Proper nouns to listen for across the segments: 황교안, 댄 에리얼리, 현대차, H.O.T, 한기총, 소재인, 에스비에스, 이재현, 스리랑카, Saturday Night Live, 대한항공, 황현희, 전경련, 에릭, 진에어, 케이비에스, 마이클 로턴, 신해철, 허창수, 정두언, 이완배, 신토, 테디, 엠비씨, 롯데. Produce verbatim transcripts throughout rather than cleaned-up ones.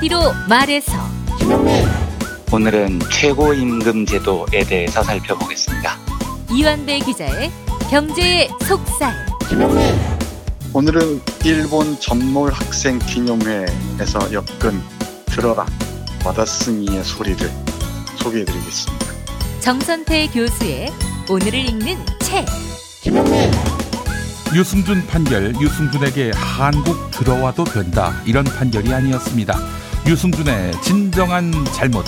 한마디로 말해서 김용민. 오늘은 최고임금 제도에 대해서 살펴보겠습니다. 이완배 기자의 경제의 속살 김용민. 오늘은 일본 전몰 학생 기념회에서 엮은 들어라 와다쓰미의 소리를 소개해드리겠습니다. 정선태 교수의 오늘을 읽는 책 김용민. 유승준 판결, 유승준에게 한국 들어와도 된다, 이런 판결이 아니었습니다. 유승준의 진정한 잘못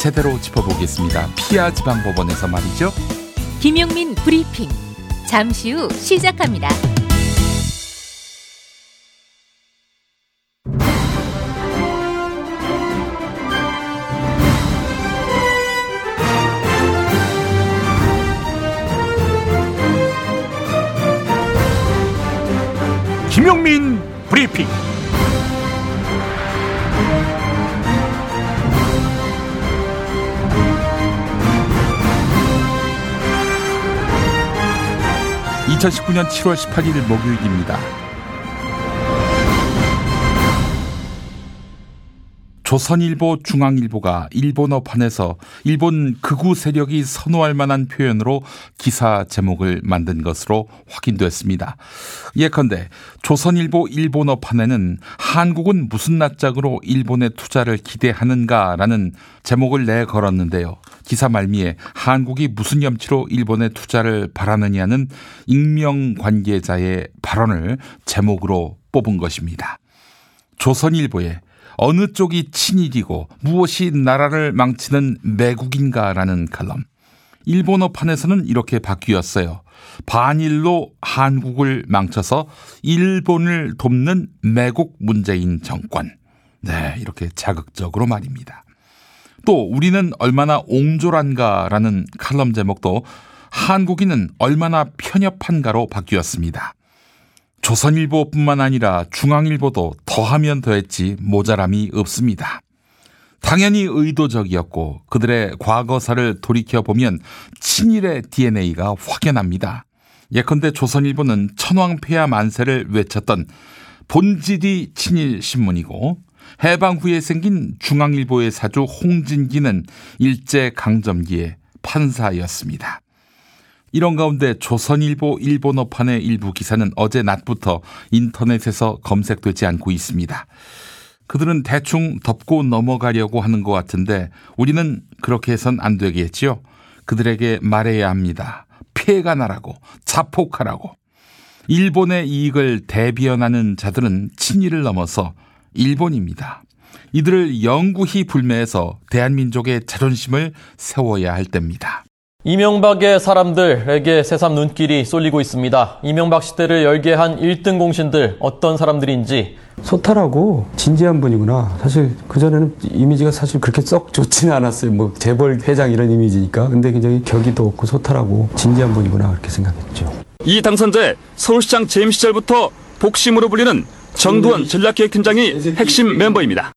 제대로 짚어보겠습니다. 피아 지방법원에서 말이죠. 김용민 브리핑 잠시 후 시작합니다. 김용민 브리핑. 이천십구 년 칠월 십팔 일 목요일입니다. 조선일보, 중앙일보가 일본어판에서 일본 극우 세력이 선호할 만한 표현으로 기사 제목을 만든 것으로 확인됐습니다. 예컨대 조선일보 일본어판에는 한국은 무슨 낯짝으로 일본의 투자를 기대하는가라는 제목을 내걸었는데요. 기사 말미에 한국이 무슨 염치로 일본의 투자를 바라느냐는 익명 관계자의 발언을 제목으로 뽑은 것입니다. 조선일보에 어느 쪽이 친일이고 무엇이 나라를 망치는 매국인가라는 칼럼. 일본어판에서는 이렇게 바뀌었어요. 반일로 한국을 망쳐서 일본을 돕는 매국 문재인 정권. 네, 이렇게 자극적으로 말입니다. 또 우리는 얼마나 옹졸한가라는 칼럼 제목도 한국인은 얼마나 편협한가로 바뀌었습니다. 조선일보뿐만 아니라 중앙일보도 더하면 더했지 모자람이 없습니다. 당연히 의도적이었고 그들의 과거사를 돌이켜보면 친일의 디엔에이가 확연합니다. 예컨대 조선일보는 천황폐하 만세를 외쳤던 본질이 친일신문이고, 해방 후에 생긴 중앙일보의 사주 홍진기는 일제강점기의 판사였습니다. 이런 가운데 조선일보 일본어판의 일부 기사는 어제 낮부터 인터넷에서 검색되지 않고 있습니다. 그들은 대충 덮고 넘어가려고 하는 것 같은데 우리는 그렇게 해선 안 되겠지요. 그들에게 말해야 합니다. 피해가 나라고, 자폭하라고. 일본의 이익을 대변하는 자들은 친일을 넘어서 일본입니다. 이들을 영구히 불매해서 대한민족의 자존심을 세워야 할 때입니다. 이명박의 사람들에게 새삼 눈길이 쏠리고 있습니다. 이명박 시대를 열게 한 일 등 공신들, 어떤 사람들인지. 소탈하고 진지한 분이구나. 사실 그전에는 이미지가 사실 그렇게 썩 좋지는 않았어요. 뭐 재벌 회장 이런 이미지니까. 근데 굉장히 격이도 없고 소탈하고 진지한 분이구나, 그렇게 생각했죠. 이 당선자의 서울시장 재임 시절부터 복심으로 불리는 정두언 전략기획팀장이 핵심 멤버입니다.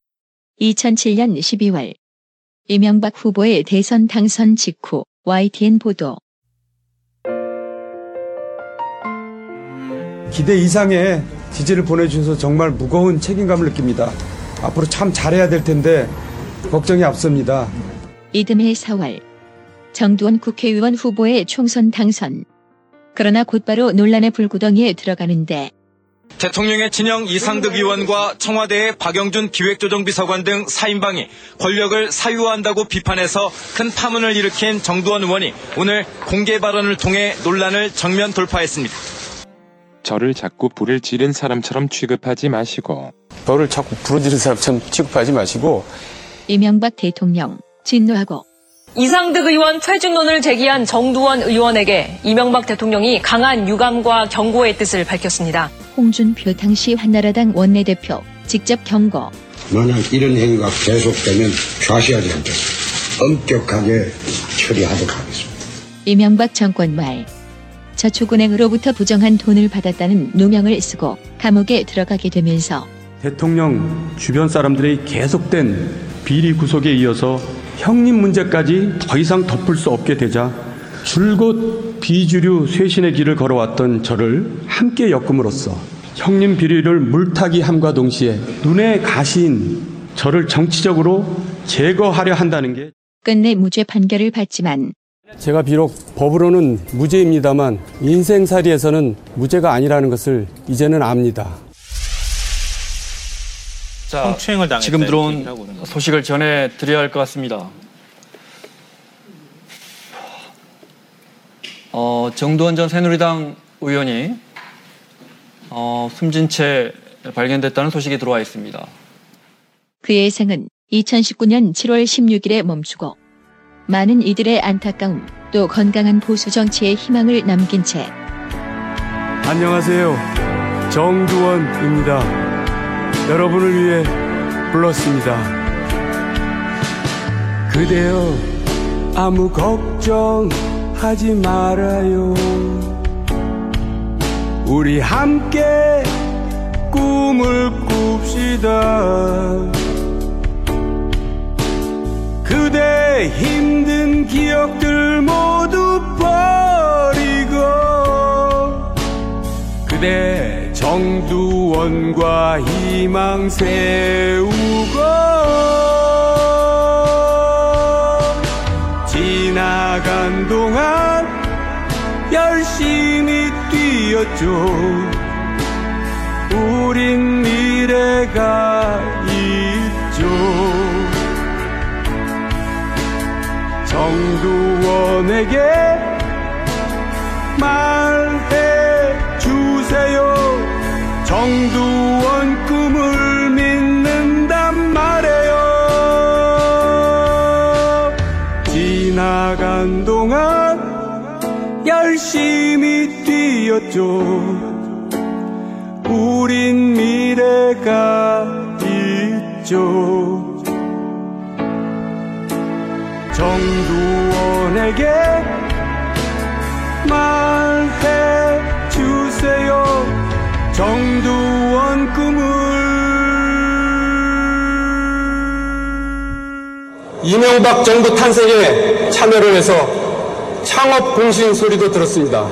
이천칠 년 십이월 이명박 후보의 대선 당선 직후 와이티엔 보도. 기대 이상의 지지를 보내주셔서 정말 무거운 책임감을 느낍니다. 앞으로 참 잘해야 될 텐데 걱정이 앞섭니다. 이듬해 사월 정두원 국회의원 후보의 총선 당선. 그러나 곧바로 논란의 불구덩이에 들어가는데, 대통령의 친형 이상득 의원과 청와대의 박영준 기획조정비서관 등 사인방이 권력을 사유화한다고 비판해서 큰 파문을 일으킨 정두언 의원이 오늘 공개 발언을 통해 논란을 정면 돌파했습니다. 저를 자꾸 불을 지른 사람처럼 취급하지 마시고. 저를 자꾸 불을 지른 사람처럼 취급하지 마시고. 이명박 대통령 진노하고. 이상득 의원 퇴진론을 제기한 정두언 의원에게 이명박 대통령이 강한 유감과 경고의 뜻을 밝혔습니다. 홍준표 당시 한나라당 원내대표 직접 경고. 만약 이런 행위가 계속되면 좌시하지 않도록 엄격하게 처리하도록 하겠습니다. 이명박 정권 말. 저축은행으로부터 부정한 돈을 받았다는 누명을 쓰고 감옥에 들어가게 되면서, 대통령 주변 사람들의 계속된 비리 구속에 이어서 형님 문제까지 더 이상 덮을 수 없게 되자 줄곧 비주류 쇄신의 길을 걸어왔던 저를 함께 엮음으로써 형님 비리를 물타기함과 동시에 눈에 가시인 저를 정치적으로 제거하려 한다는 게. 끝내 무죄 판결을 받지만 제가 비록 법으로는 무죄입니다만 인생살이에서는 무죄가 아니라는 것을 이제는 압니다. 자, 지금 들어온 소식을 전해드려야 할 것 같습니다. 어, 정두언 전 새누리당 의원이 어, 숨진 채 발견됐다는 소식이 들어와 있습니다. 그의 생은 이천십구 년 칠월 십육일에 멈추고 많은 이들의 안타까움 또 건강한 보수 정치의 희망을 남긴 채. 안녕하세요. 정두원입니다. 여러분을 위해 불렀습니다. 그대여 아무 걱정하지 말아요. 우리 함께 꿈을 꿉시다. 그대 힘든 기억들 모두 버리고 그대 정두원과 희망 세우고 지나간 동안 열심히 뛰었죠. 우린 미래가 있죠. 정두원에게 말해 주세요. 정두원 꿈을 믿는단 말이에요. 지나간 동안 열심히 뛰었죠. 우린 미래가 있죠. 정두원에게 말해 주세요. 정두원 꿈을. 이명박 정부 탄생에 참여를 해서 창업 공신 소리도 들었습니다.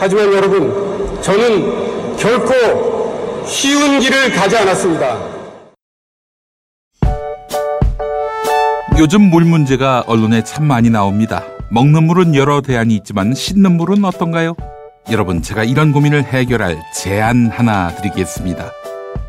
하지만 여러분, 저는 결코 쉬운 길을 가지 않았습니다. 요즘 물 문제가 언론에 참 많이 나옵니다. 먹는 물은 여러 대안이 있지만 씻는 물은 어떤가요? 여러분, 제가 이런 고민을 해결할 제안 하나 드리겠습니다.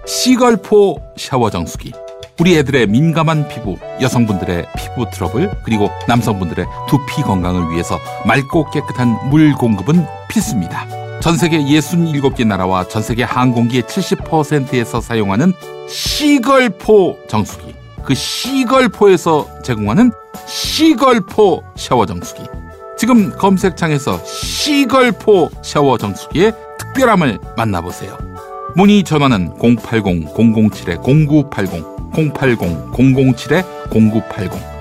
시걸포 샤워 정수기. 우리 애들의 민감한 피부, 여성분들의 피부 트러블, 그리고 남성분들의 두피 건강을 위해서 맑고 깨끗한 물 공급은 필수입니다. 전 세계 육십칠 개 나라와 전 세계 항공기의 칠십 퍼센트에서 사용하는 시걸포 정수기. 그 시걸포에서 제공하는 시걸포 샤워 정수기. 지금 검색창에서 시걸포 샤워 정수기의 특별함을 만나보세요. 문의 전화는 공팔공 공공칠 공구팔공, 공팔공 공공칠 공구팔공.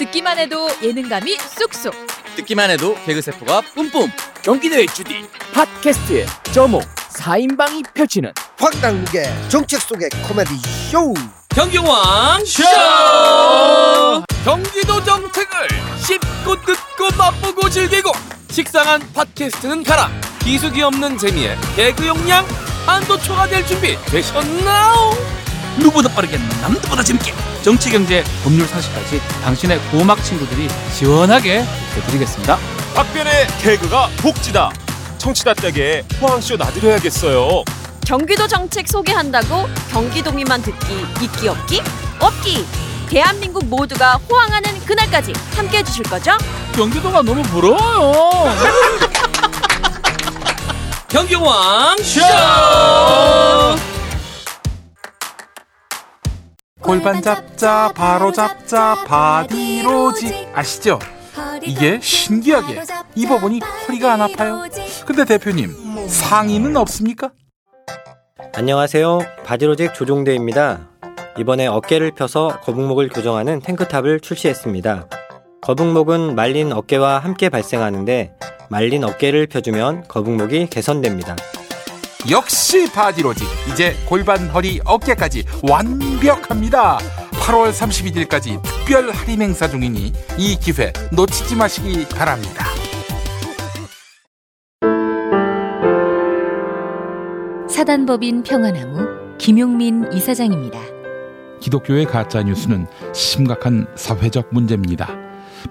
듣기만 해도 예능감이 쑥쑥. 듣기만 해도 개그세포가 뿜뿜. 경기도의 주디 팟캐스트의 저모 사인방이 펼치는 황당무게 정책 속의 코미디 쇼 경경왕 쇼. 경기도 정책을 씹고 뜯고 맛보고 즐기고 식상한 팟캐스트는 가라. 기숙이 없는 재미에 개그 용량 한도 초과될 준비 되셨나요? 누구보다 빠르게 남들보다 재밌게 정치, 경제, 법률 사실까지 당신의 고막 친구들이 시원하게 드리겠습니다. 박변의 개그가 복지다. 청취자 댁에 호황쇼 놔드려야겠어요. 경기도 정책 소개한다고 경기도민만 듣기, 있기 없기, 없기. 대한민국 모두가 호황하는 그날까지 함께해 주실 거죠? 경기도가 너무 부러워요. 경기호황쇼. 골반 잡자, 바로 잡자, 바디로직. 아시죠? 이게 신기하게 입어보니 허리가 안 아파요. 근데 대표님, 상의는 없습니까? 안녕하세요. 바디로직 조종대입니다. 이번에 어깨를 펴서 거북목을 교정하는 탱크탑을 출시했습니다. 거북목은 말린 어깨와 함께 발생하는데 말린 어깨를 펴주면 거북목이 개선됩니다. 역시 바디로직. 이제 골반, 허리, 어깨까지 완벽합니다. 팔월 삼십일일까지 특별 할인 행사 중이니 이 기회 놓치지 마시기 바랍니다. 사단법인 평화나무 김용민 이사장입니다. 기독교의 가짜뉴스는 심각한 사회적 문제입니다.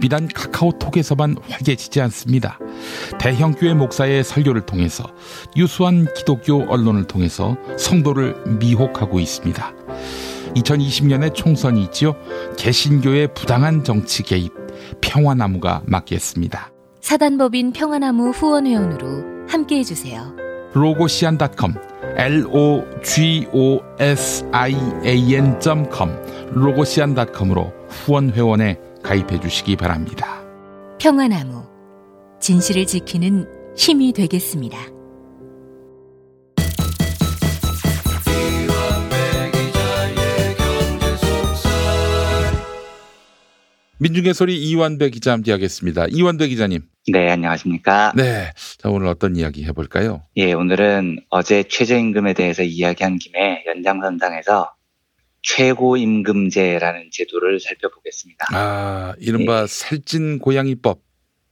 비단 카카오톡에서만 활개치지 않습니다. 대형교회 목사의 설교를 통해서 유수한 기독교 언론을 통해서 성도를 미혹하고 있습니다. 이천이십 년에 총선이 있지요. 개신교의 부당한 정치 개입, 평화나무가 막겠습니다. 사단법인 평화나무 후원회원으로 함께해 주세요. 로고시안 닷컴, 엘 오 지 오 에스 아이 에이 엔 닷컴, 로고시안 닷컴으로 후원회원에 가입해 주시기 바랍니다. 평화나무, 진실을 지키는 힘이 되겠습니다. 민중의 소리 이완배 기자 함께하겠습니다. 이완배 기자님. 네, 안녕하십니까. 네, 자 오늘 어떤 이야기 해볼까요? 예, 오늘은 어제 최저임금에 대해서 이야기한 김에 연장선상에서 최고임금제라는 제도를 살펴보겠습니다. 아, 이른바 네. 살찐 고양이법.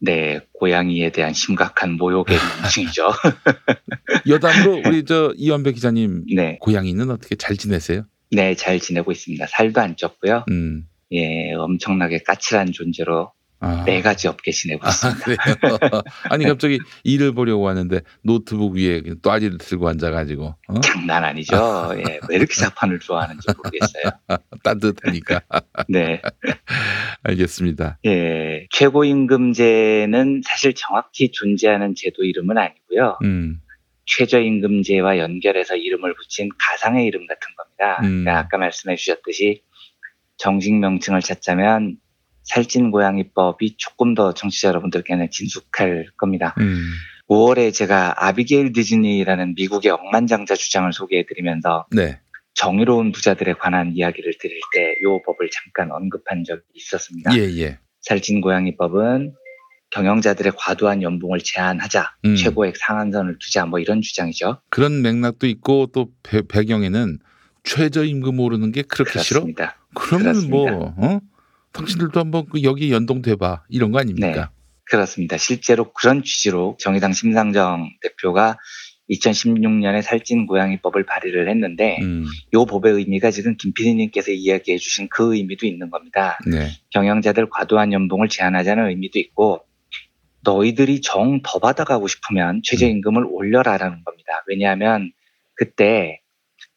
네, 고양이에 대한 심각한 모욕의 민증이죠. 여담으로 우리 저 이완배 기자님, 네. 고양이는 어떻게 잘 지내세요? 네, 잘 지내고 있습니다. 살도 안 쪘고요. 음. 예, 엄청나게 까칠한 존재로 아. 네 가지 업계 지내고 있습니다. 아, 아니 갑자기 일을 보려고 하는데 노트북 위에 또아지를 들고 앉아가지고 어? 장난 아니죠. 아. 예, 왜 이렇게 자판을 좋아하는지 모르겠어요. 따뜻하니까. 네, 알겠습니다. 예, 최고임금제는 사실 정확히 존재하는 제도 이름은 아니고요. 음. 최저임금제와 연결해서 이름을 붙인 가상의 이름 같은 겁니다. 음. 그러니까 아까 말씀해 주셨듯이 정식 명칭을 찾자면 살찐 고양이법이 조금 더 청취자 여러분들께는 친숙할 겁니다. 음. 오월에 제가 아비게일 디즈니라는 미국의 억만장자 주장을 소개해드리면서 네. 정의로운 부자들에 관한 이야기를 드릴 때 이 법을 잠깐 언급한 적이 있었습니다. 예, 예. 살찐 고양이법은 경영자들의 과도한 연봉을 제한하자, 음. 최고액 상한선을 두자 뭐 이런 주장이죠. 그런 맥락도 있고 또 배, 배경에는 최저임금 오르는 게 그렇게 그렇습니다. 싫어? 그러면 그렇습니다. 뭐 어? 당신들도 한번 여기 연동돼봐 이런 거 아닙니까? 네, 그렇습니다. 실제로 그런 취지로 정의당 심상정 대표가 이천십육 년에 살찐 고양이법을 발의를 했는데 음. 이 법의 의미가 지금 김 피디님께서 이야기해 주신 그 의미도 있는 겁니다. 네. 경영자들 과도한 연봉을 제한하자는 의미도 있고 너희들이 정 더 받아가고 싶으면 최저임금을 음. 올려라라는 겁니다. 왜냐하면 그때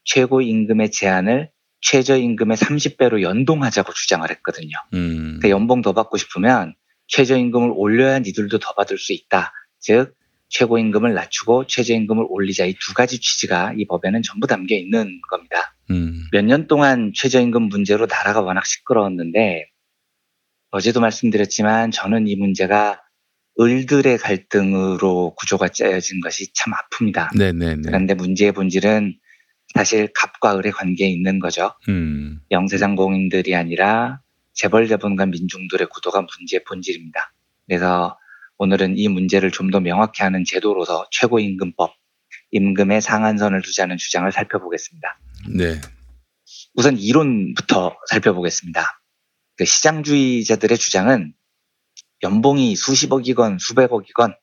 최고임금의 제한을 최저임금의 삼십 배로 연동하자고 주장을 했거든요. 음. 그러니까 연봉 더 받고 싶으면 최저임금을 올려야 니들도 더 받을 수 있다. 즉 최고임금을 낮추고 최저임금을 올리자, 이 두 가지 취지가 이 법에는 전부 담겨 있는 겁니다. 음. 몇 년 동안 최저임금 문제로 나라가 워낙 시끄러웠는데 어제도 말씀드렸지만 저는 이 문제가 을들의 갈등으로 구조가 짜여진 것이 참 아픕니다. 네네네. 그런데 문제의 본질은 사실 갑과 을의 관계에 있는 거죠. 음. 영세상 공인들이 아니라 재벌 자본가 민중들의 구도가 문제의 본질입니다. 그래서 오늘은 이 문제를 좀 더 명확히 하는 제도로서 최고임금법, 임금의 상한선을 두자는 주장을 살펴보겠습니다. 네. 우선 이론부터 살펴보겠습니다. 그 시장주의자들의 주장은 연봉이 수십억이건 수백억이건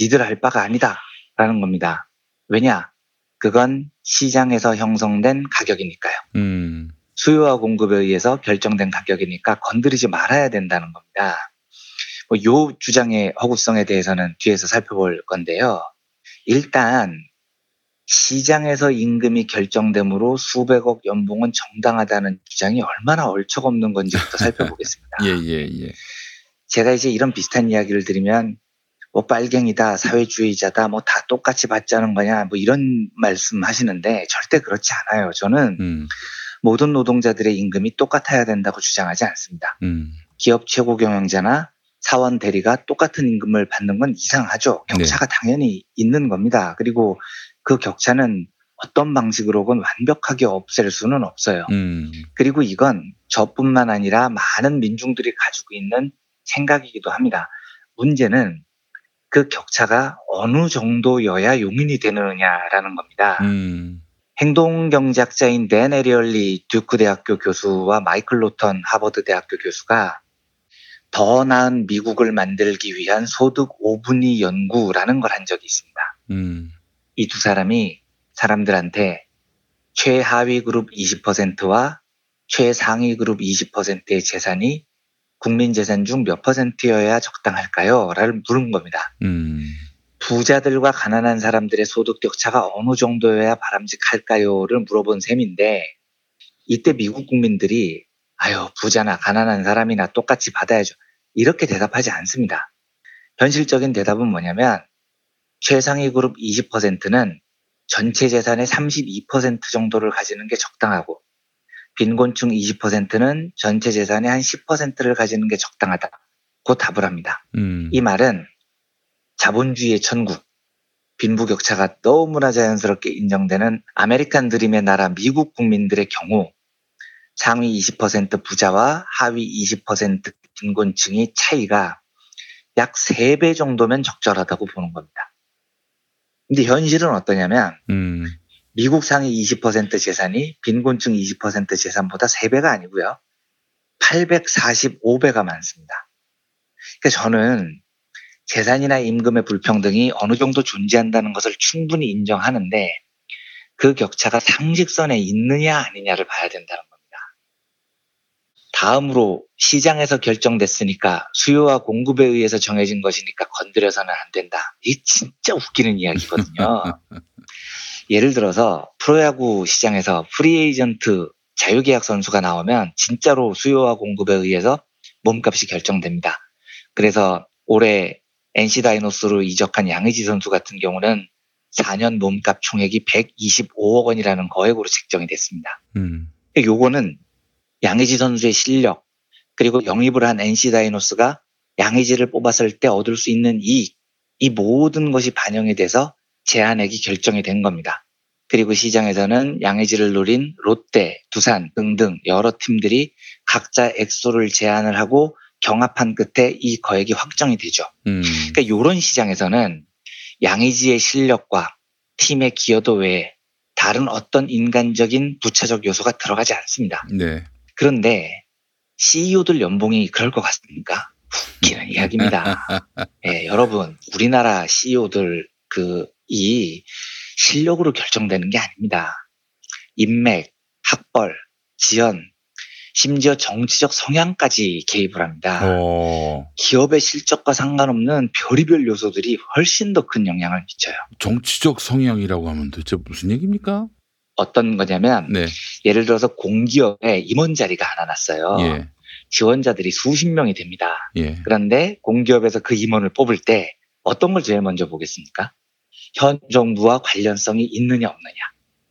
니들 할 바가 아니다라는 겁니다. 왜냐? 그건 시장에서 형성된 가격이니까요. 음. 수요와 공급에 의해서 결정된 가격이니까 건드리지 말아야 된다는 겁니다. 뭐 이 주장의 허구성에 대해서는 뒤에서 살펴볼 건데요. 일단 시장에서 임금이 결정됨으로 수백억 연봉은 정당하다는 주장이 얼마나 얼척없는 건지부터 살펴보겠습니다. 예, 예, 예. 제가 이제 이런 비슷한 이야기를 드리면 뭐 빨갱이다, 사회주의자다, 뭐 다 똑같이 받자는 거냐, 뭐 이런 말씀 하시는데 절대 그렇지 않아요. 저는 음. 모든 노동자들의 임금이 똑같아야 된다고 주장하지 않습니다. 음. 기업 최고 경영자나 사원 대리가 똑같은 임금을 받는 건 이상하죠. 격차가 네. 당연히 있는 겁니다. 그리고 그 격차는 어떤 방식으로건 완벽하게 없앨 수는 없어요. 음. 그리고 이건 저뿐만 아니라 많은 민중들이 가지고 있는 생각이기도 합니다. 문제는 그 격차가 어느 정도여야 용인이 되느냐라는 겁니다. 음. 행동경제학자인 댄 에리얼리 듀크 대학교 교수와 마이클 로턴 하버드 대학교 교수가 더 나은 미국을 만들기 위한 소득 오분위 연구라는 걸 한 적이 있습니다. 음. 이 두 사람이 사람들한테 최하위 그룹 이십 퍼센트와 최상위 그룹 이십 퍼센트의 재산이 국민 재산 중 몇 퍼센트여야 적당할까요? 라를 물은 겁니다. 음. 부자들과 가난한 사람들의 소득 격차가 어느 정도여야 바람직할까요?를 물어본 셈인데, 이때 미국 국민들이 아유 부자나 가난한 사람이나 똑같이 받아야죠, 이렇게 대답하지 않습니다. 현실적인 대답은 뭐냐면, 최상위 그룹 이십 퍼센트는 전체 재산의 삼십이 퍼센트 정도를 가지는 게 적당하고, 빈곤층 이십 퍼센트는 전체 재산의 한 십 퍼센트를 가지는 게 적당하다고 답을 합니다. 음. 이 말은 자본주의의 천국, 빈부격차가 너무나 자연스럽게 인정되는 아메리칸 드림의 나라 미국 국민들의 경우 상위 이십 퍼센트 부자와 하위 이십 퍼센트 빈곤층의 차이가 약 세 배 정도면 적절하다고 보는 겁니다. 근데 현실은 어떠냐면 음. 미국 상위 이십 퍼센트 재산이 빈곤층 이십 퍼센트 재산보다 세 배가 아니고요, 팔백사십오 배가 많습니다. 그러니까 저는 재산이나 임금의 불평등이 어느 정도 존재한다는 것을 충분히 인정하는데, 그 격차가 상식선에 있느냐 아니냐를 봐야 된다는 겁니다. 다음으로 시장에서 결정됐으니까 수요와 공급에 의해서 정해진 것이니까 건드려서는 안 된다. 이게 진짜 웃기는 이야기거든요. 예를 들어서 프로야구 시장에서 프리에이전트 자유계약 선수가 나오면 진짜로 수요와 공급에 의해서 몸값이 결정됩니다. 그래서 올해 엔씨 다이노스로 이적한 양의지 선수 같은 경우는 사 년 몸값 총액이 백이십오억 원이라는 거액으로 책정이 됐습니다. 음. 요거는 양의지 선수의 실력, 그리고 영입을 한 엔씨 다이노스가 양의지를 뽑았을 때 얻을 수 있는 이익, 이 모든 것이 반영이 돼서 제한액이 결정이 된 겁니다. 그리고 시장에서는 양의지를 노린 롯데, 두산 등등 여러 팀들이 각자 액수를 제한을 하고 경합한 끝에 이 거액이 확정이 되죠. 음. 그러니까 이런 시장에서는 양의지의 실력과 팀의 기여도 외에 다른 어떤 인간적인 부차적 요소가 들어가지 않습니다. 네. 그런데 씨이오들 연봉이 그럴 것 같습니까? 웃기는 이야기입니다. 예, 여러분, 우리나라 씨이오들 그 이 실력으로 결정되는 게 아닙니다. 인맥, 학벌, 지연, 심지어 정치적 성향까지 개입을 합니다. 오. 기업의 실적과 상관없는 별의별 요소들이 훨씬 더 큰 영향을 미쳐요. 정치적 성향이라고 하면 도대체 무슨 얘기입니까? 어떤 거냐면 네. 예를 들어서 공기업에 임원 자리가 하나 났어요. 예. 지원자들이 수십 명이 됩니다. 예. 그런데 공기업에서 그 임원을 뽑을 때 어떤 걸 제일 먼저 보겠습니까? 현 정부와 관련성이 있느냐 없느냐,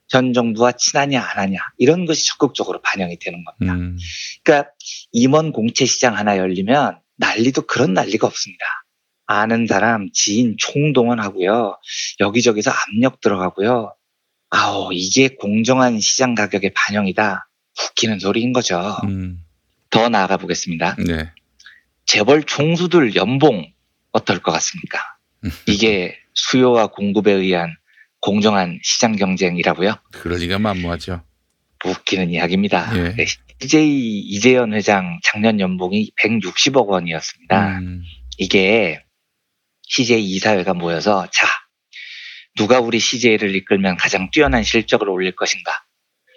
현 정부와 친하냐 안 하냐, 이런 것이 적극적으로 반영이 되는 겁니다. 음. 그러니까 임원 공채 시장 하나 열리면 난리도 그런 난리가 없습니다. 아는 사람, 지인 총동원하고요, 여기저기서 압력 들어가고요. 아오, 이게 공정한 시장 가격의 반영이다, 웃기는 소리인 거죠. 음. 더 나아가 보겠습니다. 네. 재벌 총수들 연봉 어떨 것 같습니까? 이게 수요와 공급에 의한 공정한 시장 경쟁이라고요? 그러니까 만무하죠. 웃기는 이야기입니다. 예. 네, 씨제이 이재현 회장 작년 연봉이 백육십억 원이었습니다. 음. 이게 씨제이 이사회가 모여서 자, 누가 우리 씨제이를 이끌면 가장 뛰어난 실적을 올릴 것인가?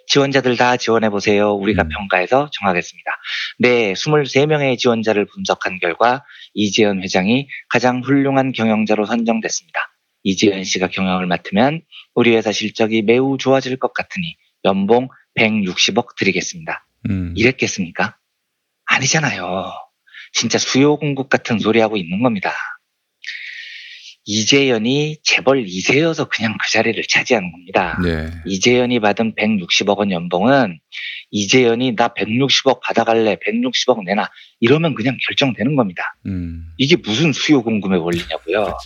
지원자들 다 지원해보세요. 우리가 음. 평가해서 정하겠습니다. 네, 스물세 명의 지원자를 분석한 결과 이재현 회장이 가장 훌륭한 경영자로 선정됐습니다. 이재현 씨가 경영을 맡으면 우리 회사 실적이 매우 좋아질 것 같으니 연봉 백육십억 드리겠습니다. 음. 이랬겠습니까? 아니잖아요. 진짜 수요 공급 같은 소리하고 있는 겁니다. 이재현이 재벌 이 세여서 그냥 그 자리를 차지하는 겁니다. 네. 이재현이 받은 백육십억 원 연봉은 이재현이 나 백육십억 받아갈래, 백육십억 내놔, 이러면 그냥 결정되는 겁니다. 음. 이게 무슨 수요 공급의 원리냐고요.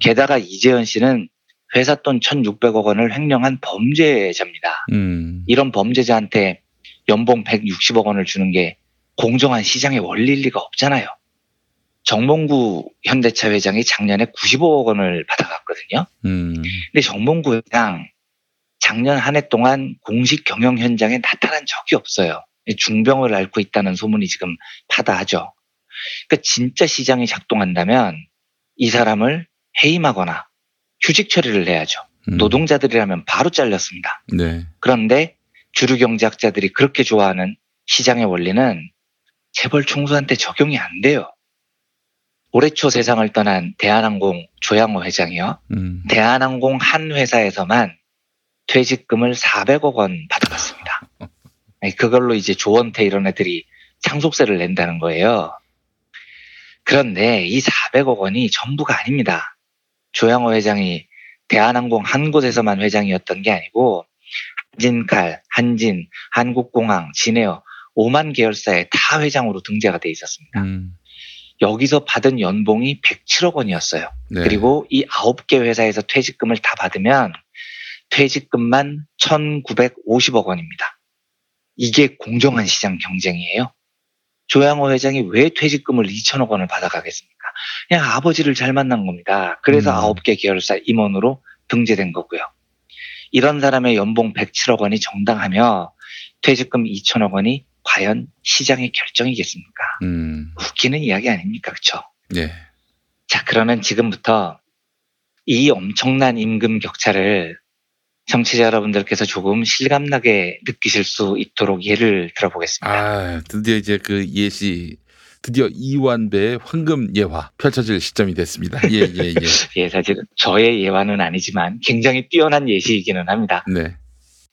게다가 이재현 씨는 회사 돈 천육백억 원을 횡령한 범죄자입니다. 음. 이런 범죄자한테 연봉 백육십억 원을 주는 게 공정한 시장의 원리일 리가 없잖아요. 정몽구 현대차 회장이 작년에 구십오억 원을 받아갔거든요. 음. 근데 정몽구 회장 작년 한 해 동안 공식 경영 현장에 나타난 적이 없어요. 중병을 앓고 있다는 소문이 지금 파다하죠. 그러니까 진짜 시장이 작동한다면 이 사람을 해임하거나 휴직 처리를 해야죠. 음. 노동자들이라면 바로 잘렸습니다. 네. 그런데 주류 경제학자들이 그렇게 좋아하는 시장의 원리는 재벌 총수한테 적용이 안 돼요. 올해 초 세상을 떠난 대한항공 조양호 회장이요. 음. 대한항공 한 회사에서만 퇴직금을 사백억 원 받아갔습니다. 그걸로 이제 조원태 이런 애들이 상속세를 낸다는 거예요. 그런데 이 사백억 원이 전부가 아닙니다. 조양호 회장이 대한항공 한 곳에서만 회장이었던 게 아니고 한진칼, 한진, 한국공항, 진에어 오만 계열사에 다 회장으로 등재가 돼 있었습니다. 음. 여기서 받은 연봉이 백칠억 원이었어요. 네. 그리고 이 아홉 개 회사에서 퇴직금을 다 받으면 퇴직금만 천구백오십억 원입니다. 이게 공정한 시장 경쟁이에요. 조양호 회장이 왜 퇴직금을 이천억 원을 받아가겠습니까? 그냥 아버지를 잘 만난 겁니다. 그래서 음. 아홉 개 계열사 임원으로 등재된 거고요. 이런 사람의 연봉 백칠억 원이 정당하며 퇴직금 이천억 원이 과연 시장의 결정이겠습니까? 음. 웃기는 이야기 아닙니까? 그렇죠? 네. 자, 그러면 지금부터 이 엄청난 임금 격차를 청취자 여러분들께서 조금 실감나게 느끼실 수 있도록 예를 들어보겠습니다. 아, 드디어 이제 그 예시, 드디어 이완배의 황금 예화 펼쳐질 시점이 됐습니다. 예, 예, 예. 예, 사실 저의 예화는 아니지만 굉장히 뛰어난 예시이기는 합니다. 네.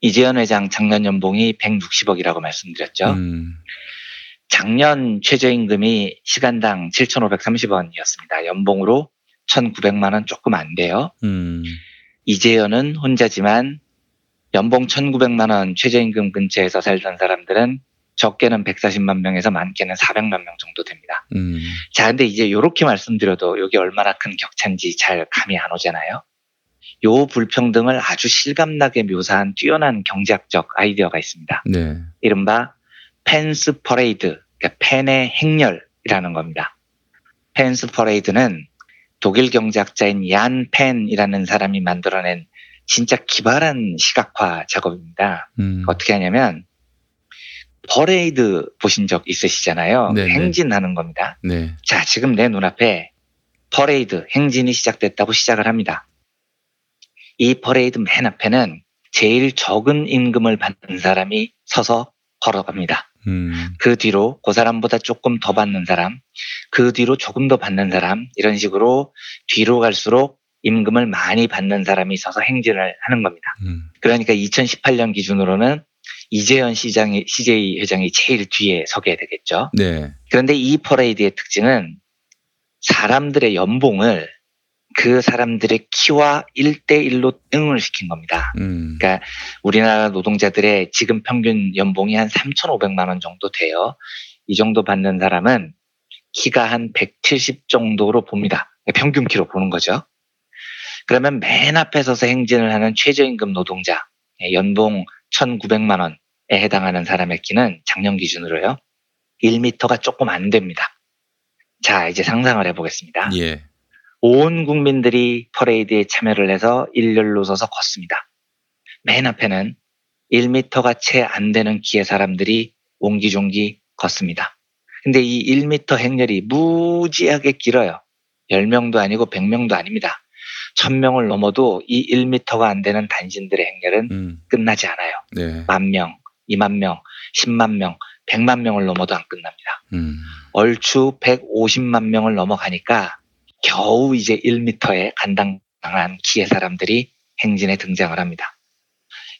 이재현 회장 작년 연봉이 백육십억이라고 말씀드렸죠. 음. 작년 최저임금이 시간당 칠천오백삼십 원이었습니다. 연봉으로 천구백만 원 조금 안 돼요. 음. 이재현은 혼자지만 연봉 천구백만 원 최저임금 근처에서 살던 사람들은 적게는 백사십만 명에서 많게는 사백만 명 정도 됩니다. 음. 자, 근데 이제 이렇게 말씀드려도 이게 얼마나 큰 격차인지 잘 감이 안 오잖아요. 요 불평등을 아주 실감나게 묘사한 뛰어난 경제학적 아이디어가 있습니다. 네. 이른바 펜스 퍼레이드, 그러니까 펜의 행렬이라는 겁니다. 펜스 퍼레이드는 독일 경제학자인 얀 펜이라는 사람이 만들어낸 진짜 기발한 시각화 작업입니다. 음. 어떻게 하냐면 퍼레이드 보신 적 있으시잖아요. 네, 행진하는 겁니다. 네. 자, 지금 내 눈앞에 퍼레이드, 행진이 시작됐다고 시작을 합니다. 이 퍼레이드 맨 앞에는 제일 적은 임금을 받는 사람이 서서 걸어갑니다. 음. 그 뒤로 그 사람보다 조금 더 받는 사람, 그 뒤로 조금 더 받는 사람, 이런 식으로 뒤로 갈수록 임금을 많이 받는 사람이 서서 행진을 하는 겁니다. 음. 그러니까 이천십팔 년 기준으로는 이재현 시장이, 씨제이 회장이 제일 뒤에 서게 되겠죠. 네. 그런데 이 퍼레이드의 특징은 사람들의 연봉을 그 사람들의 키와 일 대 일로 등을 시킨 겁니다. 음. 그러니까 우리나라 노동자들의 지금 평균 연봉이 한 삼천오백만 원 정도 돼요. 이 정도 받는 사람은 키가 한 백칠십 정도로 봅니다. 평균 키로 보는 거죠. 그러면 맨 앞에 서서 행진을 하는 최저임금 노동자, 연봉 천구백만 원에 해당하는 사람의 키는 작년 기준으로요, 일 미터가 조금 안 됩니다. 자, 이제 상상을 해보겠습니다. 예. 온 국민들이 퍼레이드에 참여를 해서 일렬로 서서 걷습니다. 맨 앞에는 일 미터가 채 안 되는 키의 사람들이 옹기종기 걷습니다. 근데 이 일 미터 행렬이 무지하게 길어요. 열 명도 아니고 백 명도 아닙니다. 천 명을 넘어도 이 일 미터가 안 되는 단신들의 행렬은 음. 끝나지 않아요. 네. 만 명, 이만 명, 십만 명, 백만 명을 넘어도 안 끝납니다. 음. 얼추 백오십만 명을 넘어가니까 겨우 이제 일 미터에 간당당한 키의 사람들이 행진에 등장을 합니다.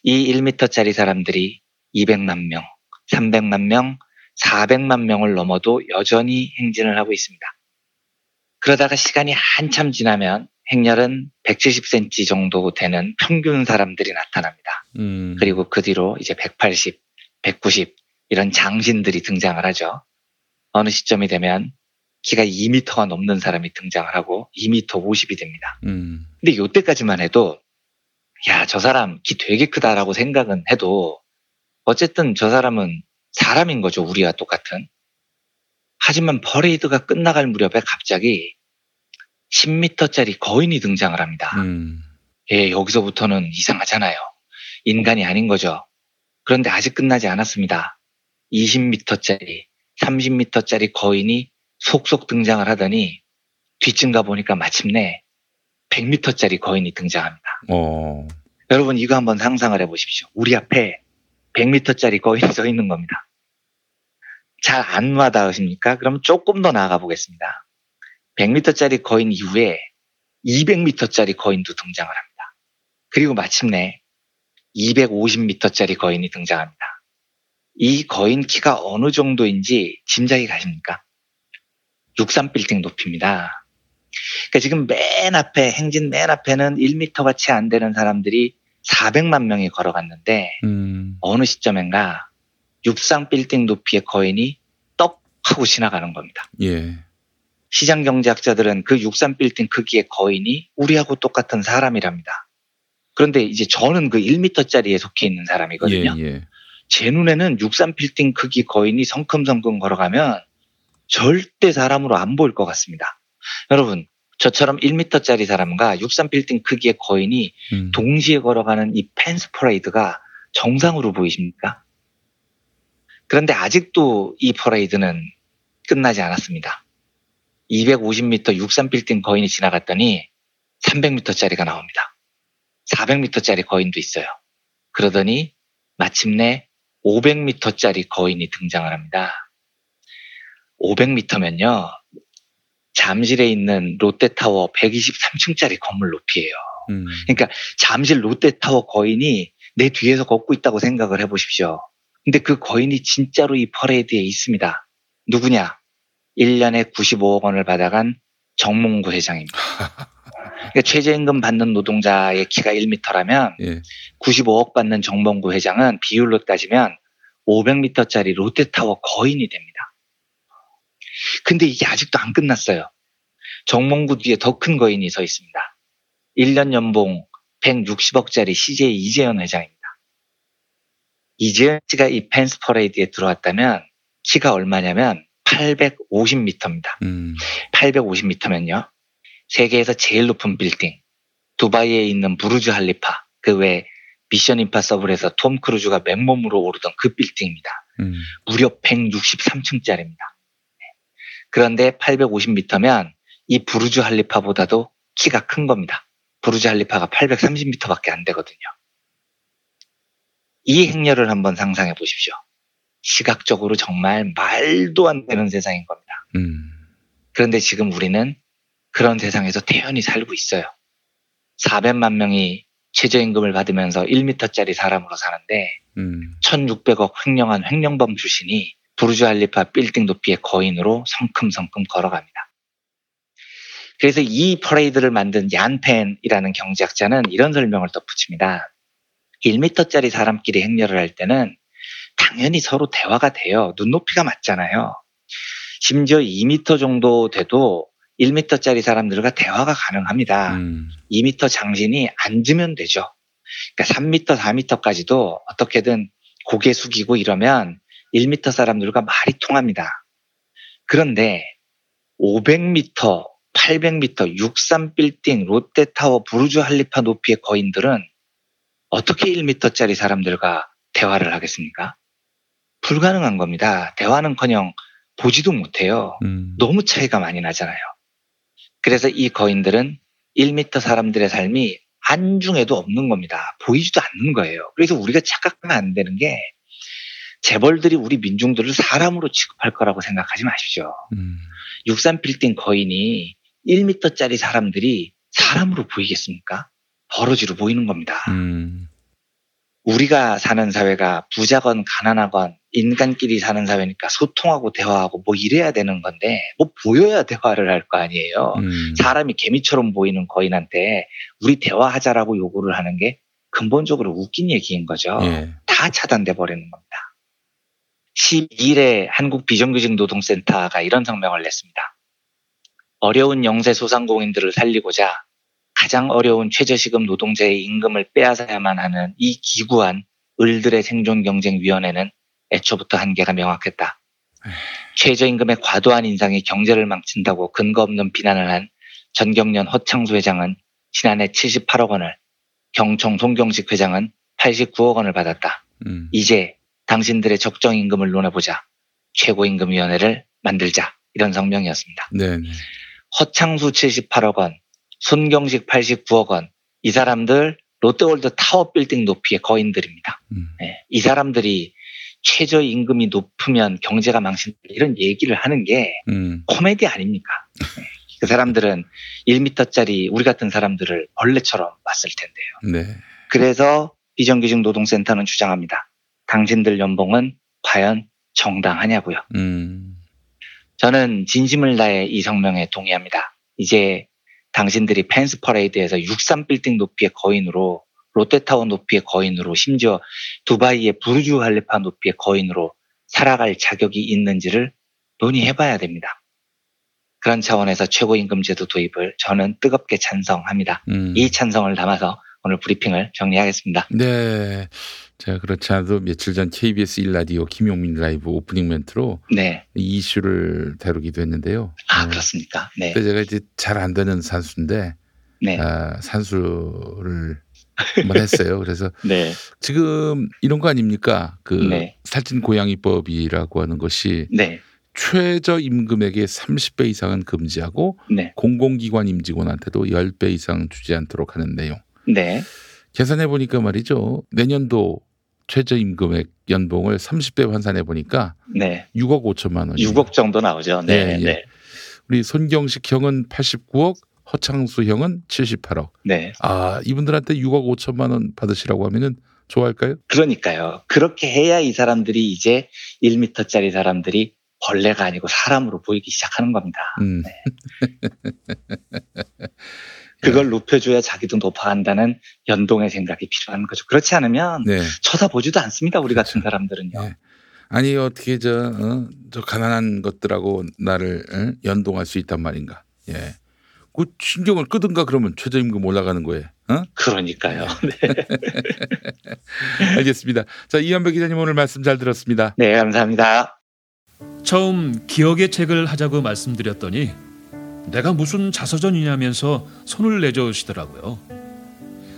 이 일 미터짜리 사람들이 이백만 명, 삼백만 명, 사백만 명을 넘어도 여전히 행진을 하고 있습니다. 그러다가 시간이 한참 지나면 행렬은 백칠십 센티미터 정도 되는 평균 사람들이 나타납니다. 음. 그리고 그 뒤로 이제 백팔십, 백구십 이런 장신들이 등장을 하죠. 어느 시점이 되면 키가 이 미터가 넘는 사람이 등장을 하고 이 미터 오십이 됩니다. 음. 근데 이때까지만 해도 야, 저 사람 키 되게 크다라고 생각은 해도 어쨌든 저 사람은 사람인 거죠. 우리와 똑같은. 하지만 퍼레이드가 끝나갈 무렵에 갑자기 십 미터짜리 거인이 등장을 합니다. 음. 예, 여기서부터는 이상하잖아요. 인간이 아닌 거죠. 그런데 아직 끝나지 않았습니다. 이십 미터짜리, 삼십 미터짜리 거인이 속속 등장을 하더니 뒤쯤 가보니까 마침내 백 미터짜리 거인이 등장합니다. 오. 여러분 이거 한번 상상을 해보십시오. 우리 앞에 백 미터짜리 거인이 서 있는 겁니다. 잘 안 와닿으십니까? 그럼 조금 더 나아가 보겠습니다. 백 미터짜리 거인 이후에 이백 미터짜리 거인도 등장을 합니다. 그리고 마침내 이백오십 미터짜리 거인이 등장합니다. 이 거인 키가 어느 정도인지 짐작이 가십니까? 육십삼 빌딩 높이입니다. 그러니까 지금 맨 앞에, 행진 맨 앞에는 일 미터가 채 안 되는 사람들이 사백만 명이 걸어갔는데 음. 어느 시점인가 육십삼 빌딩 높이의 거인이 떡 하고 지나가는 겁니다. 예. 시장 경제학자들은 그 육십삼 빌딩 크기의 거인이 우리하고 똑같은 사람이랍니다. 그런데 이제 저는 그 일 미터짜리에 속해 있는 사람이거든요. 예, 예. 제 눈에는 육십삼 빌딩 크기 거인이 성큼성큼 걸어가면 절대 사람으로 안 보일 것 같습니다. 여러분, 저처럼 일 미터짜리 사람과 육십삼 빌딩 크기의 거인이 음. 동시에 걸어가는 이 펜스 퍼레이드가 정상으로 보이십니까? 그런데 아직도 이 퍼레이드는 끝나지 않았습니다. 이백오십 미터 육십삼 빌딩 거인이 지나갔더니 삼백 미터짜리가 나옵니다. 사백 미터짜리 거인도 있어요. 그러더니 마침내 오백 미터짜리 거인이 등장을 합니다. 오백 미터면요. 잠실에 있는 롯데타워 백이십삼 층짜리 건물 높이에요. 음. 그러니까 잠실 롯데타워 거인이 내 뒤에서 걷고 있다고 생각을 해보십시오. 근데 그 거인이 진짜로 이 퍼레이드에 있습니다. 누구냐? 일 년에 구십오억 원을 받아간 정몽구 회장입니다. 그러니까 최저임금 받는 노동자의 키가 일 미터라면 예. 구십오억 받는 정몽구 회장은 비율로 따지면 오백 미터짜리 롯데타워 거인이 됩니다. 근데 이게 아직도 안 끝났어요. 정몽구 뒤에 더 큰 거인이 서 있습니다. 일 년 연봉 백육십억짜리 씨제이 이재현 회장입니다. 이재현 씨가 이 펜스 퍼레이드에 들어왔다면 키가 얼마냐면 팔백오십 미터입니다. 음. 팔백오십 미터면요. 세계에서 제일 높은 빌딩, 두바이에 있는 부르즈 할리파, 그 외 미션 임파서블에서 톰 크루즈가 맨몸으로 오르던 그 빌딩입니다. 음. 무려 백육십삼 층짜리입니다. 그런데 팔백오십 미터면 이 부르즈 할리파보다도 키가 큰 겁니다. 부르즈 할리파가 팔백삼십 미터밖에 안 되거든요. 이 행렬을 한번 상상해 보십시오. 시각적으로 정말 말도 안 되는 세상인 겁니다. 음. 그런데 지금 우리는 그런 세상에서 태연히 살고 있어요. 사백만 명이 최저임금을 받으면서 일 미터짜리 사람으로 사는데 음. 천육백억 횡령한 횡령범 출신이 부르즈 할리파 빌딩 높이의 거인으로 성큼성큼 걸어갑니다. 그래서 이 퍼레이드를 만든 얀펜이라는 경제학자는 이런 설명을 덧붙입니다. 일 미터짜리 사람끼리 행렬을 할 때는 당연히 서로 대화가 돼요. 눈높이가 맞잖아요. 심지어 이 미터 정도 돼도 일 미터짜리 사람들과 대화가 가능합니다. 음. 이 미터 장신이 앉으면 되죠. 그러니까 삼 미터, 사 미터까지도 어떻게든 고개 숙이고 이러면 일 미터 사람들과 말이 통합니다. 그런데 오백 미터, 팔백 미터, 육십삼 빌딩, 롯데타워, 부르즈 할리파 높이의 거인들은 어떻게 일 미터짜리 사람들과 대화를 하겠습니까? 불가능한 겁니다. 대화는커녕 보지도 못해요. 음. 너무 차이가 많이 나잖아요. 그래서 이 거인들은 일 미터 사람들의 삶이 한중에도 없는 겁니다. 보이지도 않는 거예요. 그래서 우리가 착각하면 안 되는 게 재벌들이 우리 민중들을 사람으로 취급할 거라고 생각하지 마십시오. 음. 육십삼 빌딩 거인이 일 미터짜리 사람들이 사람으로 보이겠습니까? 버러지로 보이는 겁니다. 음. 우리가 사는 사회가 부자건 가난하건 인간끼리 사는 사회니까 소통하고 대화하고 뭐 이래야 되는 건데 뭐 보여야 대화를 할 거 아니에요. 음. 사람이 개미처럼 보이는 거인한테 우리 대화하자라고 요구를 하는 게 근본적으로 웃긴 얘기인 거죠. 예. 다 차단돼 버리는 겁니다. 십이 일에 한국 비정규직 노동센터가 이런 성명을 냈습니다. 어려운 영세 소상공인들을 살리고자 가장 어려운 최저시급 노동자의 임금을 빼앗아야만 하는 이 기구한 을들의 생존경쟁위원회는 애초부터 한계가 명확했다. 에이... 최저임금의 과도한 인상이 경제를 망친다고 근거 없는 비난을 한 전경련 허창수 회장은 지난해 칠십팔억 원을, 경청 손경식 회장은 팔십구억 원을 받았다. 음... 이제 당신들의 적정임금을 논해보자. 최고임금위원회를 만들자. 이런 성명이었습니다. 네네. 허창수 칠십팔억 원, 손경식 팔십구억 원, 이 사람들 롯데월드 타워 빌딩 높이의 거인들입니다. 음. 네, 이 사람들이 최저임금이 높으면 경제가 망신다 이런 얘기를 하는 게 음. 코미디 아닙니까? 네, 그 사람들은 일 미터짜리 우리 같은 사람들을 벌레처럼 봤을 텐데요. 네. 그래서 비정규직 노동센터는 주장합니다. 당신들 연봉은 과연 정당하냐고요. 음. 저는 진심을 다해 이 성명에 동의합니다. 이제 당신들이 펜스 퍼레이드에서 육십삼 빌딩 높이의 거인으로, 롯데타워 높이의 거인으로, 심지어 두바이의 부르즈 할리파 높이의 거인으로 살아갈 자격이 있는지를 논의해봐야 됩니다. 그런 차원에서 최고임금 제도 도입을 저는 뜨겁게 찬성합니다. 음. 이 찬성을 담아서 오늘 브리핑을 정리하겠습니다. 네. 제가 그렇지 않아도 며칠 전 케이비에스 일 라디오 김용민 라이브 오프닝 멘트로 네. 이 이슈를 다루기도 했는데요. 아, 어, 그렇습니까? 네. 제가 이제 잘 안 되는 산수인데 네. 아, 산수를 한번 했어요. 그래서 네. 지금 이런 거 아닙니까? 그 네. 살찐 고양이법이라고 하는 것이 네. 최저임금액의 삼십 배 이상은 금지하고 네. 공공기관 임직원한테도 십 배 이상 주지 않도록 하는 내용. 네. 계산해 보니까 말이죠. 내년도 최저임금액 연봉을 삼십 배 환산해 보니까 네. 육억 오천만 원. 육억 정도 나오죠. 네. 네, 네. 네. 우리 손경식 형은 팔십구억, 허창수 형은 칠십팔억. 네. 아, 이분들한테 육억 오천만 원 받으시라고 하면은 좋아할까요? 그러니까요. 그렇게 해야 이 사람들이 이제 일 미터짜리 사람들이 벌레가 아니고 사람으로 보이기 시작하는 겁니다. 음. 네. 그걸 높여줘야 자기도 높아간다는 연동의 생각이 필요한 거죠. 그렇지 않으면 네. 쳐다보지도 않습니다. 우리 그렇죠. 같은 사람들은요. 네. 아니 어떻게 저, 어, 저 가난한 것들하고 나를 어? 연동할 수 있단 말인가. 예. 그 신경을 끄든가 그러면 최저임금 올라가는 거예요. 어? 그러니까요. 네. 알겠습니다. 자, 이완배 기자님 오늘 말씀 잘 들었습니다. 네, 감사합니다. 처음 기억의 책을 하자고 말씀드렸더니 내가 무슨 자서전이냐면서 손을 내저으시더라고요.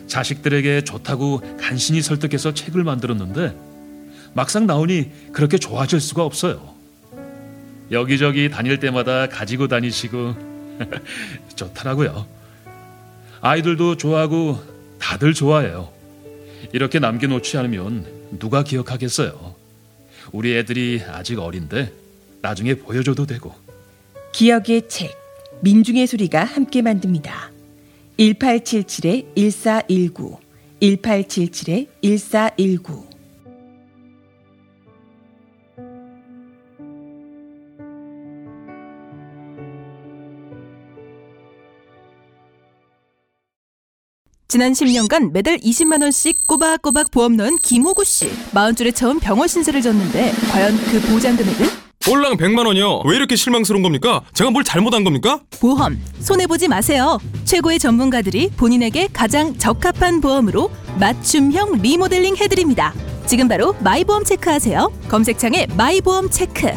자식들에게 좋다고 간신히 설득해서 책을 만들었는데 막상 나오니 그렇게 좋아질 수가 없어요. 여기저기 다닐 때마다 가지고 다니시고 좋더라고요. 아이들도 좋아하고 다들 좋아해요. 이렇게 남겨놓지 않으면 누가 기억하겠어요. 우리 애들이 아직 어린데 나중에 보여줘도 되고. 기억의 책, 민중의 소리가 함께 만듭니다. 일팔칠칠 일사일구, 일팔칠칠 일사일구. 지난 십 년간 매달 이십만 원씩 꼬박꼬박 보험 넣은 김호구 씨. 마흔줄에 처음 병원 신세를 졌는데 과연 그 보장 금액은? 꼴랑 백만 원이요. 왜 이렇게 실망스러운 겁니까? 제가 뭘 잘못한 겁니까? 보험, 손해보지 마세요. 최고의 전문가들이 본인에게 가장 적합한 보험으로 맞춤형 리모델링 해드립니다. 지금 바로 마이보험 체크하세요. 검색창에 마이보험 체크.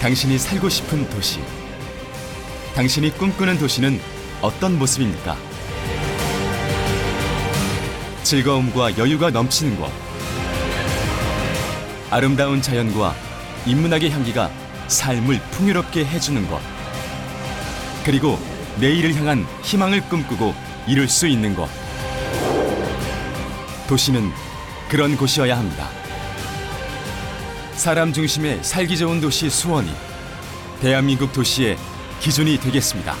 당신이 살고 싶은 도시, 당신이 꿈꾸는 도시는 어떤 모습입니까? 즐거움과 여유가 넘치는 곳, 아름다운 자연과 인문학의 향기가 삶을 풍요롭게 해주는 곳, 그리고 내일을 향한 희망을 꿈꾸고 이룰 수 있는 곳. 도시는 그런 곳이어야 합니다. 사람 중심의 살기 좋은 도시 수원이 대한민국 도시의 기준이 되겠습니다.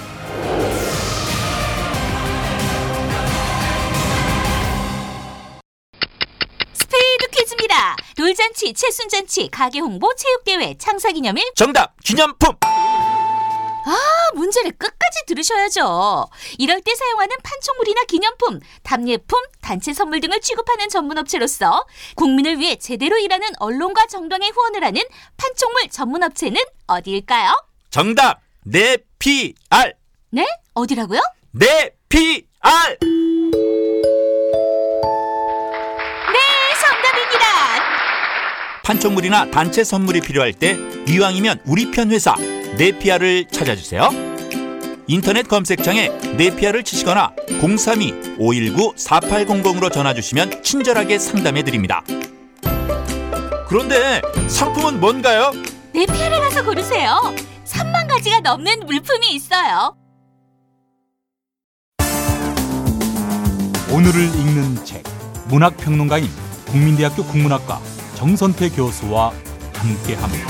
돌잔치, 채순잔치, 가게홍보, 체육대회, 창사기념일. 정답! 기념품! 아, 문제를 끝까지 들으셔야죠. 이럴 때 사용하는 판촉물이나 기념품, 답례품, 단체 선물 등을 취급하는 전문업체로서 국민을 위해 제대로 일하는 언론과 정당의 후원을 하는 판촉물 전문업체는 어디일까요? 정답! 네 피 알. 네? 어디라고요? 네 피 알! 판촉물이나 단체 선물이 필요할 때 이왕이면 우리 편 회사 네피아를 찾아주세요. 인터넷 검색창에 네피아를 치시거나 공삼이 오일구 사팔공공으로 전화주시면 친절하게 상담해드립니다. 그런데 상품은 뭔가요? 네피아를 가서 고르세요. 삼만 가지가 넘는 물품이 있어요. 오늘을 읽는 책, 문학평론가인 국민대학교 국문학과 정선태 교수와 함께합니다.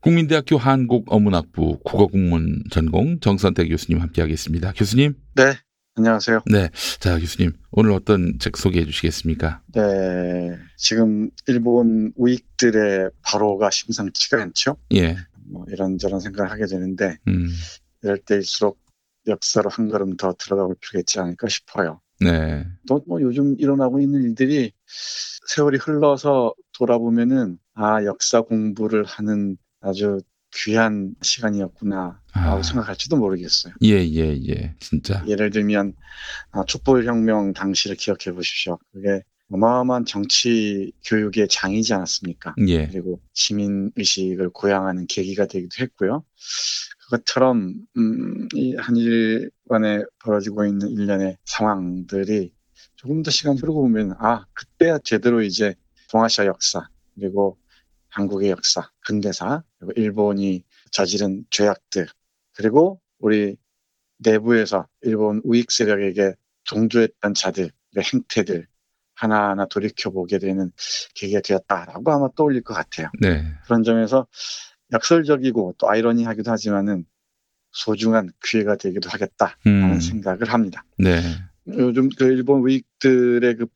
국민대학교 한국어문학부 국어국문 전공 정선태 교수님 함께하겠습니다. 교수님. 네. 안녕하세요. 네. 자, 교수님. 오늘 어떤 책 소개해 주시겠습니까? 네. 지금 일본 우익들의 발호가 심상치가 않죠? 예. 뭐 이런저런 생각을 하게 되는데, 음. 이럴 때일수록 역사로 한 걸음 더 들어가 볼 필요가 있지 않을까 싶어요. 네. 또 뭐 요즘 일어나고 있는 일들이 세월이 흘러서 돌아보면은, 아, 역사 공부를 하는 아주 귀한 시간이었구나 라고 아. 생각할지도 모르겠어요. 예예예 예, 예. 진짜 예를 들면 아, 촛불혁명 당시를 기억해 보십시오. 그게 어마어마한 정치 교육의 장이지 않았습니까? 예. 그리고 시민의식을 고양하는 계기가 되기도 했고요. 그것처럼 음, 이 한일간에 벌어지고 있는 일련의 상황들이 조금 더 시간이 흐르고 보면 아 그때야 제대로 이제 동아시아 역사 그리고 한국의 역사, 근대사, 그리고 일본이 저지른 죄악들, 그리고 우리 내부에서 일본 우익 세력에게 동조했던 자들의 행태들 하나하나 돌이켜보게 되는 계기가 되었다라고 아마 떠올릴 것 같아요. 네. 그런 점에서 역설적이고 또 아이러니하기도 하지만은 소중한 기회가 되기도 하겠다라는 음. 생각을 합니다. 네. 요즘 그 일본 우익들의 그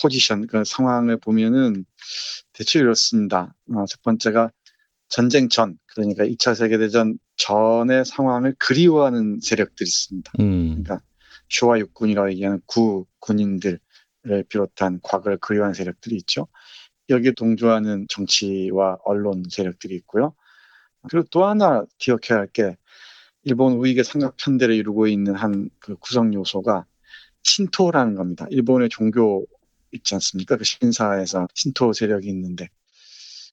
포지션, 그 상황을 보면은 대체 이렇습니다. 어, 첫 번째가 전쟁 전, 그러니까 이 차 세계대전 전의 상황을 그리워하는 세력들이 있습니다. 음. 그러니까 주와 육군이라고 얘기하는 구 군인들을 비롯한 과거를 그리워하는 세력들이 있죠. 여기에 동조하는 정치와 언론 세력들이 있고요. 그리고 또 하나 기억해야 할 게 일본 우익의 삼각편대를 이루고 있는 한 그 구성 요소가 신토라는 겁니다. 일본의 종교 있지 않습니까? 그 신사에서 신토 세력이 있는데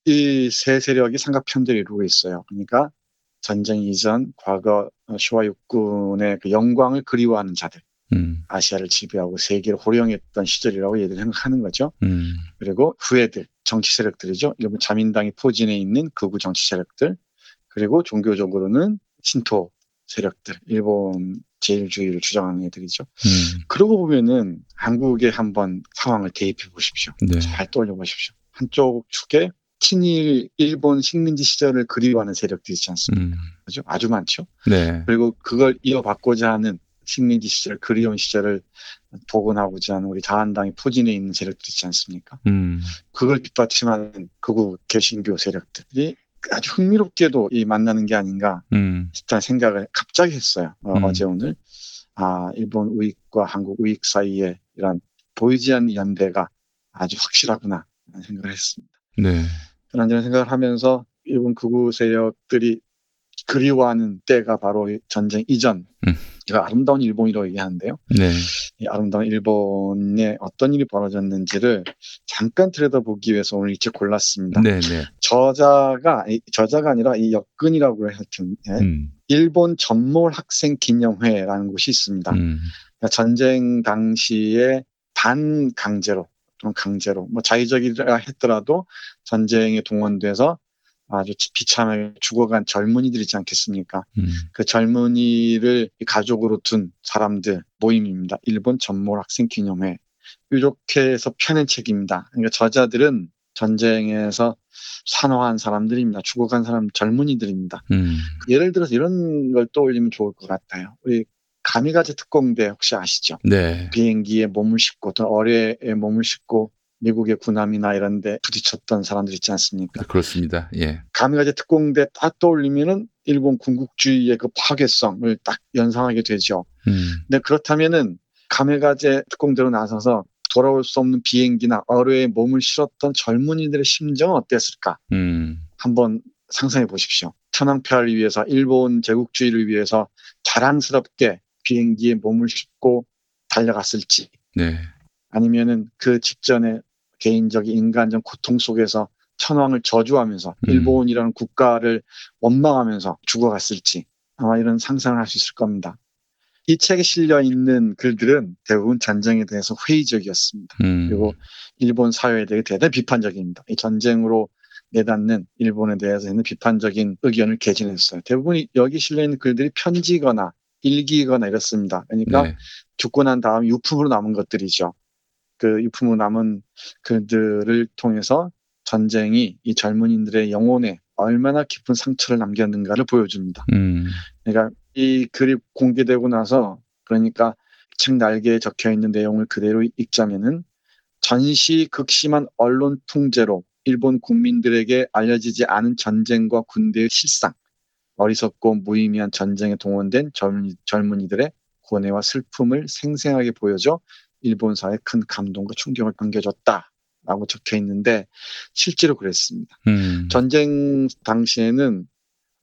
이 세 세력이 삼각편대를 이루고 있어요. 그러니까 전쟁 이전 과거 쇼와 육군의 그 영광을 그리워하는 자들, 음. 아시아를 지배하고 세계를 호령했던 시절이라고 얘들 생각하는 거죠. 음. 그리고 후예들, 정치 세력들이죠. 일본 자민당이 포진해 있는 극우 정치 세력들, 그리고 종교적으로는 신토 세력들, 일본 제일주의를 주장하는 애들이죠. 음. 그러고 보면은 한국에 한번 상황을 대입해 보십시오. 네. 잘 떠올려 보십시오. 한쪽 축에 친일 일본 식민지 시절을 그리워하는 세력들이 있지 않습니까? 음. 그렇죠? 아주 많죠. 네. 그리고 그걸 이어받고자 하는 식민지 시절, 그리운 시절을 복원하고자 하는 우리 자한당이 포진해 있는 세력들이 있지 않습니까? 음. 그걸 뒷받침하는 극우 개신교 세력들이 아주 흥미롭게도 이 만나는 게 아닌가 음. 싶다는 생각을 갑자기 했어요. 어, 음. 어제 오늘 아 일본 우익과 한국 우익 사이에 이런 보이지 않는 연대가 아주 확실하구나 라는 생각을 했습니다. 네. 그런 이런 생각을 하면서 일본 극우 세력들이 그리워하는 때가 바로 전쟁 이전 음. 이거 아름다운 일본이라고 얘기하는데요. 네. 이 아름다운 일본에 어떤 일이 벌어졌는지를 잠깐 들여다보기 위해서 오늘 이 책 골랐습니다. 네, 네. 저자가 저자가 아니라 이 역근이라고 할 텐데 음. 일본 전몰 학생 기념회라는 곳이 있습니다. 음. 그러니까 전쟁 당시에 반 강제로 또는 강제로 뭐 자의적이라 했더라도 전쟁에 동원돼서 아주 비참하게 죽어간 젊은이들 있지 않겠습니까? 음. 그 젊은이를 가족으로 둔 사람들 모임입니다. 일본 전몰 학생 기념회. 이렇게 해서 펴낸 책입니다. 그러니까 저자들은 전쟁에서 산화한 사람들입니다. 죽어간 사람, 젊은이들입니다. 음. 예를 들어서 이런 걸 떠올리면 좋을 것 같아요. 우리 가미가제 특공대 혹시 아시죠? 네. 비행기에 몸을 싣고, 또 어뢰에 몸을 싣고, 미국의 군함이나 이런 데 부딪혔던 사람들 있지 않습니까? 그렇습니다. 예. 가미가제 특공대 딱 떠올리면은 일본 군국주의의 그 파괴성을 딱 연상하게 되죠. 음. 근데 그렇다면은 가미가제 특공대로 나서서 돌아올 수 없는 비행기나 어뢰에 몸을 실었던 젊은이들의 심정은 어땠을까? 음. 한번 상상해 보십시오. 천황폐하를 위해서, 일본 제국주의를 위해서 자랑스럽게 비행기에 몸을 싣고 달려갔을지. 네. 아니면은 그 직전에 개인적인 인간적 고통 속에서 천황을 저주하면서 음. 일본이라는 국가를 원망하면서 죽어갔을지 아마 이런 상상을 할 수 있을 겁니다. 이 책에 실려있는 글들은 대부분 전쟁에 대해서 회의적이었습니다. 음. 그리고 일본 사회에 대해 대단히 비판적입니다. 이 전쟁으로 내닫는 일본에 대해서 있는 비판적인 의견을 개진했어요. 대부분 여기 실려있는 글들이 편지거나 일기가 내렸습니다. 그러니까 네. 죽고 난 다음 유품으로 남은 것들이죠. 그 유품으로 남은 그들을 통해서 전쟁이 이 젊은이들의 영혼에 얼마나 깊은 상처를 남겼는가를 보여줍니다. 음. 그러니까 이 글이 공개되고 나서 그러니까 책 날개에 적혀있는 내용을 그대로 읽자면은 전시 극심한 언론 통제로 일본 국민들에게 알려지지 않은 전쟁과 군대의 실상, 어리석고 무의미한 전쟁에 동원된 젊, 젊은이들의 고뇌와 슬픔을 생생하게 보여줘 일본사에 큰 감동과 충격을 안겨줬다 라고 적혀있는데 실제로 그랬습니다. 음. 전쟁 당시에는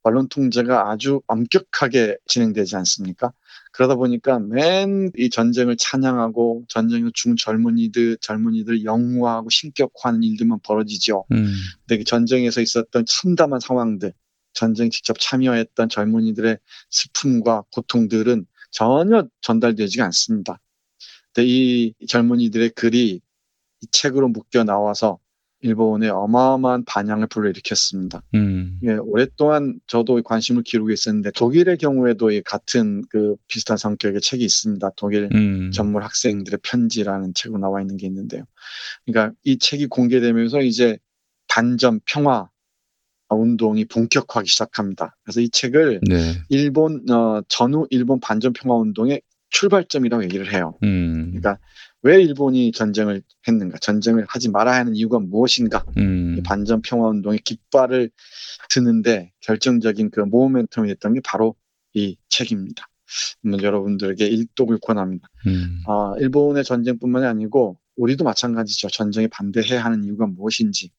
언론 통제가 아주 엄격하게 진행되지 않습니까? 그러다 보니까 맨 이 전쟁을 찬양하고 전쟁을 죽은 젊은이들, 젊은이들 영화하고 신격화하는 일들만 벌어지죠. 음. 근데 그 전쟁에서 있었던 참담한 상황들, 전쟁 직접 참여했던 젊은이들의 슬픔과 고통들은 전혀 전달되지가 않습니다. 근데 이 젊은이들의 글이 이 책으로 묶여 나와서 일본의 어마어마한 반향을 불러일으켰습니다. 음. 예, 오랫동안 저도 관심을 기울이고 있었는데 독일의 경우에도 같은 그 비슷한 성격의 책이 있습니다. 독일 음. 전문 학생들의 편지라는 책으로 나와 있는 게 있는데요. 그러니까 이 책이 공개되면서 이제 반전 평화 운동이 본격화하기 시작합니다. 그래서 이 책을 네. 일본 어, 전후 일본 반전 평화 운동의 출발점이라고 얘기를 해요. 음. 그러니까 왜 일본이 전쟁을 했는가, 전쟁을 하지 말아야 하는 이유가 무엇인가, 음. 반전 평화 운동의 깃발을 드는데 결정적인 그 모멘텀이 됐던 게 바로 이 책입니다. 음, 여러분들에게 일독을 권합니다. 음. 어, 일본의 전쟁뿐만이 아니고 우리도 마찬가지죠. 전쟁에 반대해야 하는 이유가 무엇인지,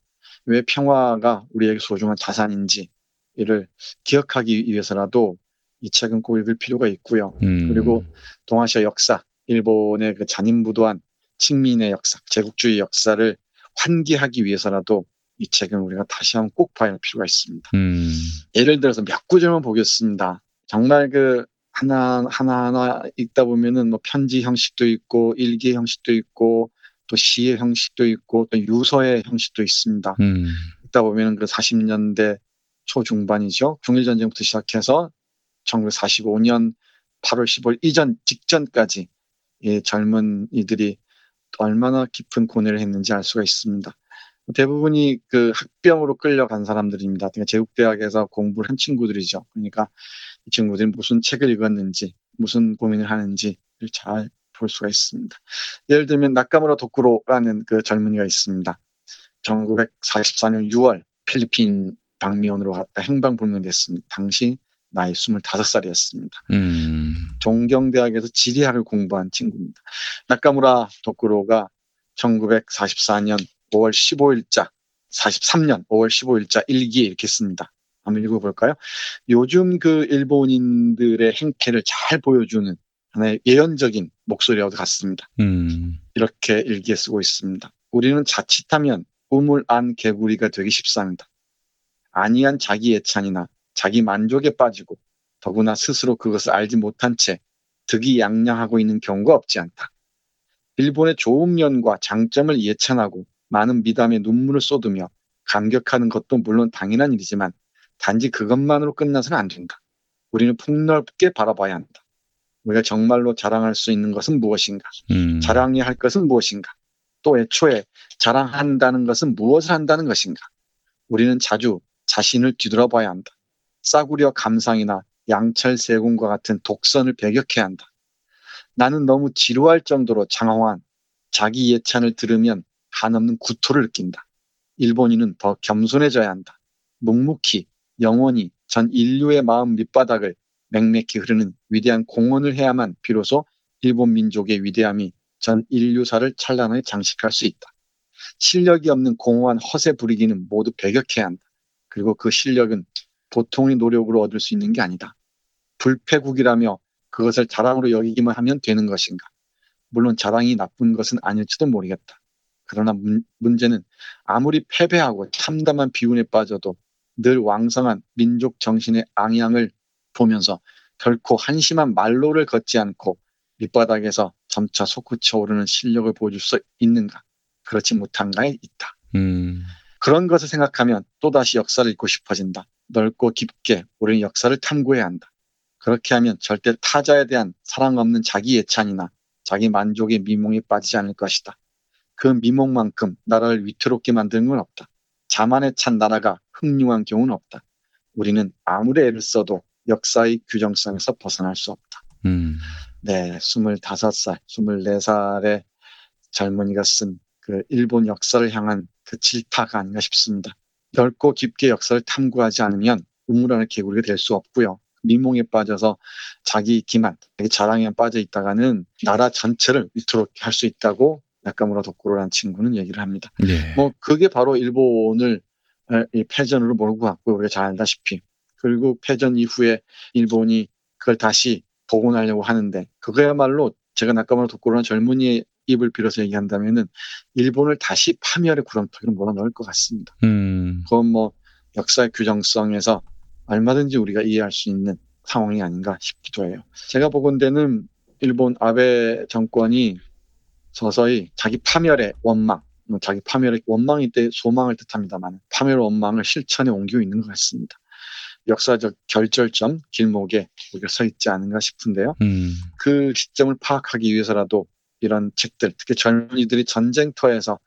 왜 평화가 우리에게 소중한 자산인지 이를 기억하기 위해서라도 이 책은 꼭 읽을 필요가 있고요. 음. 그리고 동아시아 역사, 일본의 그 잔인무도한 식민의 역사, 제국주의 역사를 환기하기 위해서라도 이 책은 우리가 다시 한번 꼭 봐야 할 필요가 있습니다. 음. 예를 들어서 몇 구절만 보겠습니다. 정말 그 하나 하나 하나 읽다 보면은 뭐 편지 형식도 있고 일기 형식도 있고 또 시의 형식도 있고 또 유서의 형식도 있습니다. 음. 읽다 보면은 그 사십 년대 초중반이죠. 중일전쟁부터 시작해서 천구백사십오 년 팔월 십오일 이전 직전까지 예, 젊은 이들이 얼마나 깊은 고뇌를 했는지 알 수가 있습니다. 대부분이 그 학병으로 끌려간 사람들입니다. 그러니까 제국대학에서 공부를 한 친구들이죠. 그러니까 이 친구들이 무슨 책을 읽었는지, 무슨 고민을 하는지를 잘 볼 수가 있습니다. 예를 들면 나카무라 도쿠로라는 그 젊은이가 있습니다. 천구백사십사 년 유월 필리핀 방미원으로 갔다 행방불명됐습니다. 당시 나이 스물다섯 살이었습니다. 음. 동경대학에서 지리학을 공부한 친구입니다. 나카무라 도쿠로가 천구백사십사 년 오월 십오일자, 사십삼 년 오월 십오일자 일기에 이렇게 씁니다. 한번 읽어볼까요? 요즘 그 일본인들의 행태를 잘 보여주는 하나의 예언적인 목소리와도 같습니다. 음. 이렇게 일기에 쓰고 있습니다. 우리는 자칫하면 우물 안 개구리가 되기 쉽습니다. 안이한 자기 예찬이나 자기 만족에 빠지고 더구나 스스로 그것을 알지 못한 채 득이양양하고 있는 경우가 없지 않다. 일본의 좋은 면과 장점을 예찬하고 많은 미담에 눈물을 쏟으며 감격하는 것도 물론 당연한 일이지만 단지 그것만으로 끝나서는 안 된다. 우리는 폭넓게 바라봐야 한다. 우리가 정말로 자랑할 수 있는 것은 무엇인가? 음. 자랑해야 할 것은 무엇인가? 또 애초에 자랑한다는 것은 무엇을 한다는 것인가? 우리는 자주 자신을 뒤돌아봐야 한다. 싸구려 감상이나 양철세공과 같은 독선을 배격해야 한다. 나는 너무 지루할 정도로 장황한 자기 예찬을 들으면 한없는 구토를 느낀다. 일본인은 더 겸손해져야 한다. 묵묵히 영원히 전 인류의 마음 밑바닥을 맥맥히 흐르는 위대한 공헌을 해야만 비로소 일본 민족의 위대함이 전 인류사를 찬란하게 장식할 수 있다. 실력이 없는 공허한 허세 부리기는 모두 배격해야 한다. 그리고 그 실력은 보통의 노력으로 얻을 수 있는 게 아니다. 불패국이라며 그것을 자랑으로 여기기만 하면 되는 것인가? 물론 자랑이 나쁜 것은 아닐지도 모르겠다. 그러나 문, 문제는 아무리 패배하고 참담한 비운에 빠져도 늘 왕성한 민족 정신의 앙양을 보면서 결코 한심한 말로를 걷지 않고 밑바닥에서 점차 솟구쳐 오르는 실력을 보여줄 수 있는가? 그렇지 못한가에 있다. 음. 그런 것을 생각하면 또다시 역사를 읽고 싶어진다. 넓고 깊게 우리는 역사를 탐구해야 한다. 그렇게 하면 절대 타자에 대한 사랑 없는 자기 예찬이나 자기 만족의 미몽에 빠지지 않을 것이다. 그 미몽만큼 나라를 위태롭게 만드는 건 없다. 자만에 찬 나라가 흑륭한 경우는 없다. 우리는 아무리 애를 써도 역사의 규정성에서 벗어날 수 없다. 음. 네, 스물다섯 살, 스물네 살의 젊은이가 쓴 그 일본 역사를 향한 그 질타가 아닌가 싶습니다. 넓고 깊게 역사를 탐구하지 않으면 우물안의 개구리가 될 수 없고요. 미몽에 빠져서 자기 기만, 자기 자랑에 빠져 있다가는 나라 전체를 위태롭게 할 수 있다고 나카무라 도쿠로라는 친구는 얘기를 합니다. 네. 뭐 그게 바로 일본을 패전으로 몰고 갔고요. 우리가 잘 알다시피. 그리고 패전 이후에 일본이 그걸 다시 복원하려고 하는데, 그거야말로 제가 나카무라 도쿠로라는 젊은이의 입을 빌어서 얘기한다면은 일본을 다시 파멸의 구렁텅이로 몰아넣을 것 같습니다. 음. 그건 뭐 역사의 규정성에서 얼마든지 우리가 이해할 수 있는 상황이 아닌가 싶기도 해요. 제가 보건대는 일본 아베 정권이 서서히 자기 파멸의 원망, 자기 파멸의 원망이 때 소망을 뜻합니다만 파멸 원망을 실천에 옮기고 있는 것 같습니다. 역사적 결절점 길목에 우리가 서 있지 않은가 싶은데요. 음. 그 시점을 파악하기 위해서라도 이런 책들, 특히 젊은이들이 전쟁터에서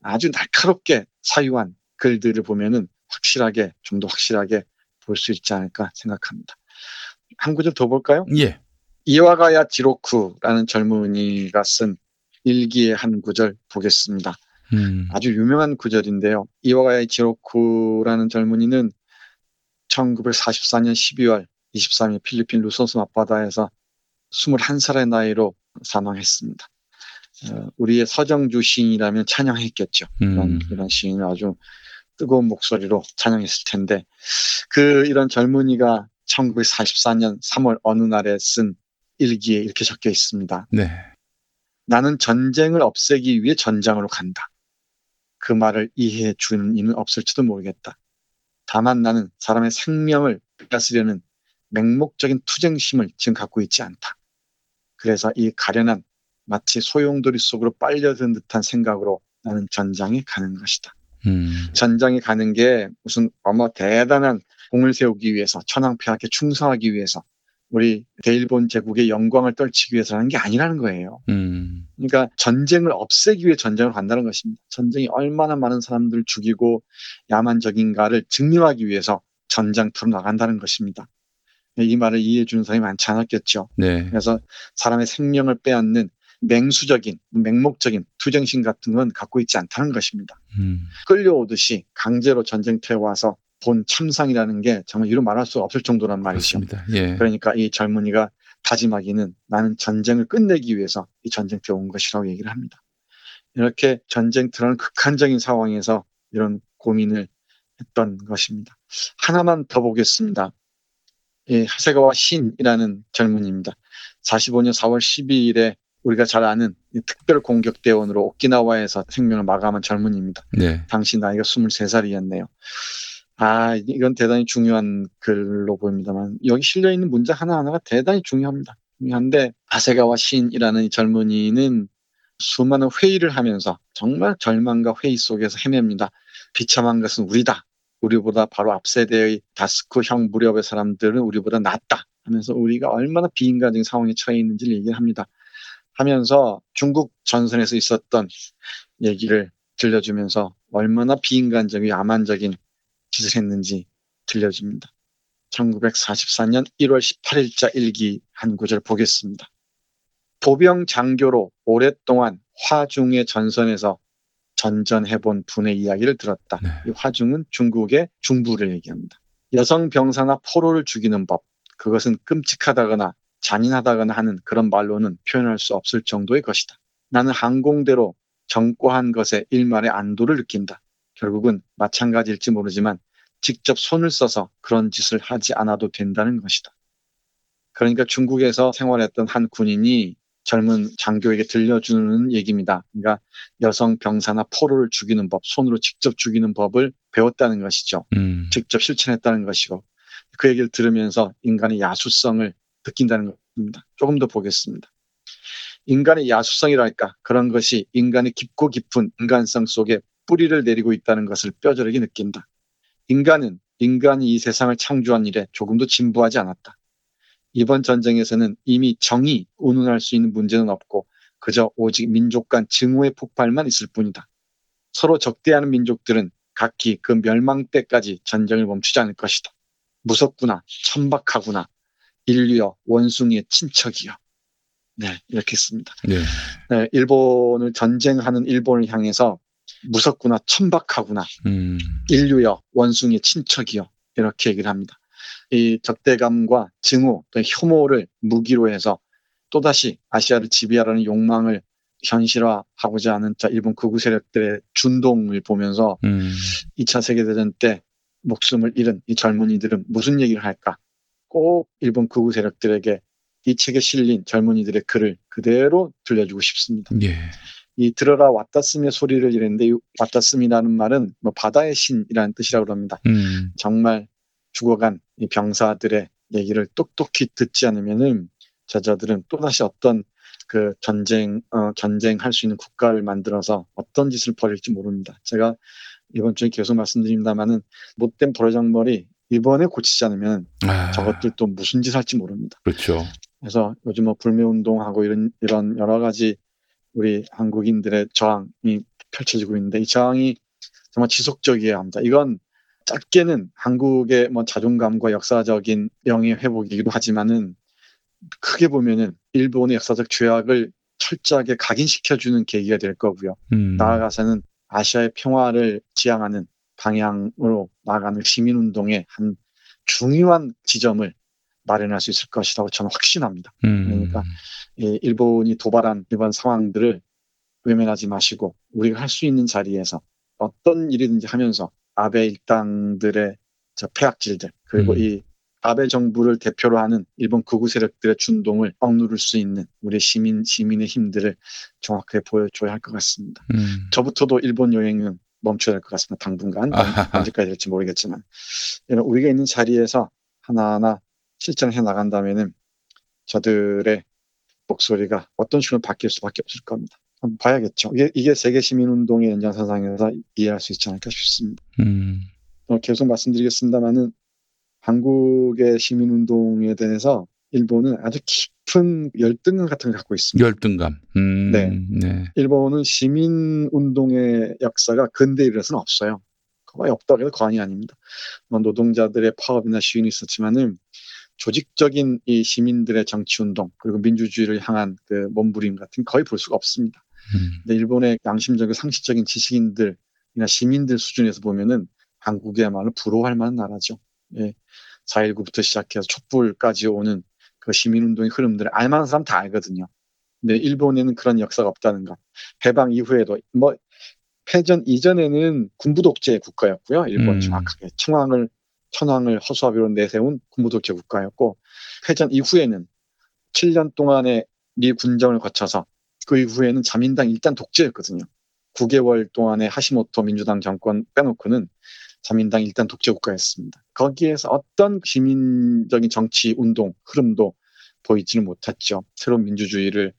아주 날카롭게 사유한 글들을 보면은 확실하게, 좀 더 확실하게 볼 수 있지 않을까 생각합니다. 한 구절 더 볼까요? 예. 이와가야 지로쿠라는 젊은이가 쓴 일기의 한 구절 보겠습니다. 음. 아주 유명한 구절인데요. 이와가야 지로쿠라는 젊은이는 천구백사십사 년 십이월 이십삼 일 필리핀 루소스 앞바다에서 스물한 살의 나이로 사망했습니다. 어, 우리의 서정주 시인이라면 찬양했겠죠. 음. 이런, 이런 시인을 아주 뜨거운 목소리로 찬양했을 텐데, 그 이런 젊은이가 천구백사십사 년 삼월 어느 날에 쓴 일기에 이렇게 적혀 있습니다. 네. 나는 전쟁을 없애기 위해 전장으로 간다. 그 말을 이해해 주는 이는 없을지도 모르겠다. 다만 나는 사람의 생명을 빼앗으려는 맹목적인 투쟁심을 지금 갖고 있지 않다. 그래서 이 가련한 마치 소용돌이 속으로 빨려든 듯한 생각으로 나는 전장에 가는 것이다. 음. 전장에 가는 게 무슨 어마 대단한 공을 세우기 위해서, 천황폐하께 충성하기 위해서, 우리 대일본 제국의 영광을 떨치기 위해서라는 게 아니라는 거예요. 음. 그러니까 전쟁을 없애기 위해 전쟁을 간다는 것입니다. 전쟁이 얼마나 많은 사람들을 죽이고 야만적인가를 증명하기 위해서 전장터로 나간다는 것입니다. 이 말을 이해해 주는 사람이 많지 않았겠죠. 네. 그래서 사람의 생명을 빼앗는 맹수적인, 맹목적인 투쟁심 같은 건 갖고 있지 않다는 것입니다. 음. 끌려오듯이 강제로 전쟁터에 와서 본 참상이라는 게 정말 이루 말할 수 없을 정도란 말이죠. 예. 그러니까 이 젊은이가 다짐하기는 나는 전쟁을 끝내기 위해서 이 전쟁터에 온 것이라고 얘기를 합니다. 이렇게 전쟁터라는 극한적인 상황에서 이런 고민을 했던 것입니다. 하나만 더 보겠습니다. 예, 하세가와 신이라는 젊은이입니다. 사십오 년 사월 십이 일에 우리가 잘 아는 특별공격대원으로 오키나와에서 생명을 마감한 젊은이입니다. 네. 당시 나이가 스물세 살이었네요. 아, 이건 대단히 중요한 글로 보입니다만 여기 실려있는 문장 하나하나가 대단히 중요합니다. 중요한데 하세가와 신이라는 이 젊은이는 수많은 회의를 하면서 정말 절망과 회의 속에서 헤맵니다. 비참한 것은 우리다. 우리보다 바로 앞세대의 다스쿠 형 무렵의 사람들은 우리보다 낫다 하면서 우리가 얼마나 비인간적인 상황에 처해 있는지를 얘기합니다. 하면서 중국 전선에서 있었던 얘기를 들려주면서 얼마나 비인간적이고 야만적인 짓을 했는지 들려줍니다. 천구백사십사 년 일월 십팔 일자 일기 한 구절 보겠습니다. 보병 장교로 오랫동안 화중의 전선에서 전전해본 분의 이야기를 들었다. 네. 이 화중은 중국의 중부를 얘기합니다. 여성 병사나 포로를 죽이는 법, 그것은 끔찍하다거나 잔인하다거나 하는 그런 말로는 표현할 수 없을 정도의 것이다. 나는 항공대로 정과한 것에 일말의 안도를 느낀다. 결국은 마찬가지일지 모르지만 직접 손을 써서 그런 짓을 하지 않아도 된다는 것이다. 그러니까 중국에서 생활했던 한 군인이 젊은 장교에게 들려주는 얘기입니다. 그러니까 여성 병사나 포로를 죽이는 법, 손으로 직접 죽이는 법을 배웠다는 것이죠. 음. 직접 실천했다는 것이고, 그 얘기를 들으면서 인간의 야수성을 느낀다는 겁니다. 조금 더 보겠습니다. 인간의 야수성이랄까, 그런 것이 인간의 깊고 깊은 인간성 속에 뿌리를 내리고 있다는 것을 뼈저리게 느낀다. 인간은 인간이 이 세상을 창조한 일에 조금도 진보하지 않았다. 이번 전쟁에서는 이미 정이 운운할 수 있는 문제는 없고 그저 오직 민족 간 증오의 폭발만 있을 뿐이다. 서로 적대하는 민족들은 각기 그 멸망 때까지 전쟁을 멈추지 않을 것이다. 무섭구나, 천박하구나, 인류여, 원숭이의 친척이여. 네, 이렇게 했습니다. 네. 네, 일본을 전쟁하는 일본을 향해서 무섭구나, 천박하구나, 음. 인류여, 원숭이의 친척이여. 이렇게 얘기를 합니다. 이 적대감과 증오, 또 혐오를 무기로 해서 또다시 아시아를 지배하라는 욕망을 현실화하고자 하는 일본 극우 세력들의 준동을 보면서 음. 이 차 세계대전 때 목숨을 잃은 이 젊은이들은 무슨 얘기를 할까? 꼭 일본 극우 세력들에게 이 책에 실린 젊은이들의 글을 그대로 들려주고 싶습니다. 예. 이 들어라 왓다스미의 소리를 이랬는데 이 왓다스미라는 말은 뭐 바다의 신이라는 뜻이라고 합니다. 음. 정말 죽어간 이 병사들의 얘기를 똑똑히 듣지 않으면은 저자들은 또다시 어떤 그 전쟁, 어, 전쟁할 수 있는 국가를 만들어서 어떤 짓을 벌일지 모릅니다. 제가 이번 주에 계속 말씀드립니다만은 못된 버려장머리 이번에 고치지 않으면 아. 저것들 또 무슨 짓 할지 모릅니다. 그렇죠. 그래서 요즘 뭐 불매운동하고 이런, 이런 여러 가지 우리 한국인들의 저항이 펼쳐지고 있는데 이 저항이 정말 지속적이어야 합니다. 이건 짧게는 한국의 뭐 자존감과 역사적인 명예 회복이기도 하지만은 크게 보면은 일본의 역사적 죄악을 철저하게 각인시켜주는 계기가 될 거고요. 음. 나아가서는 아시아의 평화를 지향하는 방향으로 나아가는 시민운동의 한 중요한 지점을 마련할 수 있을 것이라고 저는 확신합니다. 음. 그러니까 일본이 도발한 이번 상황들을 외면하지 마시고 우리가 할 수 있는 자리에서 어떤 일이든지 하면서 아베 일당들의 저 폐악질들 그리고 음. 이 아베 정부를 대표로 하는 일본 극우 세력들의 준동을 억누를 수 있는 우리 시민, 시민의 힘들을 정확하게 보여줘야 할 것 같습니다. 음. 저부터도 일본 여행은 멈춰야 할 것 같습니다. 당분간. 아하. 언제까지 될지 모르겠지만. 우리가 있는 자리에서 하나하나 실천해 나간다면은 저들의 목소리가 어떤 식으로 바뀔 수밖에 없을 겁니다. 한번 봐야겠죠. 이게, 이게 세계 시민운동의 연장선상에서 이해할 수 있지 않을까 싶습니다. 음. 계속 말씀드리겠습니다만은 한국의 시민운동에 대해서 일본은 아주 깊은 열등감 같은 걸 갖고 있습니다. 열등감. 음, 네. 네. 일본은 시민운동의 역사가 근대에 이르러서는 없어요. 거의 없다고 해도 과언이 아닙니다. 노동자들의 파업이나 시위는 있었지만은 조직적인 이 시민들의 정치운동 그리고 민주주의를 향한 그 몸부림 같은 거의 볼 수가 없습니다. 음. 근데 일본의 양심적이고 상식적인 지식인들이나 시민들 수준에서 보면은 한국이야말로 부러워할 만한 나라죠. 예, 사 일구부터 시작해서 촛불까지 오는 그 시민운동의 흐름들을 알만한 사람 다 알거든요. 근데 일본에는 그런 역사가 없다는 것. 해방 이후에도 뭐 패전 이전에는 군부독재 국가였고요. 일본 음. 정확하게 청황을 천황을 허수아비로 내세운 군부독재 국가였고 패전 이후에는 칠 년 동안의 미군정을 거쳐서 그 이후에는 자민당 일단 독재였거든요. 구 개월 동안의 하시모토 민주당 정권 빼놓고는 자민당 일단 독재국가였습니다. 거기에서 어떤 시민적인 정치운동 흐름도 보이지는 못했죠. 새로운 민주주의를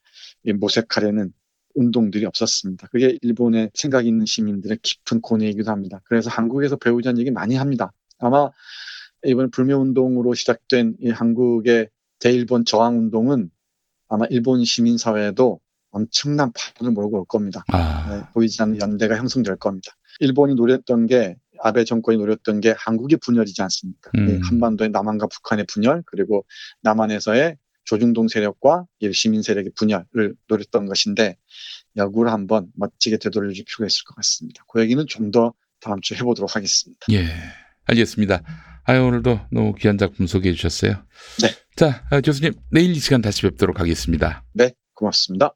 모색하려는 운동들이 없었습니다. 그게 일본의 생각 있는 시민들의 깊은 고뇌이기도 합니다. 그래서 한국에서 배우자는 얘기 많이 합니다. 아마 이번 불매운동으로 시작된 이 한국의 대일본 저항운동은 아마 일본 시민사회에도 엄청난 파문을 몰고 올 겁니다. 아. 네, 보이지 않는 연대가 형성될 겁니다. 일본이 노렸던 게 아베 정권이 노렸던 게 한국의 분열이지 않습니까? 음. 한반도의 남한과 북한의 분열 그리고 남한에서의 조중동 세력과 시민 세력의 분열을 노렸던 것인데 여구를 한번 멋지게 되돌려줄 필요가 있을 것 같습니다. 그 얘기는 좀 더 다음 주에 해보도록 하겠습니다. 예, 알겠습니다. 아유, 오늘도 너무 귀한 작품 소개해 주셨어요. 네. 자, 교수님 내일 이 시간 다시 뵙도록 하겠습니다. 네, 고맙습니다.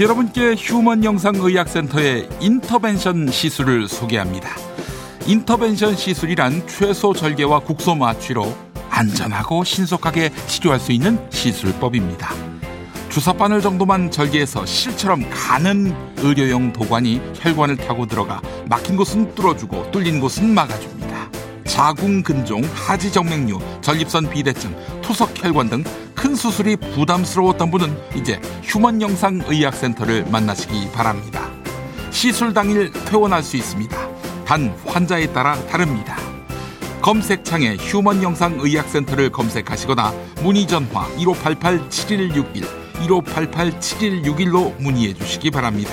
여러분께 휴먼 영상의학센터의 인터벤션 시술을 소개합니다. 인터벤션 시술이란 최소 절개와 국소 마취로 안전하고 신속하게 치료할 수 있는 시술법입니다. 주사바늘 정도만 절개해서 실처럼 가는 의료용 도관이 혈관을 타고 들어가 막힌 곳은 뚫어주고 뚫린 곳은 막아줍니다. 자궁근종, 하지정맥류, 전립선 비대증, 투석혈관 등 큰 수술이 부담스러웠던 분은 이제 휴먼영상의학센터를 만나시기 바랍니다. 시술 당일 퇴원할 수 있습니다. 단 환자에 따라 다릅니다. 검색창에 휴먼영상의학센터를 검색하시거나 문의전화 일오팔팔 칠일육일, 일오팔팔 칠일육일로 문의해 주시기 바랍니다.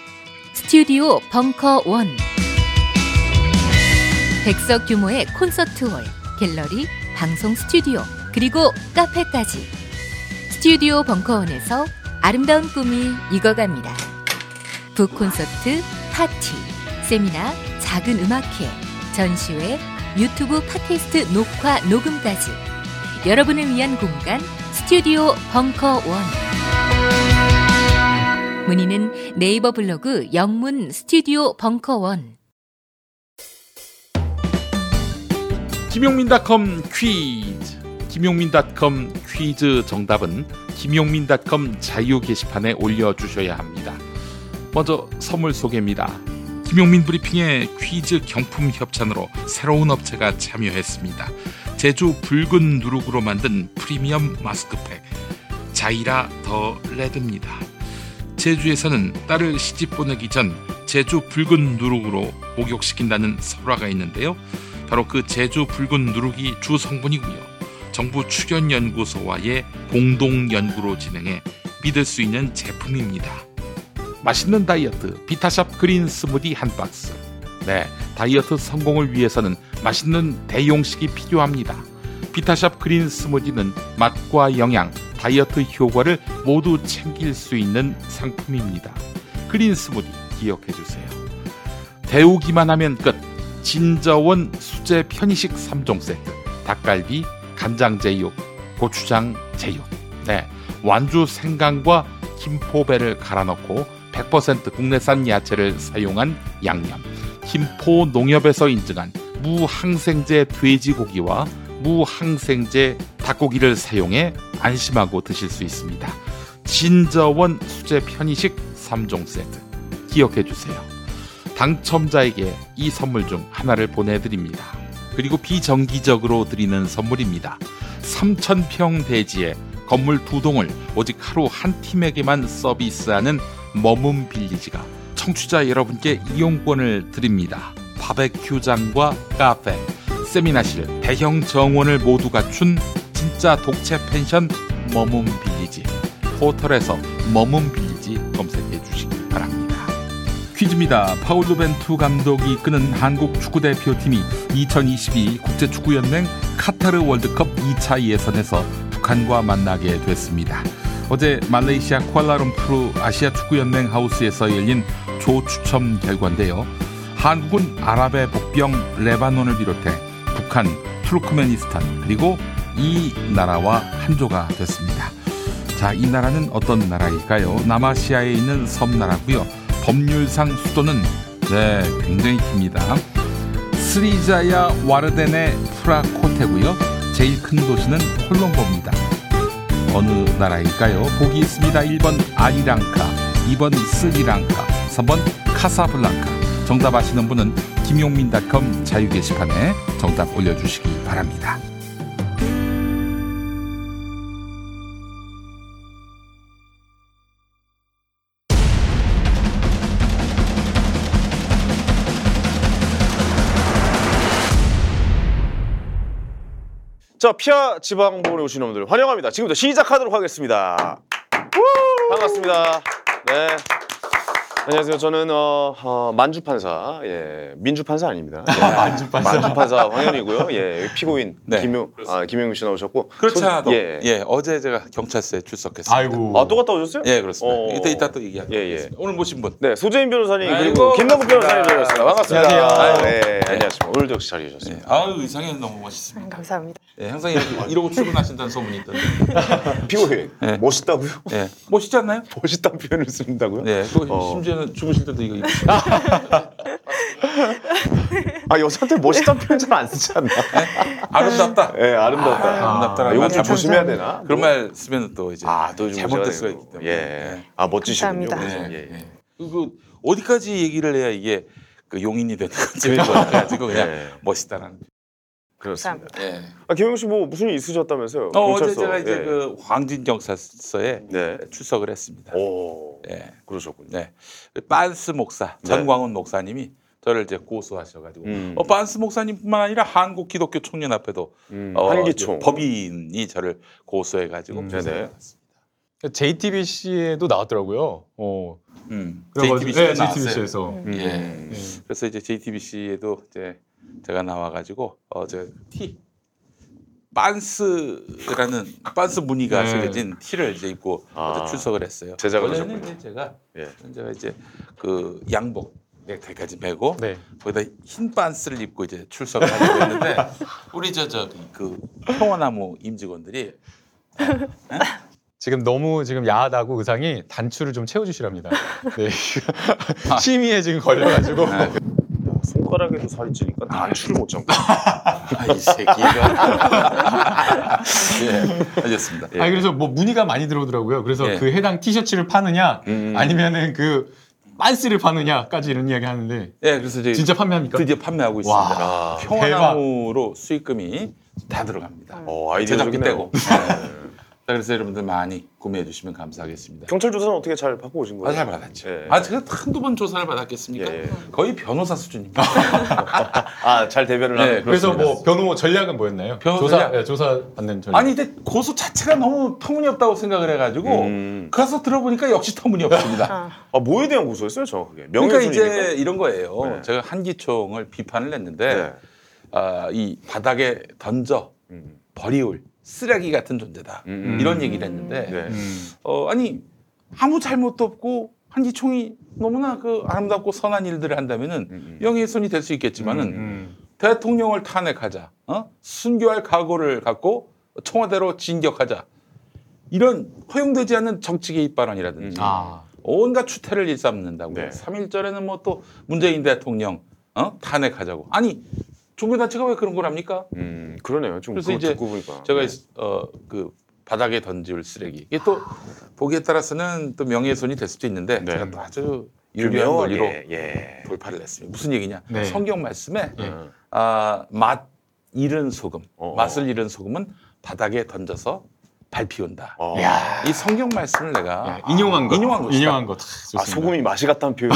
스튜디오 벙커 원. 백석 규모의 콘서트홀, 갤러리, 방송 스튜디오, 그리고 카페까지. 스튜디오 벙커원에서 아름다운 꿈이 익어갑니다. 북콘서트, 파티, 세미나, 작은 음악회, 전시회, 유튜브 팟캐스트 녹화, 녹음까지. 여러분을 위한 공간, 스튜디오 벙커원. 문의는 네이버 블로그 영문 스튜디오 벙커원. 김용민 닷컴 퀴즈. 김용민 닷컴 퀴즈 정답은 김용민 닷컴 자유 게시판에 올려주셔야 합니다. 먼저 선물 소개입니다. 김용민 브리핑에 퀴즈 경품 협찬으로 새로운 업체가 참여했습니다. 제주 붉은 누룩으로 만든 프리미엄 마스크팩 자이라 더 레드입니다. 제주에서는 딸을 시집 보내기 전 제주 붉은 누룩으로 목욕시킨다는 설화가 있는데요. 바로 그 제주 붉은 누룩이 주 성분이고요. 정부 출연연구소와의 공동연구로 진행해 믿을 수 있는 제품입니다. 맛있는 다이어트 비타샵 그린 스무디 한 박스. 네, 다이어트 성공을 위해서는 맛있는 대용식이 필요합니다. 비타샵 그린 스무디는 맛과 영양, 다이어트 효과를 모두 챙길 수 있는 상품입니다. 그린 스무디 기억해주세요. 데우기만 하면 끝. 진저원 수제 편의식 삼 종 세트, 닭갈비, 간장 제육, 고추장 제육. 네, 완주 생강과 김포배를 갈아 넣고 백 퍼센트 국내산 야채를 사용한 양념. 김포 농협에서 인증한 무항생제 돼지고기와 무항생제 닭고기를 사용해 안심하고 드실 수 있습니다. 진저원 수제 편의식 삼 종 세트 기억해 주세요. 당첨자에게 이 선물 중 하나를 보내드립니다. 그리고 비정기적으로 드리는 선물입니다. 삼천 평 대지에 건물 두 동을 오직 하루 한 팀에게만 서비스하는 머문 빌리지가 청취자 여러분께 이용권을 드립니다. 바베큐장과 카페, 세미나실, 대형 정원을 모두 갖춘 진짜 독채 펜션 머문 빌리지. 포털에서 머문 빌리지 검색해 주시기 바랍니다. 퀴즈입니다. 파울루 벤투 감독이 이끄는 한국 축구대표팀이 이천이십이 국제축구연맹 카타르 월드컵 이 차 예선에서 북한과 만나게 됐습니다. 어제 말레이시아 쿠알라룸푸르 아시아 축구연맹 하우스에서 열린 조추첨 결과인데요. 한국은 아랍의 복병 레바논을 비롯해 북한, 투르크메니스탄, 그리고 이 나라와 한조가 됐습니다. 자, 이 나라는 어떤 나라일까요? 남아시아에 있는 섬나라고요. 법률상 수도는 네, 굉장히 깁니다. 스리자야 와르덴의 프라코테고요. 제일 큰 도시는 콜롬보입니다. 어느 나라일까요? 보기 있습니다. 일 번 아리랑카, 이 번 스리랑카, 삼 번 카사블랑카. 정답 아시는 분은 김용민 닷컴 자유 게시판에 정답 올려주시기 바랍니다. 자, 피아 지방본에 오신 분들 환영합니다. 지금부터 시작하도록 하겠습니다. 반갑습니다. 네. 안녕하세요. 저는 어, 어, 만주판사, 예, 민주판사 아닙니다. 예. 만주판사, 만주판사 황현이고요. 예, 피고인 네. 김용, 아, 김용민 씨 나오셨고. 그렇지 않아도 예. 예, 어제 제가 경찰서에 출석했습니다. 아이고. 아, 또 갔다 오셨어요? 예, 그렇습니다. 어... 이따 이따 또 얘기하겠습니다. 예, 예. 오늘 모신 분. 네, 소재인 변호사님 그리고 김남국 변호사님 모셨습니다. 반갑습니다. 안녕하세요. 네, 네. 안녕하십니까. 오늘도 역시 자리해 주셨습니다. 네. 아유, 의상이 너무 멋있습니다. 감사합니다. 예, 항상 이러고 출근하신다는 소문이 있던데. 피고인 예. 멋있다고요? 예, 멋있지 않나요? 멋있다는 표현을 쓴다고요? 네, 어. 심지어 주무실 때도 이거 입으시고. 아, 여자한테 멋있다는 표현 잘 안 쓰지 않나? 네? 아름답다. 예, 네, 아름답다. 아, 아름답다라고. 이거 좀 조심해야 되나? 그런 말 쓰면 또 이제 아, 또 잘못될 수가 있기 때문에. 예. 아, 멋지시군요. 감사합니다. 네. 예. 그 어디까지 얘기를 해야 이게 그 용인이 되는 건지 가지고 그냥 예. 멋있다라는. 그렇습니다. 예. 아, 김용민 씨 뭐 무슨 일 있으셨다면서요? 어, 경찰서. 어제 제가 이제 예. 그 황진 경찰서에 네. 출석을 했습니다. 오, 예, 그러셨군요. 네, 반스 목사 전광훈 네. 목사님이 저를 이제 고소하셔가지고 음. 어, 반스 목사님뿐만 아니라 한국 기독교 청년합회도 음. 어, 한기총 법인이 저를 고소해가지고 조사를 받았습니다. 음. 제이티비씨에도 나왔더라고요. 어, 음. 제이티비씨에 네, 제이티비씨에서. 음. 예. 음. 그래서 이제 제이티비씨에도 이제 제가 나와가지고 어제 티 빤스라는 빤스 무늬가 새겨진 네. 티를 이제 입고 아, 출석을 했어요. 제작을 하셨군요. 제가 예. 제가 이제 그 양복 넥타이까지 메고 네. 거기다 흰 빤스를 입고 이제 출석을 하려고 했는데 우리 저 저 그 평화나무 임직원들이 에? 지금 너무 지금 야하다고 의상이 단추를 좀 채워주시랍니다. 네. 심의에 지금 걸려가지고. 네. 손가락에도 살이 찌니까 단추를 못 잡고. 아, 이 새끼가. 예, 알겠습니다. 예. 아, 그래서 뭐 문의가 많이 들어오더라고요. 그래서 예. 그 해당 티셔츠를 파느냐, 음. 아니면은 그 반스를 파느냐까지 이런 이야기 하는데. 예, 그래서 저희 진짜 판매합니까? 드디어 판매하고 있습니다. 와, 평화나무로 수익금이 다 들어갑니다. 어, 제작비 떼고. 그래서 여러분들 많이 구매해 주시면 감사하겠습니다. 경찰 조사는 어떻게 잘 받고 오신 거예요? 아, 잘 받았죠. 예. 아, 제가 한두 번 조사를 받았겠습니까? 예. 거의 변호사 수준입니다. 아, 잘 대변을 하는. 네, 그래서 뭐 변호 전략은 뭐였나요? 변호 조사, 전략? 네, 조사 받는 전략. 아니, 근데 고소 자체가 너무 터무니없다고 생각을 해가지고 음. 가서 들어보니까 역시 터무니없습니다. 아, 뭐에 대한 고소였어요, 저? 그게? 그러니까 이제 이런 거예요. 네. 제가 한기총을 비판을 했는데 네. 아, 이 바닥에 던져 음. 버리울. 쓰레기 같은 존재다. 음, 이런 얘기를 했는데 네. 음. 어, 아니 아무 잘못도 없고 한기총이 너무나 그 아름답고 선한 일들을 한다면은 음, 명예훼손이 될 수 있겠지만은 음, 대통령을 탄핵하자, 어? 순교할 각오를 갖고 청와대로 진격하자 이런 허용되지 않는 정치 개입 발언이라든지 음, 아. 온갖 추태를 일삼는다고. 네. 삼일절에는 뭐 또 문재인 대통령 어? 탄핵하자고. 아니. 종교단체가 왜 그런 걸 합니까? 음, 그러네요. 좀 그래서 이제 듣고 보니까. 제가 네. 어, 그 바닥에 던질 쓰레기. 이게 또 보기에 따라서는 또 명예훼손이 될 수도 있는데 네. 제가 또 아주 유명한 논리로 예, 예. 돌파를 했습니다. 무슨 얘기냐? 네. 성경 말씀에 예. 아, 맛 잃은 소금, 어어. 맛을 잃은 소금은 바닥에 던져서 밟히운다. 이 성경 말씀을 내가 야, 인용한 아, 거, 인용한 거, 인용한 거. 아, 소금이 맛이 같다는 표현.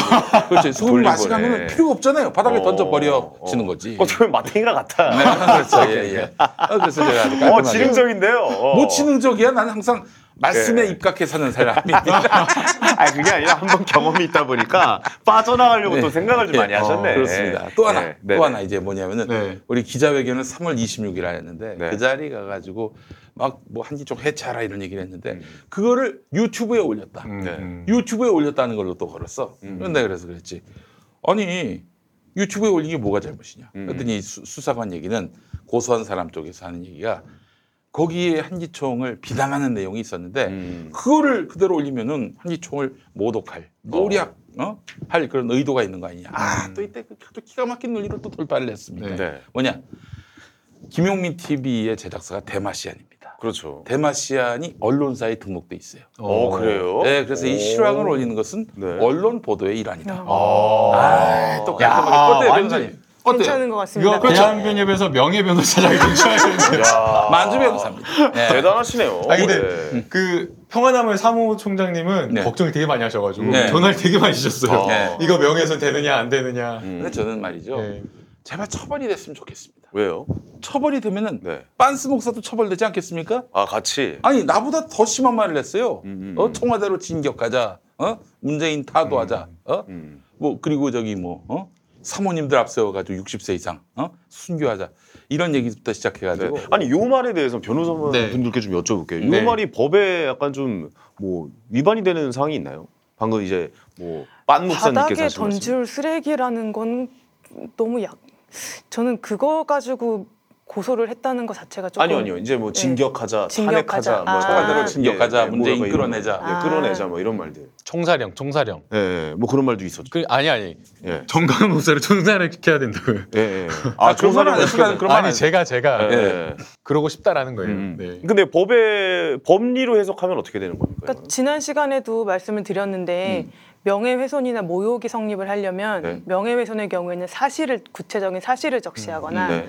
그렇죠. 소금이 맛이 같으면 필요가 없잖아요. 바닥에 어, 던져 버려지는 어, 거지. 어쩌면 마탱이랑 같아. 네, 그렇죠. 예, 예. 어, 그래서 제가 아주 어, 지능적인데요. 어. 뭐 지능적이야? 나는 항상 말씀에 네. 입각해 사는 사람입니다. 아, 그게 아니라 한번 경험이 있다 보니까 빠져나가려고 네. 또 생각을 좀 네. 많이 하셨네. 어, 그렇습니다. 또 하나, 네. 또 네. 하나 이제 뭐냐면은 네. 우리 기자회견을 삼월 이십육일 했는데 네. 그 자리 가가지고. 막 뭐 한기총 해체하라 이런 얘기를 했는데 음. 그거를 유튜브에 올렸다. 음. 유튜브에 올렸다는 걸로 또 걸었어. 음. 그런데 그래서 그랬지. 아니 유튜브에 올린 게 뭐가 잘못이냐. 음. 그랬더니 수, 수사관 얘기는 고소한 사람 쪽에서 하는 얘기가 거기에 한기총을 비난하는 내용이 있었는데 음. 그거를 그대로 올리면은 한기총을 모독할, 노략, 어. 어? 할 그런 의도가 있는 거 아니냐. 아, 또 이때 그, 또 기가 막힌 논리로 또 돌파를 했습니다. 네. 뭐냐 김용민 티비의 제작사가 대마시안입니다. 없다. 그렇죠. 대마시안이 언론사에 등록돼 있어요. 어, 그래요? 네, 그래서 이 실황을 올리는 것은 네. 언론 보도의 일환이다. 아, 아 또 깔끔하게 뻗대요, 변호사님. 어때요? 괜찮은 것 같습니다. 그렇죠. 대한변협에서 명예변호사장이 되셨어요. 만주 변호사입니다. 네. 대단하시네요. 아 근데 네. 그 평화나무의 사무총장님은 네. 걱정을 되게 많이 하셔가지고 네. 전화를 되게 많이 주셨어요. 아. 네. 이거 명예훼손 되느냐 안 되느냐. 음. 근데 저는 말이죠. 네. 제발 처벌이 됐으면 좋겠습니다. 왜요? 처벌이 되면은 네. 빤스 목사도 처벌되지 않겠습니까? 아 같이. 아니 나보다 더 심한 말을 했어요. 음, 음, 어 청와대로 진격하자. 어 문재인 타도하자. 음, 어 음. 뭐 그리고 저기 뭐 어. 사모님들 앞세워가지고 육십 세 이상 어? 순교하자 이런 얘기부터 시작해가지고 네. 아니 요 말에 대해서 변호사분들께 네. 좀 여쭤볼게요. 네. 요 말이 법에 약간 좀 뭐 위반이 되는 사항이 있나요? 방금 이제 뭐 빤 목사님께서 바닥에 던질 쓰레기라는 건 너무 약. 저는 그거 가지고 고소를 했다는 것 자체가 조금 아니요 아니요 이제 뭐 진격하자, 네. 탄핵하자, 뭐 청와대로 아~ 진격하자, 예, 문재인 뭐 끌어내자, 아~ 예, 끌어내자 뭐 이런 말들. 총사령, 총사령. 예, 예, 뭐 그런 말도 있었죠. 그, 아니 아니, 예. 정강훈 목사를 총사령 시켜야 된다고요. 예, 예. 아 총사령 시켜야 그런 말 아니 제가 제가 예. 예. 그러고 싶다라는 거예요. 음. 네. 근데 법에 법리로 해석하면 어떻게 되는 겁니까? 그러니까 지난 시간에도 말씀을 드렸는데. 음. 명예훼손이나 모욕이 성립을 하려면 네. 명예훼손의 경우에는 사실을 구체적인 사실을 적시하거나 네.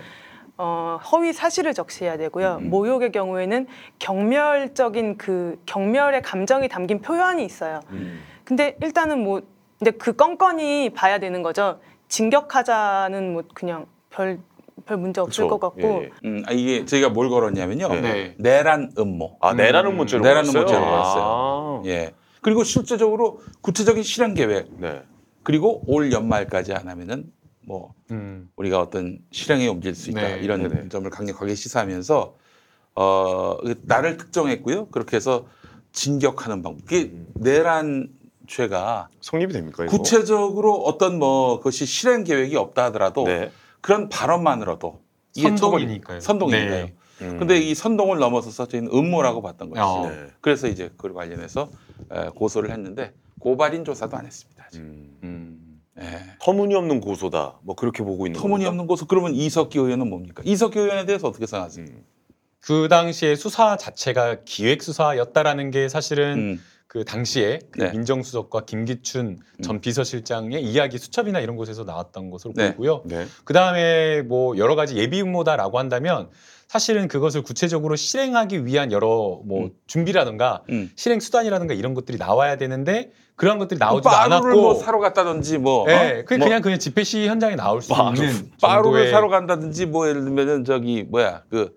어, 허위 사실을 적시해야 되고요. 음. 모욕의 경우에는 경멸적인 그 경멸의 감정이 담긴 표현이 있어요. 음. 근데 일단은 뭐 근데 그 껌껌이 봐야 되는 거죠. 진격하자는 뭐 그냥 별. 별 문제 없을 그렇죠. 것 같고 예. 음, 이게 저희가 뭘 걸었냐면요. 네. 내란 음모. 아 내란 음모죄로 음, 내란 음모죄로 걸었어요. 아~ 예. 그리고 실제적으로 구체적인 실행 계획 네. 그리고 올 연말까지 안 하면은 뭐 음. 우리가 어떤 실행에 옮길 수 있다 네. 이런 네네. 점을 강력하게 시사하면서 어, 나를 특정했고요. 그렇게 해서 진격하는 방법. 그게 내란 죄가 성립이 됩니까? 이거? 구체적으로 어떤 뭐 그것이 실행 계획이 없다 하더라도 네. 그런 발언만으로도 선동이니까요. 선동이니까요. 네. 음. 근데 이 선동을 넘어서서 저희는 음모라고 봤던 것이죠. 어. 네. 그래서 이제 그걸 관련해서 고소를 했는데 고발인 조사도 안 했습니다. 지금. 음. 음. 네. 터무니없는 고소다. 뭐 그렇게 보고 있는. 터무니없는 고소. 그러면 이석기 의원은 뭡니까? 이석기 의원에 대해서 어떻게 생각하세요? 음. 그 당시에 수사 자체가 기획 수사였다라는 게 사실은. 음. 그 당시에 그 네. 민정수석과 김기춘 전 비서실장의 이야기 수첩이나 이런 곳에서 나왔던 것으로 네. 보고요. 네. 그 다음에 뭐 여러 가지 예비 음모다라고 한다면 사실은 그것을 구체적으로 실행하기 위한 여러 뭐 음. 준비라든가 음. 실행 수단이라든가 이런 것들이 나와야 되는데 그런 것들이 나오지도 빠루를 않았고 빠루를 뭐 사러 갔다든지 뭐 네, 어? 그냥, 뭐. 그냥 그냥 집회 시 현장에 나올 수 와, 있는 빠루를 사러 간다든지 뭐 예를 들면은 저기 뭐야 그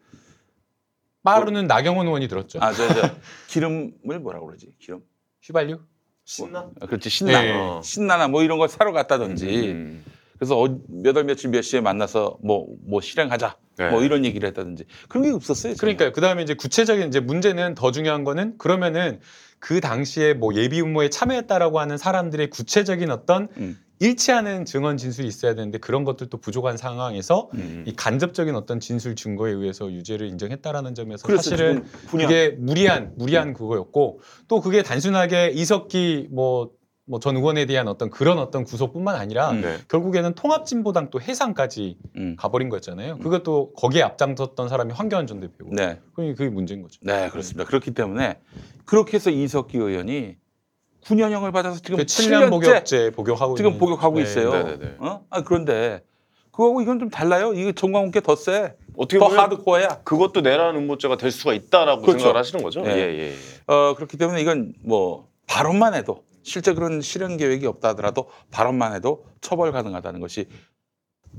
빠루는 뭐. 나경원 의원이 들었죠. 아, 저, 저 기름을 뭐라고 그러지? 기름? 휘발유? 신나? 뭐, 그렇지, 신나. 네. 어. 신나나 뭐 이런 걸 사러 갔다든지. 음. 그래서 어, 몇 월 며칠 몇 시에 만나서 뭐, 뭐 실행하자. 네. 뭐 이런 얘기를 했다든지. 그런 게 없었어요. 그러니까요. 그 다음에 이제 구체적인 이제 문제는 더 중요한 거는 그러면은 그 당시에 뭐 예비 음모에 참여했다라고 하는 사람들의 구체적인 어떤 음. 일치하는 증언 진술이 있어야 되는데 그런 것들도 부족한 상황에서 음. 이 간접적인 어떤 진술 증거에 의해서 유죄를 인정했다라는 점에서 사실은 그게 무리한 무리한 음. 그거였고 또 그게 단순하게 이석기 뭐 뭐 전 의원에 대한 어떤 그런 어떤 구속뿐만 아니라 음. 네. 결국에는 통합진보당 또 해산까지 음. 가버린 거였잖아요. 음. 그것도 거기에 앞장섰던 사람이 황교안 전 대표고. 네. 그게 그게 문제인 거죠. 네, 그렇습니다. 그렇기 때문에 그렇게 해서 이석기 의원이 구년형을 받아서 지금 칠 년 복역죄 복역하고 지금 있는... 복역하고 있어요. 네, 어? 아, 그런데 그거하고 이건 좀 달라요. 이게 정광훈 게 더 세. 어떻게 더 하드코어야. 그것도 내란 음모죄가 될 수가 있다라고 그렇죠. 생각을 하시는 거죠. 네. 예, 예, 예. 어, 그렇기 때문에 이건 뭐 발언만 해도 실제 그런 실현 계획이 없다 하더라도 발언만 해도 처벌 가능하다는 것이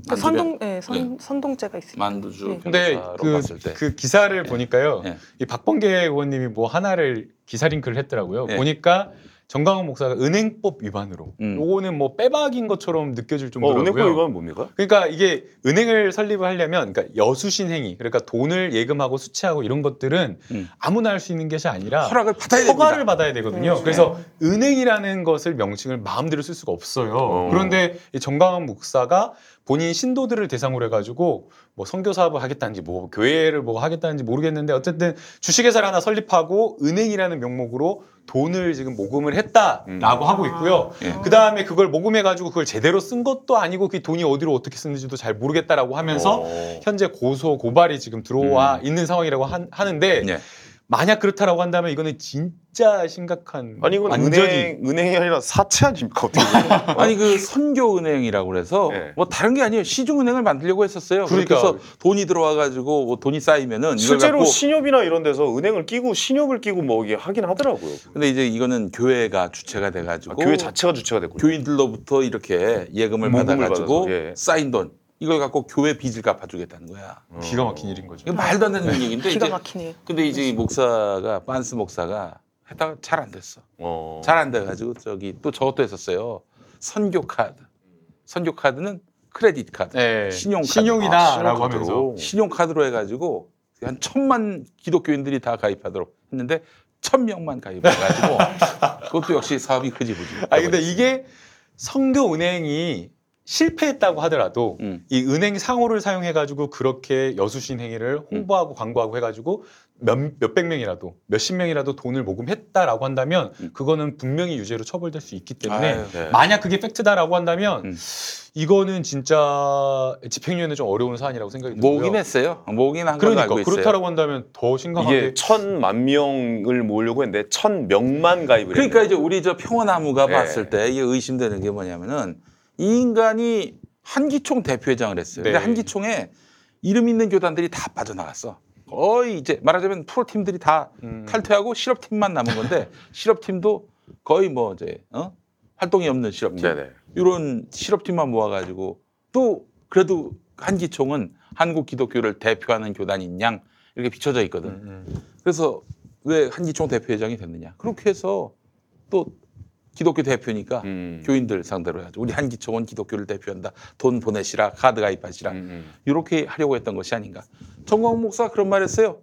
그러니까 선동, 네, 선, 네. 선동죄가 있습니다. 만두주 네. 근데 그, 그 기사를 네. 보니까요. 네. 이 박범계 의원님이 뭐 하나를 기사 링크를 했더라고요. 네. 보니까 정강훈 목사가 은행법 위반으로 음. 요거는 뭐 빼박인 것처럼 느껴질 정도라고요. 어, 은행법 위반은 뭡니까? 그러니까 이게 은행을 설립을 하려면 그러니까 여수신 행위 그러니까 돈을 예금하고 수취하고 이런 것들은 음. 아무나 할 수 있는 것이 아니라 허락을 받아야 허가를 됩니다. 받아야 되거든요. 네. 그래서 은행이라는 것을 명칭을 마음대로 쓸 수가 없어요. 어. 그런데 이 정강훈 목사가 본인 신도들을 대상으로 해가지고 뭐 선교 사업을 하겠다는지 뭐 교회를 뭐 하겠다는지 모르겠는데 어쨌든 주식회사를 하나 설립하고 은행이라는 명목으로 돈을 지금 모금을 했다라고 음. 하고 있고요. 예. 그 다음에 그걸 모금해가지고 그걸 제대로 쓴 것도 아니고 그 돈이 어디로 어떻게 쓰는지도 잘 모르겠다라고 하면서 오. 현재 고소, 고발이 지금 들어와 음. 있는 상황이라고 한, 하는데 예. 만약 그렇다라고 한다면 이거는 진짜 심각한 아니 이건 완전히... 은행, 은행이 아니라 사채 아닙니까? 어떻게 아니 그 선교은행이라고 그래서 네. 뭐 다른 게 아니에요. 시중은행을 만들려고 했었어요. 그러니까. 그래서 돈이 들어와가지고 뭐 돈이 쌓이면은 실제로 갖고... 신협이나 이런 데서 은행을 끼고 신협을 끼고 뭐 이게 하긴 하더라고요. 근데 이제 이거는 교회가 주체가 돼가지고 아, 교회 자체가 주체가 됐군요. 교인들로부터 이렇게 예금을 받아가지고 받아서, 예. 쌓인 돈. 이걸 갖고 교회 빚을 갚아주겠다는 거야. 기가 막힌 일인 거죠. 이거 말도 안 되는 얘기인데. 기가 막히네요. 근데 이제 목사가, 반스 목사가 했다가 잘 안 됐어. 어. 잘 안 돼가지고 저기 또 저것도 했었어요. 선교 카드. 선교 카드는 크레딧 카드. 네. 신용 카드. 신용이다라고 아, 하면서. 신용 카드로 해가지고 한 천만 기독교인들이 다 가입하도록 했는데 천 명만 가입해가지고 그것도 역시 사업이 크지 보지. 아 근데 이게 선교 은행이 실패했다고 하더라도 음. 이 은행 상호를 사용해가지고 그렇게 여수신 행위를 홍보하고 음. 광고하고 해가지고 몇, 몇백 명이라도 몇십 명이라도 돈을 모금했다라고 한다면 음. 그거는 분명히 유죄로 처벌될 수 있기 때문에 아유, 네. 만약 그게 팩트다라고 한다면 음. 이거는 진짜 집행유예는 좀 어려운 사안이라고 생각이 들고요. 모으긴 했어요. 모으긴 한 걸로 알고 있어요. 그러니까 그렇다라고 한다면 더 심각하게 이게 천만 명을 모으려고 했는데 천 명만 가입을 그러니까 했네요. 이제 우리 저 평화나무가 네. 봤을 때 이게 의심되는 게 뭐냐면은 이 인간이 한기총 대표회장을 했어요. 네. 근데 한기총에 이름 있는 교단들이 다 빠져나갔어. 거의 이제 말하자면 프로팀들이 다 음. 탈퇴하고 실업팀만 남은 건데 실업팀도 거의 뭐 이제 어? 활동이 없는 실업팀. 네네. 이런 실업팀만 모아가지고 또 그래도 한기총은 한국 기독교를 대표하는 교단인 양 이렇게 비춰져 있거든. 음. 그래서 왜 한기총 대표회장이 됐느냐. 그렇게 해서 또 기독교 대표니까 음. 교인들 상대로 해야죠. 우리 한기총은 기독교를 대표한다. 돈 보내시라, 카드 가입하시라. 음. 이렇게 하려고 했던 것이 아닌가. 정광훈 목사 그런 말 했어요.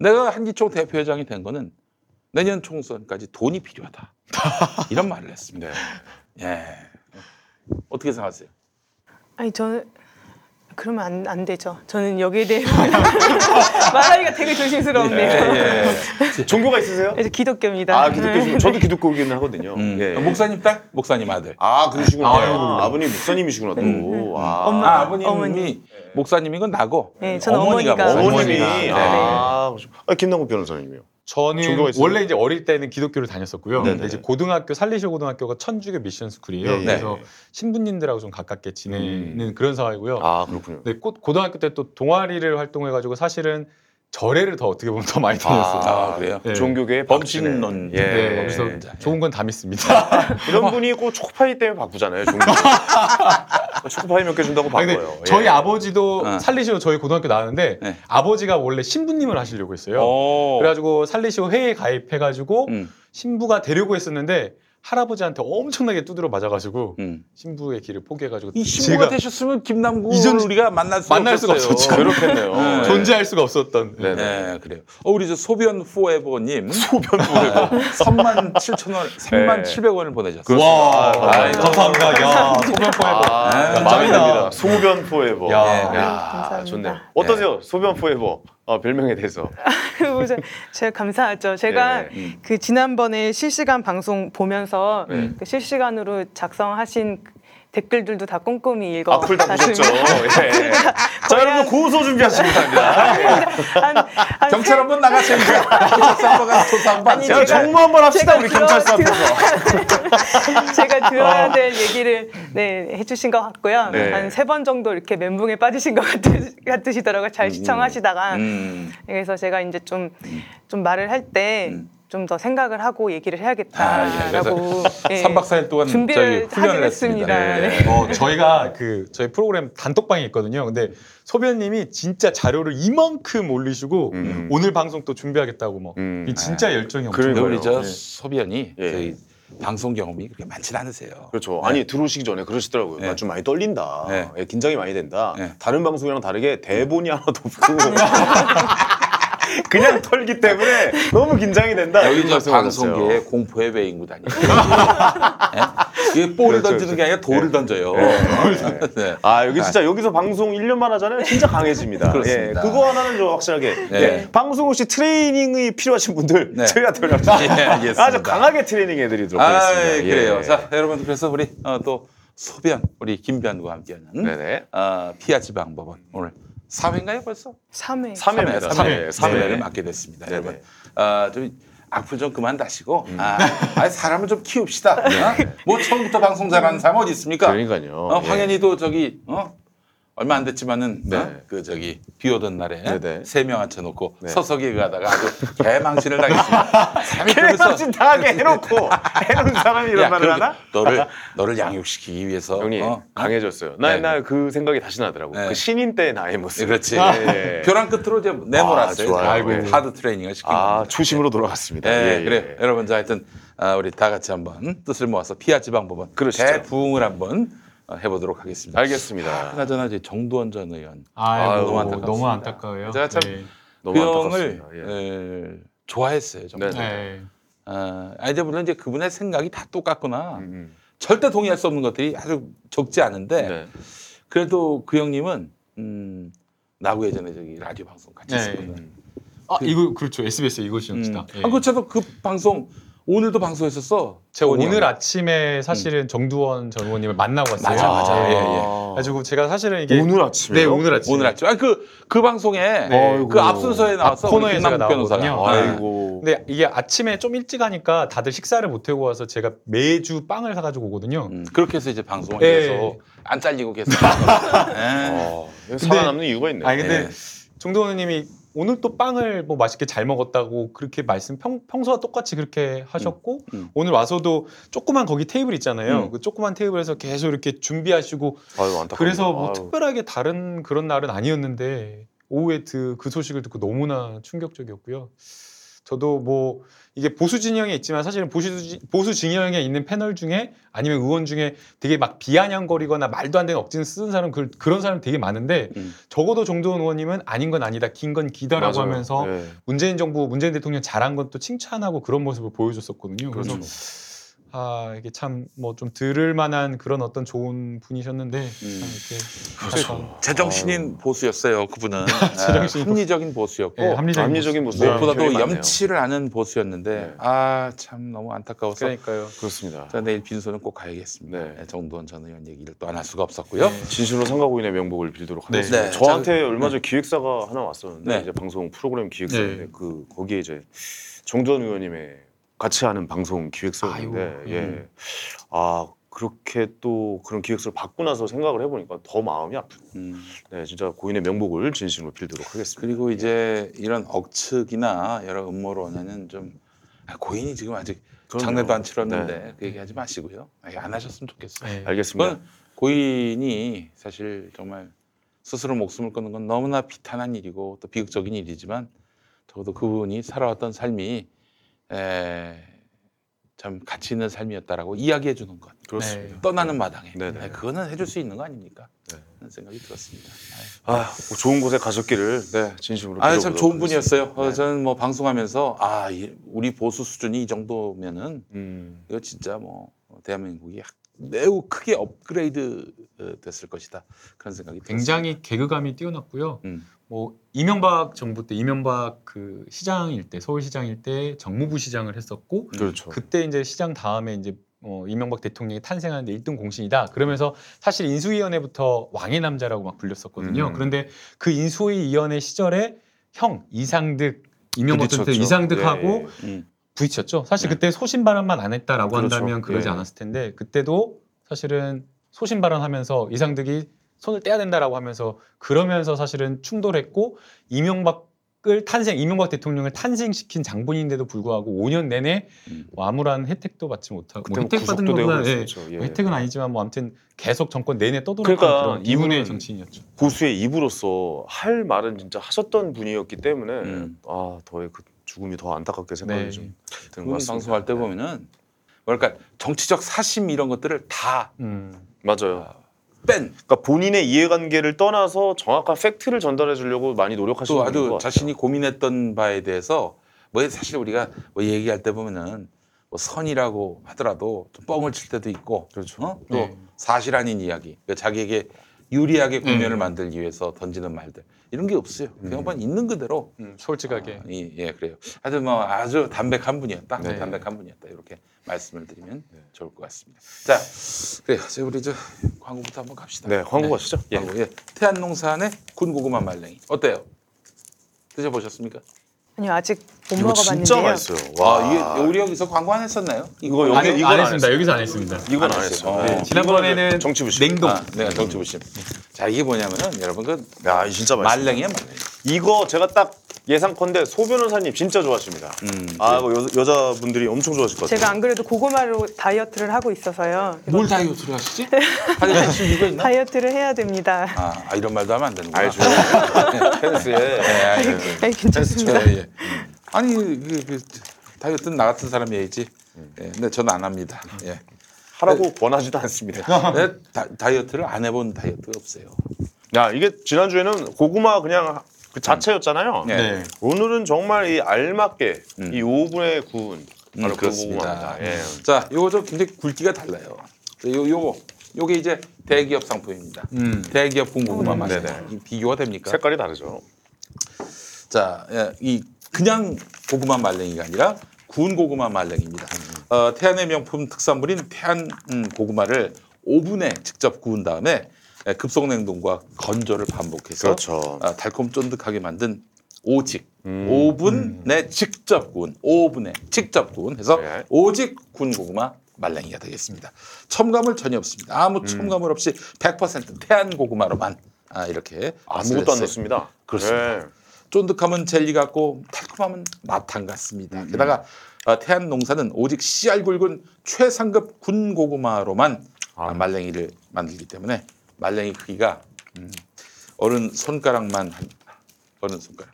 내가 한기총 대표회장이 된 거는 내년 총선까지 돈이 필요하다. 이런 말을 했습니다. 네. 예. 어떻게 생각하세요? 아니, 저는 그러면 안, 안 되죠. 저는 여기에 대해 말하기가 되게 조심스러운데요. 예, 예. 종교가 있으세요? 기독교입니다. 아, 기독교. 저도 기독교이긴 하거든요. 음. 예, 예. 목사님 딸? 목사님 아들. 아, 그러시구나. 아, 아, 아버님 목사님이시구나. 또. 음, 음. 아, 엄마, 아, 아버님이 어머니. 목사님인 건 나고. 네, 저는 어머니가. 어머니가. 어머니가. 어머니. 아, 아, 김남국 변호사님이요. 저는 원래 이제 어릴 때는 기독교를 다녔었고요. 네네. 이제 고등학교 살리쇼 고등학교가 천주교 미션 스쿨이에요. 네네. 그래서 신부님들하고 좀 가깝게 지내는 음. 그런 상황이고요. 아 그렇군요. 근데 고등학교 때 또 동아리를 활동해가지고 사실은 절에를 더 어떻게 보면 더 많이 다녔어요. 아, 아 그래요? 네. 종교계의 범신론. 예. 네. 그래서 예. 좋은 건 다 믿습니다. 이런 분이 꼭 초코파이 때문에 바꾸잖아요. 종교. 초코파이 몇 개 준다고 바꿔요. 예. 저희 아버지도 어. 살리시오 저희 고등학교 나왔는데 네. 아버지가 원래 신부님을 하시려고 했어요. 오. 그래가지고 살리시오 회에 가입해가지고 음. 신부가 되려고 했었는데 할아버지한테 엄청나게 두드려 맞아가지고 음. 신부의 길을 포기해가지고 이 신부가 되셨으면 김남국을 이전... 우리가 만날 수가 만날 없었어요. 수가 없었죠. 그렇겠네요. 네. 존재할 수가 없었던. 네, 네. 네. 그래요. 어, 우리 저 소변 포에버님 소변 포에버 삼만 칠천 원, 삼만 칠백 원을 보내셨어요. 와, 아유, 감사합니다. 아유, 야, 소변 포에버. 감사합니다. 소변 포에버. 야, 네, 야 감사합니다. 좋네요. 어떠세요, 네. 소변 포에버? 어, 별명에 대해서. 제가 감사하죠. 제가 음. 그 지난번에 실시간 방송 보면서 네. 그 실시간으로 작성하신 댓글들도 다 꼼꼼히 읽어. 악플 다 보셨죠. 예. 자 여러분 고소 준비하시면 됩니다. 한, 경찰 세... 한번 나가세요. 제가 정모 한번 합시다. 우리 경찰서 앞에서. 제가 들어야 될 얘기를 네, 해주신 것 같고요. 네. 한 세 번 정도 이렇게 멘붕에 빠지신 것 같으, 같으시더라고요. 잘 음. 시청하시다가. 음. 그래서 제가 이제 좀, 좀 말을 할 때 음. 좀 더 생각을 하고 얘기를 해야겠다라고 아, 예. 예. 삼 박 사 일 동안 준비를 훈련을 했습니다. 예. 네. 어, 저희가 그 저희 프로그램 단톡방이 있거든요. 근데 소변님이 진짜 자료를 이만큼 올리시고 음. 오늘 방송 또 준비하겠다고 뭐 음. 이 진짜 아, 열정이 엄청나요. 우리 저 소변이 예. 저희 방송 경험이 그렇게 많진 않으세요. 그렇죠. 네. 아니 들어오시기 전에 그러시더라고요. 네. 나 좀 많이 떨린다. 네. 예, 긴장이 많이 된다. 네. 다른 방송이랑 다르게 대본이 네. 하나도 없고. 그냥 털기 때문에 너무 긴장이 된다. 여기 방송계의 공포의 배인구단이에요. 네? 이게 볼을 그렇죠, 던지는 그렇죠. 게 아니라 돌을 네. 던져요. 네. 네. 아, 여기 진짜 여기서 방송 일 년만 하잖아요. 진짜 강해집니다. 그렇습니다. 예, 그거 하나는 좀 확실하게. 네. 예, 방송 혹시 트레이닝이 필요하신 분들 네. 저희한테 연락주세요. 예, 아주 강하게 트레이닝 해드리도록 하겠습니다. 아, 예, 그래요. 예. 자, 여러분들 그래서 우리 어, 또 소변, 우리 김변과 함께하는 어, 피하지 방법은 오늘 사 회인가요 벌써? 삼 회. 삼 회입니다. 삼 회. 삼 회. 삼 회를 맡게 됐습니다. 네네. 여러분. 어, 좀 악플 좀 그만 다시고 음. 아, 아니, 사람을 좀 키웁시다. 네. 어? 뭐 처음부터 방송 잘하는 사람은 어디 있습니까? 그러니까요. 어, 황현이도 예. 저기 어? 얼마 안 됐지만은 네. 어? 그 저기 비 오던 날에 세 명 앉혀놓고 네. 서서기 가다가 아주 개망신을 당했습니다. 개망신 당하게 해놓고 해놓은 사람이 이런 야, 말을 하나? 너를 너를 양육시키기 위해서 형님 어? 강해졌어요. 나 나 그 네. 생각이 다시 나더라고. 네. 그 신인 때 나의 모습. 네, 그렇지. 네. 벼랑 끝으로 이제 내몰았어요. 아, 알고 네. 하드 트레이닝을 시킨 아, 겁니다. 초심으로 돌아갔습니다. 네. 네. 예, 예. 그래 여러분 자 하여튼 아, 우리 다 같이 한번 뜻을 모아서 피하지 방법은 대부흥을 한번. 해보도록 하겠습니다. 알겠습니다. 그나저나 이제 정두언 전 의원 아이고, 너무 안타깝습니다. 너무 안타까워요. 제가 참 네. 너무 그 안타깝습니다. 형을 예. 좋아했어요. 정말. 네. 아, 이제 물론 이제 그분의 생각이 다 똑같구나. 음. 절대 동의할 수 없는 것들이 아주 적지 않은데 네. 그래도 그 형님은 음, 나고 예전에 저기 라디오 방송 같이 했었거든요. 네. 아 그, 이거 그렇죠. 에스비에스 이것이 없다. 음. 예. 아 그렇죠. 그 방송. 오늘도 방송했었어. 오늘 양가. 아침에 사실은 음. 정두원 전 의원님을 만나고 왔어요. 맞아, 맞아. 아~ 예, 예. 그래가지고 제가 사실은 이게 오늘 아침에. 네, 오늘 아침. 오늘 아침. 아 그 그 방송에 네. 그 앞순서에 나왔어. 코너에 제가 나왔거든요. 아이고. 근데 이게 아침에 좀 일찍 하니까 다들 식사를 못 해고 와서 제가 매주 빵을 사가지고 오거든요. 음. 그렇게 해서 이제 방송을 네. 해서 안 잘리고 계속. 어, 살아남는 이유가 있네. 아 근데 네. 정두원 의원님이 오늘 또 빵을 뭐 맛있게 잘 먹었다고 그렇게 말씀 평, 평소와 똑같이 그렇게 하셨고 음, 음. 오늘 와서도 조그만 거기 테이블 있잖아요. 음. 그 조그만 테이블에서 계속 이렇게 준비하시고 아유, 그래서 뭐 아유. 특별하게 다른 그런 날은 아니었는데 오후에 그, 그 소식을 듣고 너무나 충격적이었고요. 저도 뭐 이게 보수 진영에 있지만 사실은 보수, 보수 진영에 있는 패널 중에 아니면 의원 중에 되게 막 비아냥거리거나 말도 안 되는 억지는 쓰는 사람 그, 그런 사람 되게 많은데 음. 적어도 정두원 의원님은 아닌 건 아니다 긴 건 기다라고 맞아요. 하면서 네. 문재인 정부 문재인 대통령 잘한 건 또 칭찬하고 그런 모습을 보여줬었거든요. 그렇죠. 그래서 아 이게 참 뭐 좀 들을 만한 그런 어떤 좋은 분이셨는데 음. 참 이렇게 그렇죠. 제정신인 보수였어요 그분은. 제정신 합리적인 보수였고 네, 합리적인, 합리적인 보수. 무엇보다도 염치를 아는 보수였는데 네. 아 참 너무 안타까워서 그러니까요. 그렇습니다. 자, 내일 빈소는 꼭 가야겠습니다. 네. 정두언 전 의원 얘기를 또 안 할 수가 없었고요. 네. 진실로 상가고인의 명복을 빌도록 하겠습니다. 네. 네. 저한테 자, 얼마 전 네. 기획사가 하나 왔었는데 네. 이제 방송 프로그램 기획사인데 네. 그 거기에 이제 정두언 의원님의 같이 하는 방송 기획사였는데 아이고, 예. 음. 아 그렇게 또 그런 기획사를 받고 나서 생각을 해보니까 더 마음이 아프다. 음. 네, 진짜 고인의 명복을 진심으로 빌도록 하겠습니다. 그리고 이제 예. 이런 억측이나 여러 음모론에는 좀 고인이 지금 아직 그럼요. 장례도 안 치렀는데 네. 그 얘기하지 마시고요. 아니, 안 하셨으면 좋겠어요. 네. 알겠습니다. 그건 고인이 사실 정말 스스로 목숨을 끊는 건 너무나 비탄한 일이고 또 비극적인 일이지만 적어도 그분이 살아왔던 삶이 에, 참 가치 있는 삶이었다라고 이야기해 주는 것. 그렇습니다. 네. 떠나는 마당에. 네, 그거는 해줄 수 있는 거 아닙니까? 네. 그런 생각이 들었습니다. 아, 좋은 곳에 가셨기를 네, 진심으로. 아, 참 좋은 분이었어요. 네. 어, 저는 뭐 방송하면서 아, 우리 보수 수준이 이 정도면은 음. 이거 진짜 뭐 대한민국이 매우 크게 업그레이드 됐을 것이다. 그런 생각이 굉장히 들었습니다. 개그감이 뛰어났고요. 음. 뭐 이명박 정부 때 이명박 그 시장일 때 서울시장일 때 정무부 시장을 했었고 그렇죠. 그때 이제 시장 다음에 이제 어, 이명박 대통령이 탄생하는데 일등 공신이다. 그러면서 사실 인수위원회부터 왕의 남자라고 막 불렸었거든요. 음. 그런데 그 인수위위원회 시절에 형 이상득 이명박 대통령 이상득하고 예, 예. 부딪혔죠. 사실 네. 그때 소신 발언만 안 했다라고 그렇죠. 한다면 그러지 예. 않았을 텐데 그때도 사실은 소신 발언하면서 이상득이 손을 떼야 된다라고 하면서 그러면서 사실은 충돌했고 이명박을 탄생 이명박 대통령을 탄생시킨 장본인데도 불구하고 오 년 내내 음. 뭐 아무런 혜택도 받지 못하고 뭐 혜택 받은 것보다 예, 예. 뭐 혜택은 아니지만 뭐 아무튼 계속 정권 내내 떠돌았던 그러니까 그런 이분의 정치인이었죠. 보수의 입으로서 할 말은 진짜 하셨던 분이었기 때문에 음. 아 더의 그 죽음이 더 안타깝게 생각이 네. 좀 드는 것 같습니다. 방송할 때 보면은 뭐랄까 정치적 사심 이런 것들을 다 음. 맞아요. 아, 뺀. 그러니까 본인의 이해관계를 떠나서 정확한 팩트를 전달해 주려고 많이 노력하시는 것 같아요. 또 아주 자신이 고민했던 바에 대해서 뭐 사실 우리가 뭐 얘기할 때 보면은 뭐 선이라고 하더라도 좀 뻥을 칠 때도 있고, 그렇죠. 어? 또 네. 사실 아닌 이야기, 그러니까 자기에게 유리하게 국면을 음. 만들기 위해서 던지는 말들, 이런 게 없어요. 음. 그냥 있는 그대로 음, 솔직하게. 아, 예, 예, 그래요. 하여튼 뭐 아주 담백한 분이었다. 네. 담백한 분이었다. 이렇게 말씀을 드리면 네. 좋을 것 같습니다. 자, 그래요. 이제 우리 저 광고부터 한번 갑시다. 네, 광고 네. 가시죠. 예. 광고, 예. 태안농산의 군고구마 말랭이 어때요? 드셔보셨습니까? 아니요, 아직 못 먹어봤는데요. 진짜 맛있어요. 와, 이게 우리 여기서 광고 안 했었나요? 이거 여기 안, 이건 안, 안 했습니다. 여기서 안 했습니다. 이건 안 했어요. 아, 네. 지난번에는 정치부심. 냉동. 아, 네, 정치부심. 자, 이게 뭐냐면은 여러분 그 야, 진짜 맛있어요. 말랭이야, 말랭이. 이거 제가 딱 예상컨대 소 변호사님 진짜 좋아하십니다. 음, 아, 이거 여, 여자분들이 엄청 좋아하실 것 같아요. 제가 안 그래도 고구마로 다이어트를 하고 있어서요. 뭘 다이어트를 하시지? 이거 있나? 다이어트를 해야 됩니다. 아, 아, 이런 말도 하면 안 되는구나. 아이, 좋아요. 테니스에. 네, 아이, 괜찮습니다. 예. 아니, 그, 그, 다이어트는 나 같은 사람이 해야지. 예, 근데 저는 안 합니다. 예. 하라고 네, 권하지도 않습니다. 네, 다, 다이어트를 안 해본 다이어트가 없어요. 야, 이게 지난주에는 고구마 그냥 그 자체였잖아요. 네. 오늘은 정말 이 알맞게 음. 이 오븐에 구운 바로 음, 그 고구마입니다. 예. 자, 요거 좀 굉장히 굵기가 달라요. 요 요거 요게 이제 대기업 상품입니다. 음. 대기업 군고구마 맛이 비교가 됩니까? 색깔이 다르죠. 자, 예, 이 그냥 고구마 말랭이가 아니라 구운 고구마 말랭이입니다. 음. 어, 태안의 명품 특산물인 태안 음, 고구마를 오븐에 직접 구운 다음에 급속냉동과 건조를 반복해서 그렇죠. 아, 달콤 쫀득하게 만든 오직 음. 오븐에 직접 구운 오븐에 직접 구운 해서 네. 오직 군 고구마 말랭이가 되겠습니다. 첨가물 전혀 없습니다. 아무 음. 첨가물 없이 백 퍼센트 태안 고구마로만 아, 이렇게 아무것도 안 넣습니다. 그렇습니다. 네. 쫀득함은 젤리 같고 달콤함은 마탕 같습니다. 음. 게다가 어, 태안 농사는 오직 씨알 굵은 최상급 군 고구마로만 아. 아, 말랭이를 만들기 때문에 말랭이 크기가 음. 어른 손가락만 한 어른 손가락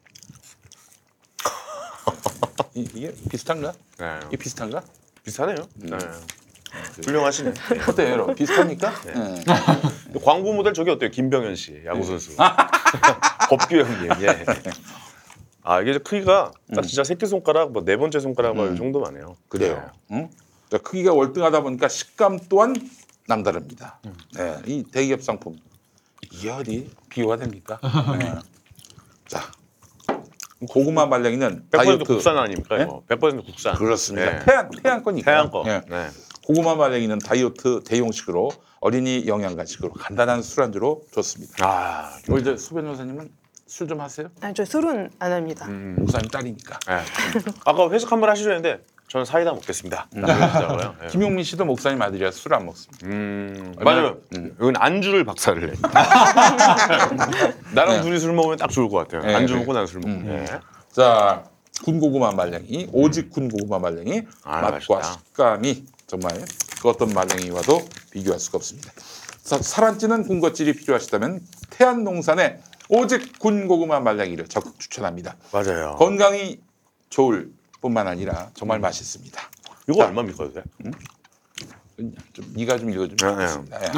이, 이게 비슷한가? 네. 이게 비슷한가? 비슷하네요. 음. 네. 훌륭하시네. 네. 어때요, 여러분? 비슷합니까? 네. 네. 광고 모델 저기 어때요? 김병현 씨, 야구 선수. 네. 법규 형님. 예. 아, 이게 크기가 딱 진짜 새끼 손가락, 뭐 네 번째 손가락 음. 이 정도만 해요. 그래요. 네. 응? 그러니까 크기가 월등하다 보니까 식감 또한 남다릅니다. 음. 네, 이 대기업 상품 이게 어디 비교가 됩니까? 네. 자, 고구마 말랭이는 백 퍼센트 국산 아닙니까? 네? 백 퍼센트 국산. 그렇습니다. 네. 태안 태안 거니까. 태안 거. 네. 네. 고구마 말랭이는 다이어트 대용식으로 어린이 영양 간식으로 간단한 술안주로 좋습니다. 아, 우리 이제 수 변호사님은 술 좀 하세요? 아니, 저 술은 안 합니다. 음, 목사님 딸이니까. 네. 아까 회식 한번 하시려는데. 저는 사이다 먹겠습니다. 음. 네. 김용민 씨도 목사님 아들이라 술 안 먹습니다. 음, 맞아요. 음. 이건 안주를 박살을 해. 나랑 네. 둘이 술 먹으면 딱 좋을 것 같아요. 네, 안주 네. 먹고 나는 술 먹고. 음. 네. 자, 군고구마 말랭이, 오직 군고구마 말랭이 아, 맛과 맛있다. 식감이 정말 그 어떤 말랭이와도 비교할 수가 없습니다. 자, 살안찌는 군것질이 필요하시다면 태안농산의 오직 군고구마 말랭이를 적극 추천합니다. 맞아요. 건강이 좋을 뿐만 아니라 정말 음. 맛있습니다. 이거 얼마입니까? 음? 좀 네가 좀 이거 좀 먹겠습니다. 네,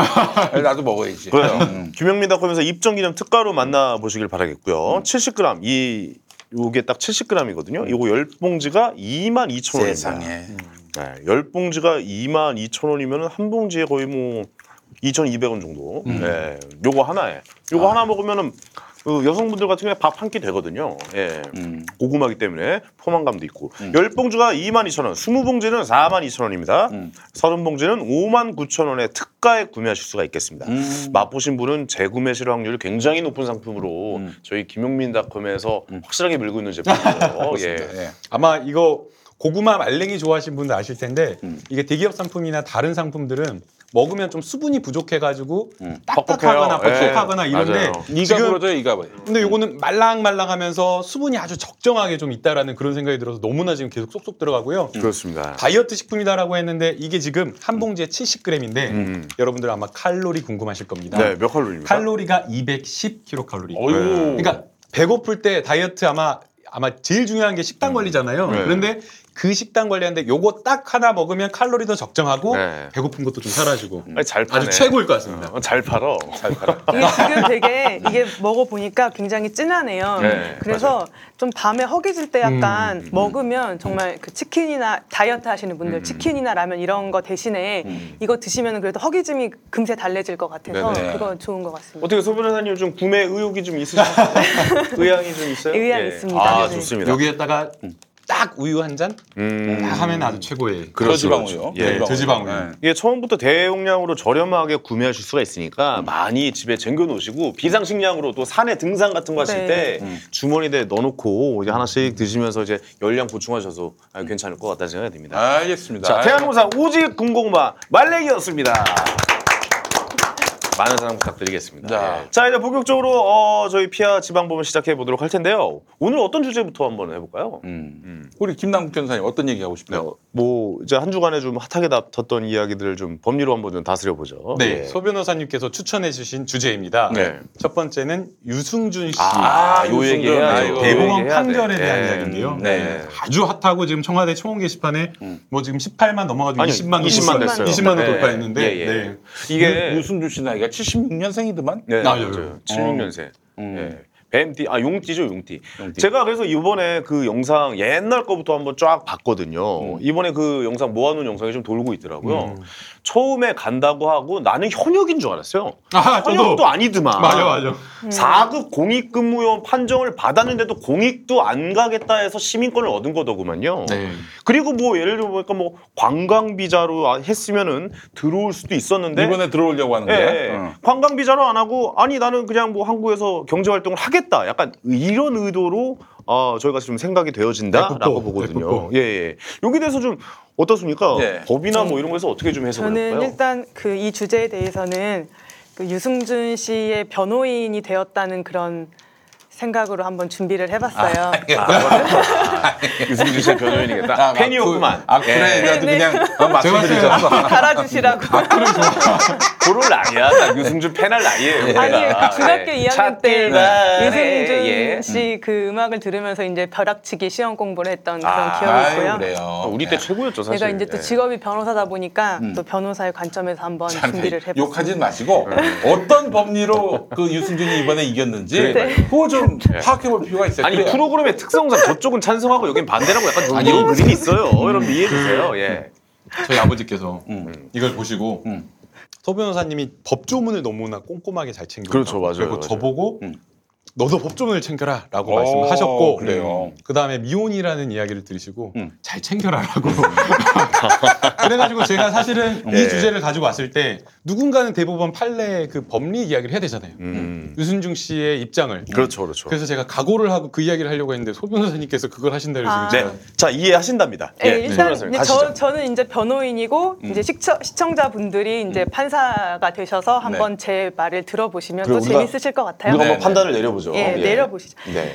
네. 나도 먹어야지. 그래요. 음. 김용민 닷컴에서 입점 기념 특가로 만나보시길 바라겠고요. 음. 칠십 그램 이 이게 딱 칠십 그램이거든요. 이거 십 봉지가 이만 이천 원입니다. 세상에. 음. 네, 십 봉지가 이만 이천 원이면 한 봉지에 거의 뭐 이천이백 원 정도. 음. 네, 요거 하나에 요거 아. 하나 먹으면은. 그 여성분들 같은 경우에 밥 한 끼 되거든요. 예. 음. 고구마기 때문에 포만감도 있고. 음. 십 봉지가 이만 이천 원, 이십 봉지는 사만 이천 원입니다. 음. 삼십 봉지는 오만 구천 원에 특가에 구매하실 수가 있겠습니다. 음. 맛보신 분은 재구매 실현 확률이 굉장히 높은 상품으로 음. 저희 김용민닷컴에서 음. 확실하게 밀고 있는 제품이에요. 예. 예. 아마 이거 고구마 말랭이 좋아하시는 분들 아실 텐데 음. 이게 대기업 상품이나 다른 상품들은 먹으면 좀 수분이 부족해가지고 음. 딱딱하거나 퍽퍽하거나 예. 이런데 이가 부러져요, 이가 부러져. 근데 이거는 말랑말랑하면서 수분이 아주 적정하게 좀 있다라는 그런 생각이 들어서 너무나 지금 계속 쏙쏙 들어가고요. 음. 그렇습니다. 다이어트 식품이다라고 했는데 이게 지금 한 봉지에 칠십 그램인데 음. 여러분들 아마 칼로리 궁금하실 겁니다. 네, 몇 칼로리입니까? 칼로리가 이백십 킬로칼로리. 그러니까 배고플 때 다이어트 아마 아마 제일 중요한 게 식단 음. 관리잖아요. 네. 그런데 그 식단 관리하는데 요거 딱 하나 먹으면 칼로리도 적정하고 네. 배고픈 것도 좀 사라지고 아니, 잘 파네. 아주 최고일 것 같습니다. 어, 잘 팔어. 잘 팔아. 이게 지금 되게 이게 먹어보니까 굉장히 진하네요. 네, 그래서 맞아요. 좀 밤에 허기질 때 약간 음, 먹으면 음. 정말 그 치킨이나 다이어트 하시는 분들 음. 치킨이나 라면 이런 거 대신에 음. 이거 드시면 그래도 허기짐이 금세 달래질 것 같아서 네네. 그건 좋은 것 같습니다. 어떻게 소 변호사님 좀 구매 의욕이 좀 있으신가요? 의향이 좀 있어요? 의향 네. 있습니다. 아 네. 좋습니다. 여기에다가 음. 딱 우유 한 잔 음... 하면 아주 최고의 저지방 우유. 예, 저지방 우유. 예. 이게 처음부터 대용량으로 저렴하게 구매하실 수가 있으니까 음. 많이 집에 쟁겨 놓으시고 비상식량으로 또 산에 등산 같은 거 하실 네. 때 음. 주머니에 넣어놓고 이제 하나씩 드시면서 이제 열량 보충하셔서 음. 괜찮을 것 같다는 생각이 듭니다. 알겠습니다. 자, 대한항공사 오직 군공마 말레기였습니다. 많은 사랑 부탁드리겠습니다. 네. 자, 이제 본격적으로 어, 저희 피아 지방법을 시작해 보도록 할 텐데요. 오늘 어떤 주제부터 한번 해볼까요? 음. 음. 우리 김남국 변호사님 어떤 얘기하고 싶나요? 네. 뭐 이제 한 주간에 좀 핫하게 다퉜던 이야기들을 좀 법리로 한번 좀 다스려보죠. 네, 예. 소 변호사님께서 추천해 주신 주제입니다. 네. 첫 번째는 유승준 씨. 아, 요 얘기예요. 대법원 판결에 네. 대한 네. 이야기인데요. 네. 네. 아주 핫하고 지금 청와대 청원 게시판에 음. 뭐 지금 십팔만 넘어가지고 아니, 이십만, 이십만 됐어요. 이십만을 돌파했는데 네. 네. 네. 네. 이게 유승준 씨 나이가 칠십육 년생이더만? 네, 아, 맞아요. 칠십육 년생. 음. 네. 뱀띠, 아 용띠죠, 용띠. 용띠. 제가 그래서 이번에 그 영상 옛날 거부터 한번 쫙 봤거든요. 음. 이번에 그 영상 모아놓은 영상이 좀 돌고 있더라고요. 음. 처음에 간다고 하고 나는 현역인 줄 알았어요. 아, 현역도 저도. 아니더만. 맞아, 맞아. 음. 사 급 공익근무요원 판정을 받았는데도 공익도 안 가겠다 해서 시민권을 얻은 거더구만요. 네. 그리고 뭐 예를 들어 보니까 뭐 관광비자로 했으면은 들어올 수도 있었는데 이번에 들어오려고 하는 거야? 예, 예. 어. 관광비자로 안 하고 아니 나는 그냥 뭐 한국에서 경제활동을 하겠다. 약간 이런 의도로 어, 저희가 지금 생각이 되어진다라고 백국도, 보거든요. 백국도. 예, 예. 여기 대해서 좀 어떻습니까? 네. 법이나 뭐 이런 거에서 어떻게 좀 해석을 저는 할까요? 일단 그 이 주제에 대해서는 그 유승준 씨의 변호인이 되었다는 그런 생각으로 한번 준비를 해봤어요. 아, 아, 유승준 씨의 변호인이겠다. 아, 팬이었구만. 아, 그래. 나도 네, 네. 그냥 맞춰드리자. 달아주시라고. 아, 그래. 고를 나이야. 나 유승준 팬할 나이에요. 아니, 중학교 네. 이 학년 때 네. 유승준 네. 씨 그 음악을 들으면서 이제 벼락치기 시험 공부를 했던 그런 아, 기억이 아유, 있고요. 그래요. 우리 때 네. 최고였죠, 사실. 제가 이제 또 직업이 변호사다 보니까 음. 또 변호사의 관점에서 한번 자, 준비를 해봤어요. 욕하진 마시고 어떤 법리로 그 유승준이 이번에 이겼는지 그거 좀 파악해볼 필요가 있어요. 아니 그래요. 프로그램의 특성상 저쪽은 찬성하고 여긴 반대라고 약간 이런 그림이 있어요. 여러분 이해해주세요. 그, 예. 저희 아버지께서 음. 이걸 보시고 음. 서 변호사님이 법조문을 너무나 꼼꼼하게 잘 챙겨요. 그렇죠, 맞아요. 그리고 맞아요. 저보고 음. 너도 법조문을 챙겨라라고 말씀하셨고 그래요. 그 다음에 미혼이라는 이야기를 들으시고 음. 잘 챙겨라라고. 그래가지고 제가 사실은 네. 이 주제를 가지고 왔을 때 누군가는 대법원 판례 그 법리 이야기를 해야 되잖아요. 음. 유승준 씨의 입장을. 그렇죠, 그렇죠. 그래서 제가 각오를 하고 그 이야기를 하려고 했는데 소 변호사님께서 그걸 하신다 그래서 아. 네. 자 이해하신답니다. 네, 네. 일단 네. 저 저는 이제 변호인이고 음. 이제 시청, 시청자분들이 이제 음. 판사가 되셔서 한번 네. 제 말을 들어보시면 또 재밌으실 것 같아요. 우리가 한번 판단을 내려보죠. 예, 예, 내려보시죠. 네.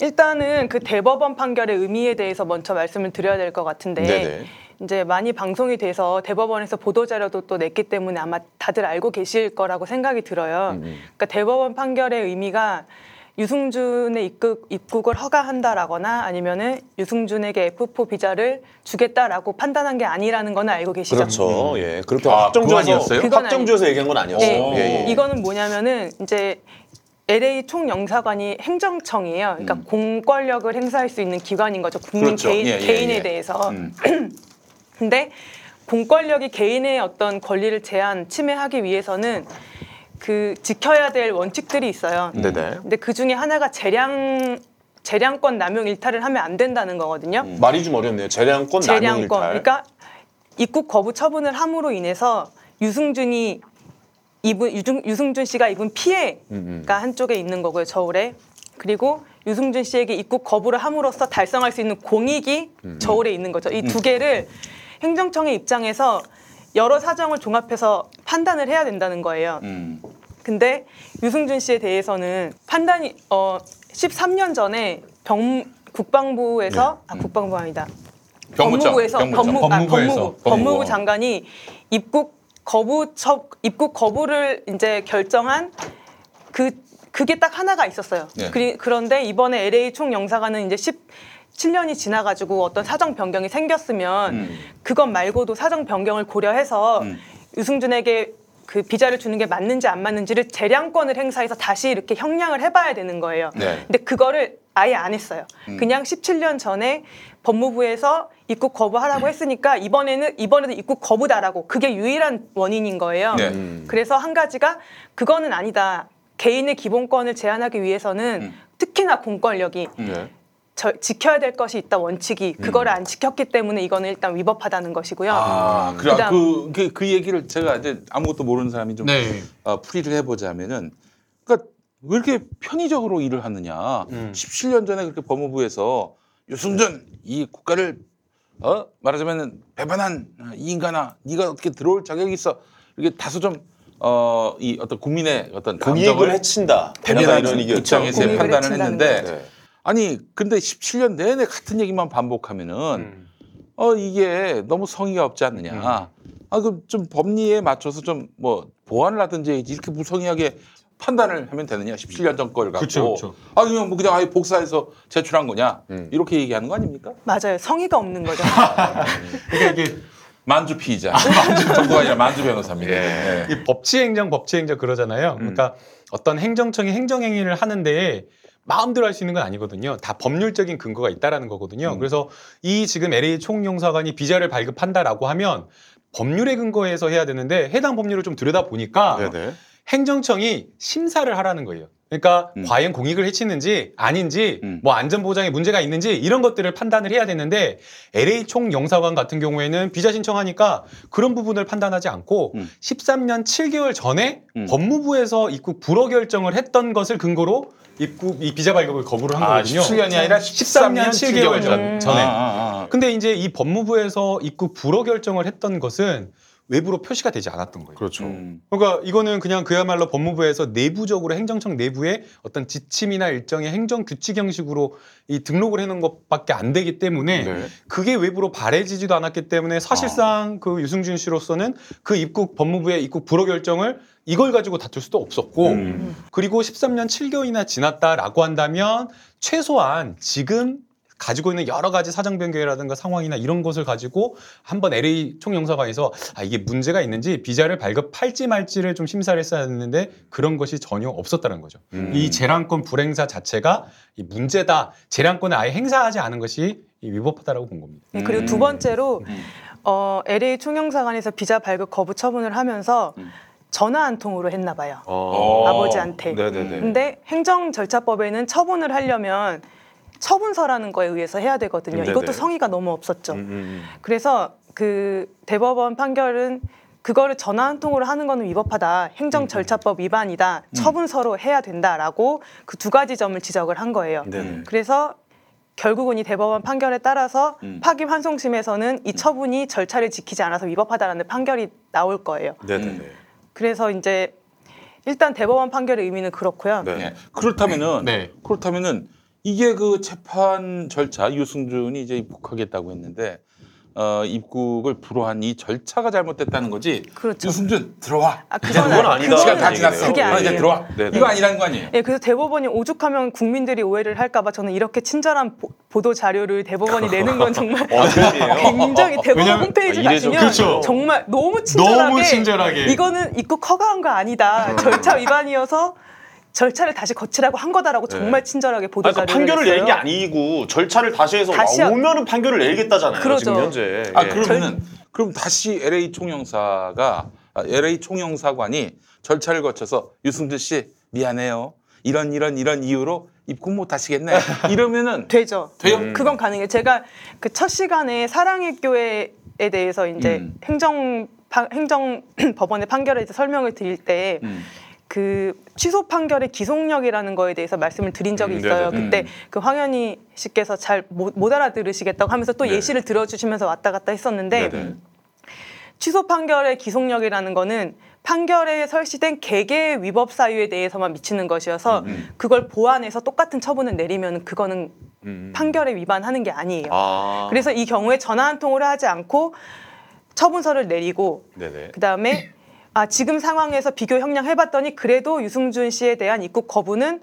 일단은 그 대법원 판결의 의미에 대해서 먼저 말씀을 드려야 될 것 같은데 네네. 이제 많이 방송이 돼서 대법원에서 보도자료도 또 냈기 때문에 아마 다들 알고 계실 거라고 생각이 들어요. 음. 그러니까 대법원 판결의 의미가 유승준의 입국, 입국을 허가한다라거나 아니면은 유승준에게 에프 사 비자를 주겠다라고 판단한 게 아니라는 건 알고 계시죠? 그렇죠. 음. 예, 그렇게 아, 확정주에서 확정주에서 얘기한 건 아니었어요. 네. 예, 예. 이거는 뭐냐면은 이제 엘에이 총영사관이 행정청이에요. 그러니까 음. 공권력을 행사할 수 있는 기관인 거죠. 국민 그렇죠. 개인, 예, 예, 개인에 예. 대해서. 음. 근데 공권력이 개인의 어떤 권리를 제한, 침해하기 위해서는 그 지켜야 될 원칙들이 있어요. 네네. 근데 그 중에 하나가 재량, 재량권 남용 일탈을 하면 안 된다는 거거든요. 음. 말이 좀 어렵네요. 재량권, 재량권 남용 일탈. 그러니까 입국 거부 처분을 함으로 인해서 유승준이 입은, 유승, 유승준 씨가 입은 피해가 음음. 한쪽에 있는 거고요, 저울에. 그리고 유승준 씨에게 입국 거부를 함으로써 달성할 수 있는 공익이 음음. 저울에 있는 거죠. 이 두 개를 행정청의 입장에서 여러 사정을 종합해서 판단을 해야 된다는 거예요. 음. 근데 유승준 씨에 대해서는 판단이 어, 십삼 년 전에 병, 국방부에서, 네. 아, 국방부 아니다. 법무부에서, 법무부, 아, 법무부, 법무부 장관이 입국 거부 처, 입국 거부를 이제 결정한 그 그게 딱 하나가 있었어요. 네. 그리, 그런데 이번에 엘에이 총영사관은 이제 10 칠 년이 지나가지고 어떤 사정 변경이 생겼으면 음. 그것 말고도 사정 변경을 고려해서 음. 유승준에게 그 비자를 주는 게 맞는지 안 맞는지를 재량권을 행사해서 다시 이렇게 형량을 해봐야 되는 거예요. 네. 근데 그거를 아예 안 했어요. 음. 그냥 십칠 년 전에 법무부에서 입국 거부하라고 했으니까 이번에는 이번에도 입국 거부다라고 그게 유일한 원인인 거예요. 네. 음. 그래서 한 가지가 그거는 아니다. 개인의 기본권을 제한하기 위해서는 음. 특히나 공권력이 네. 저, 지켜야 될 것이 있다 원칙이 음. 그걸 안 지켰기 때문에 이거는 일단 위법하다는 것이고요. 아, 그래, 그다음, 그, 그, 그 얘기를 제가 이제 아무것도 모르는 사람이 좀 네. 어, 풀이를 해보자면은, 그러니까 왜 이렇게 편의적으로 일을 하느냐? 음. 십칠 년 전에 그렇게 법무부에서 유승준 이 국가를 어 말하자면 배반한 이 인간아, 네가 어떻게 들어올 자격이 있어? 이렇게 다소 좀 어, 이 어떤 국민의 어떤 공익을 해친다. 대변하는 입장에서의 판단을 했는데. 네. 아니, 근데 십칠 년 내내 같은 얘기만 반복하면은, 음. 어, 이게 너무 성의가 없지 않느냐. 음. 아, 그럼 좀 법리에 맞춰서 좀 뭐 보완을 하든지 이렇게 무성의하게 판단을 하면 되느냐. 십칠 년 전 걸 갖고. 그쵸, 그쵸. 아, 그냥 뭐 그냥 아예 복사해서 제출한 거냐. 음. 이렇게 얘기하는 거 아닙니까? 맞아요. 성의가 없는 거죠. 이게, 이게. 만주 피의자, 정도가 아니라 만주 변호사입니다. 예. 예. 법치행정, 법치행정 그러잖아요. 음. 그러니까 어떤 행정청이 행정행위를 하는데 마음대로 할 수 있는 건 아니거든요. 다 법률적인 근거가 있다라는 거거든요. 음. 그래서 이 지금 엘에이 총영사관이 비자를 발급한다라고 하면 법률의 근거에서 해야 되는데 해당 법률을 좀 들여다보니까 네네. 행정청이 심사를 하라는 거예요. 그러니까 음. 과연 공익을 해치는지 아닌지 음. 뭐 안전보장에 문제가 있는지 이런 것들을 판단을 해야 되는데 엘에이 총영사관 같은 경우에는 비자 신청하니까 그런 부분을 판단하지 않고 음. 십삼 년 칠 개월 전에 음. 법무부에서 입국 불허 결정을 했던 것을 근거로 입국 이 비자 발급을 거부를 한 아, 거거든요. 십칠 년이 아니라 십삼 년 칠 개월 전, 전에. 아, 아, 아. 근데 이제 이 법무부에서 입국 불허 결정을 했던 것은 외부로 표시가 되지 않았던 거예요. 그렇죠. 음. 그러니까 이거는 그냥 그야말로 법무부에서 내부적으로 행정청 내부의 어떤 지침이나 일정의 행정 규칙 형식으로 이 등록을 해놓은 것밖에 안 되기 때문에 네. 그게 외부로 발해지지도 않았기 때문에 사실상 아. 그 유승준 씨로서는 그 입국 법무부의 입국 불허 결정을 이걸 가지고 다툴 수도 없었고 음. 그리고 십삼 년 칠 개월이나 지났다라고 한다면 최소한 지금 가지고 있는 여러 가지 사정 변경이라든가 상황이나 이런 것을 가지고 한번 엘에이 총영사관에서 아, 이게 문제가 있는지 비자를 발급할지 말지를 좀 심사를 했어야 했는데 그런 것이 전혀 없었다는 거죠. 음. 이 재량권 불행사 자체가 이 문제다. 재량권을 아예 행사하지 않은 것이 위법하다라고 본 겁니다. 음. 그리고 두 번째로 어, 엘에이 총영사관에서 비자 발급 거부 처분을 하면서 음. 전화 한 통으로 했나 봐요. 어. 아버지한테. 네네네. 근데 행정절차법에는 처분을 하려면 처분서라는 거에 의해서 해야 되거든요. 네네. 이것도 성의가 너무 없었죠. 음음. 그래서 그 대법원 판결은 그거를 전화 한 통으로 하는 건 위법하다. 행정절차법 위반이다. 음. 처분서로 해야 된다라고 그 두 가지 점을 지적을 한 거예요. 네네. 그래서 결국은 이 대법원 판결에 따라서 음. 파기환송심에서는 이 처분이 절차를 지키지 않아서 위법하다라는 판결이 나올 거예요. 네네. 그래서 이제 일단 대법원 판결의 의미는 그렇고요. 네. 그렇다면은 네. 그렇다면은 이게 그 재판 절차, 유승준이 이제 입국하겠다고 했는데 어, 입국을 불허한 이 절차가 잘못됐다는 거지. 그렇죠. 유승준 들어와. 아, 그건, 그건 아니다. 시간 다 지났어. 그게 아니에요. 이제 들어와. 네네. 이거 아니라는 거 아니에요. 네, 그래서 대법원이 오죽하면 국민들이 오해를 할까봐 저는 이렇게 친절한 보, 보도 자료를 대법원이 내는 건 정말 어, 굉장히 대법원 왜냐면, 홈페이지 가시면 아, 그렇죠. 정말 너무 친절하게, 너무 친절하게 이거는 입국 허가한 거 아니다. 절차 위반이어서. 절차를 다시 거치라고 한 거다라고 네. 정말 친절하게 보도 자료를 그러니까 판결을 낸 게 아니고 절차를 다시 해서 다시 오면은 판결을 내겠다잖아요. 그러죠. 지금 현재. 아, 예. 그러면은 그럼 다시 엘에이 총영사가 아, 엘에이 총영사관이 절차를 거쳐서 유승준 씨 미안해요. 이런 이런 이런 이유로 입국 못 하시겠네. 이러면은 되죠. 돼요? 음. 그건 가능해요. 제가 그 첫 시간에 사랑의 교회에 대해서 이제 음. 행정 파, 행정 법원의 판결에 대해서 설명을 드릴 때 음. 그 취소 판결의 기속력이라는 거에 대해서 말씀을 드린 적이 있어요. 네네. 그때 음. 그 황현희 씨께서 잘 못 못 알아들으시겠다고 하면서 또 네네. 예시를 들어주시면서 왔다 갔다 했었는데 네네. 취소 판결의 기속력이라는 거는 판결에 설치된 개개의 위법 사유에 대해서만 미치는 것이어서 음. 그걸 보완해서 똑같은 처분을 내리면 그거는 음. 판결에 위반하는 게 아니에요. 아. 그래서 이 경우에 전화 한 통으로 하지 않고 처분서를 내리고 그 다음에 아, 지금 상황에서 비교 형량 해봤더니 그래도 유승준 씨에 대한 입국 거부는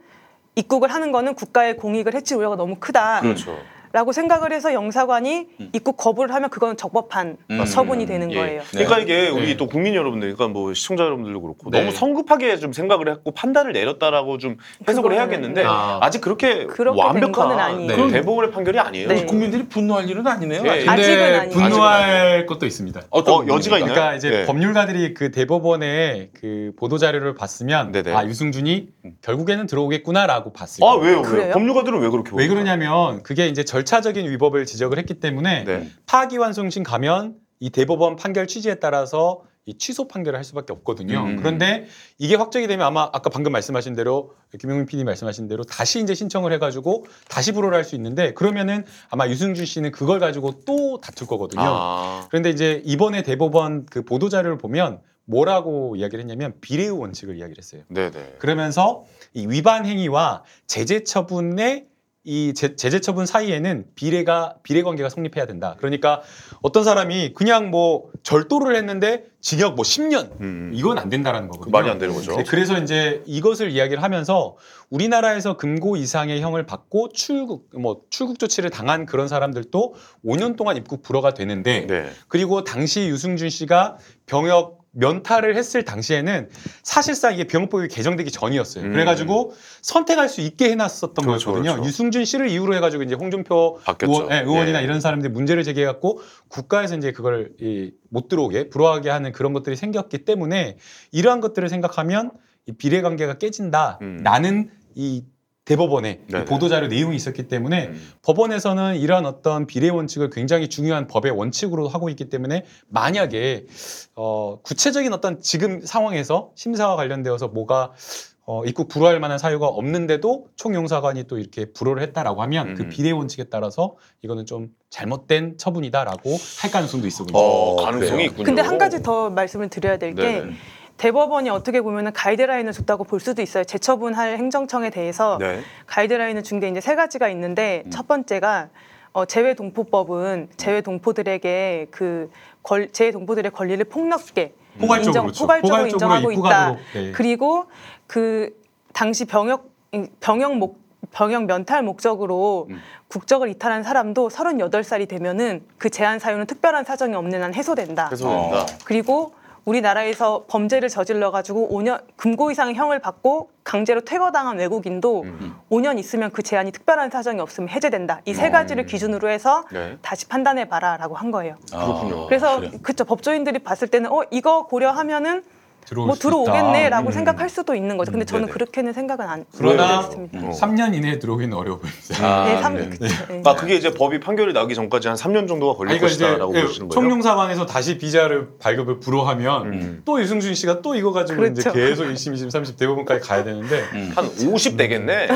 입국을 하는 거는 국가의 공익을 해칠 우려가 너무 크다. 그렇죠. 라고 생각을 해서 영사관이 음. 입국 거부를 하면 그건 적법한 음. 처분이 되는 예. 거예요. 네. 그러니까 이게 우리 네. 또 국민 여러분들, 그러니까 뭐 시청자 여러분들도 그렇고 네. 너무 성급하게 좀 생각을 했고 판단을 내렸다라고 좀 해석을 해야겠는데 네. 아. 아직 그렇게, 그렇게 완벽한 네. 대법원의 판결이 아니에요. 네. 국민들이 분노할 일은 아니네요. 네. 아직. 근데 아직은 분노할 것도 있습니다. 어떤 어, 여지가 있나요? 그러니까 이제 네. 법률가들이 그 대법원의 그 보도 자료를 봤으면 네네. 아 유승준이 결국에는 들어오겠구나라고 봤을 거예요. 아 왜요? 왜요? 법률가들은 왜 그렇게? 왜 그러냐면 그게 이제 절 절차적인 위법을 지적을 했기 때문에 네. 파기환송심 가면 이 대법원 판결 취지에 따라서 이 취소 판결을 할 수밖에 없거든요. 음. 그런데 이게 확정이 되면 아마 아까 방금 말씀하신 대로 김용민 피디 말씀하신 대로 다시 이제 신청을 해가지고 다시 불호를 할 수 있는데 그러면은 아마 유승준 씨는 그걸 가지고 또 다툴 거거든요. 아. 그런데 이제 이번에 대법원 그 보도 자료를 보면 뭐라고 이야기를 했냐면 비례의 원칙을 이야기를 했어요. 네네. 그러면서 이 위반 행위와 제재 처분의 이 제, 제재 처분 사이에는 비례가 비례 관계가 성립해야 된다. 그러니까 어떤 사람이 그냥 뭐 절도를 했는데 징역 뭐 십 년 음. 이건 안 된다라는 거거든요. 말이 안 되는 거죠. 네, 그래서 이제 이것을 이야기를 하면서 우리나라에서 금고 이상의 형을 받고 출국 뭐 출국 조치를 당한 그런 사람들도 오 년 동안 입국 불허가 되는데 네. 그리고 당시 유승준 씨가 병역 면탈을 했을 당시에는 사실상 이게 병역법이 개정되기 전이었어요. 음. 그래가지고 선택할 수 있게 해놨었던 그렇죠, 거거든요. 그렇죠. 유승준 씨를 이유로 해가지고 이제 홍준표 의원, 네, 의원이나 네. 이런 사람들이 문제를 제기해갖고 국가에서 이제 그걸 이, 못 들어오게 불허하게 하는 그런 것들이 생겼기 때문에 이러한 것들을 생각하면 이 비례관계가 깨진다라는 음. 이 대법원의 보도자료 내용이 있었기 때문에 음. 법원에서는 이런 어떤 비례 원칙을 굉장히 중요한 법의 원칙으로 하고 있기 때문에 만약에 어, 구체적인 어떤 지금 상황에서 심사와 관련되어서 뭐가 어, 입국 불허할 만한 사유가 없는데도 총영사관이 또 이렇게 불허를 했다라고 하면 음. 그 비례 원칙에 따라서 이거는 좀 잘못된 처분이다라고 할 가능성도 있어 보입니다. 어, 가능성이 있군요. 근데 한 가지 더 말씀을 드려야 될 게 대법원이 어떻게 보면 가이드라인을 줬다고 볼 수도 있어요. 재처분할 행정청에 대해서 네. 가이드라인을 준 게 이제 세 가지가 있는데 음. 첫 번째가 어, 재외동포법은 재외동포들에게 그 권, 재외동포들의 권리를 폭넓게 포괄적으로, 인정, 그렇죠. 포괄적으로, 포괄적으로 인정하고 입구가도록, 있다. 네. 그리고 그 당시 병역 병역 목 병역 면탈 목적으로 음. 국적을 이탈한 사람도 서른여덟 살이 되면은 그 제한 사유는 특별한 사정이 없는 한 해소된다. 해소된다. 어. 그리고 우리나라에서 범죄를 저질러가지고 오 년 금고 이상의 형을 받고 강제로 퇴거당한 외국인도 음. 오 년 있으면 그 제한이 특별한 사정이 없으면 해제된다. 이 세 가지를 기준으로 해서 네. 다시 판단해봐라라고 한 거예요. 아, 그렇군요. 그래서 그래. 그쵸, 법조인들이 봤을 때는 어 이거 고려하면은 뭐 들어오겠네라고 음. 생각할 수도 있는 거죠. 근데 저는 네네. 그렇게는 생각은 안 그러나 음. 삼 년 이내에 들어오기는 어려워 보입니다. 아, 네, 삼 년. 네. 네. 아, 그게 이제 법이 판결이 나기 전까지 한 삼 년 정도가 걸릴 아니, 것이다라고 네, 보시는 거예요? 총영사관에서 다시 비자를 발급을 불허하면 음. 또 유승준 씨가 또 이거 가지고 그렇죠. 이제 계속 일 심, 이 심, 삼 심 대법원까지 가야 되는데 음. 한 오십 되겠네.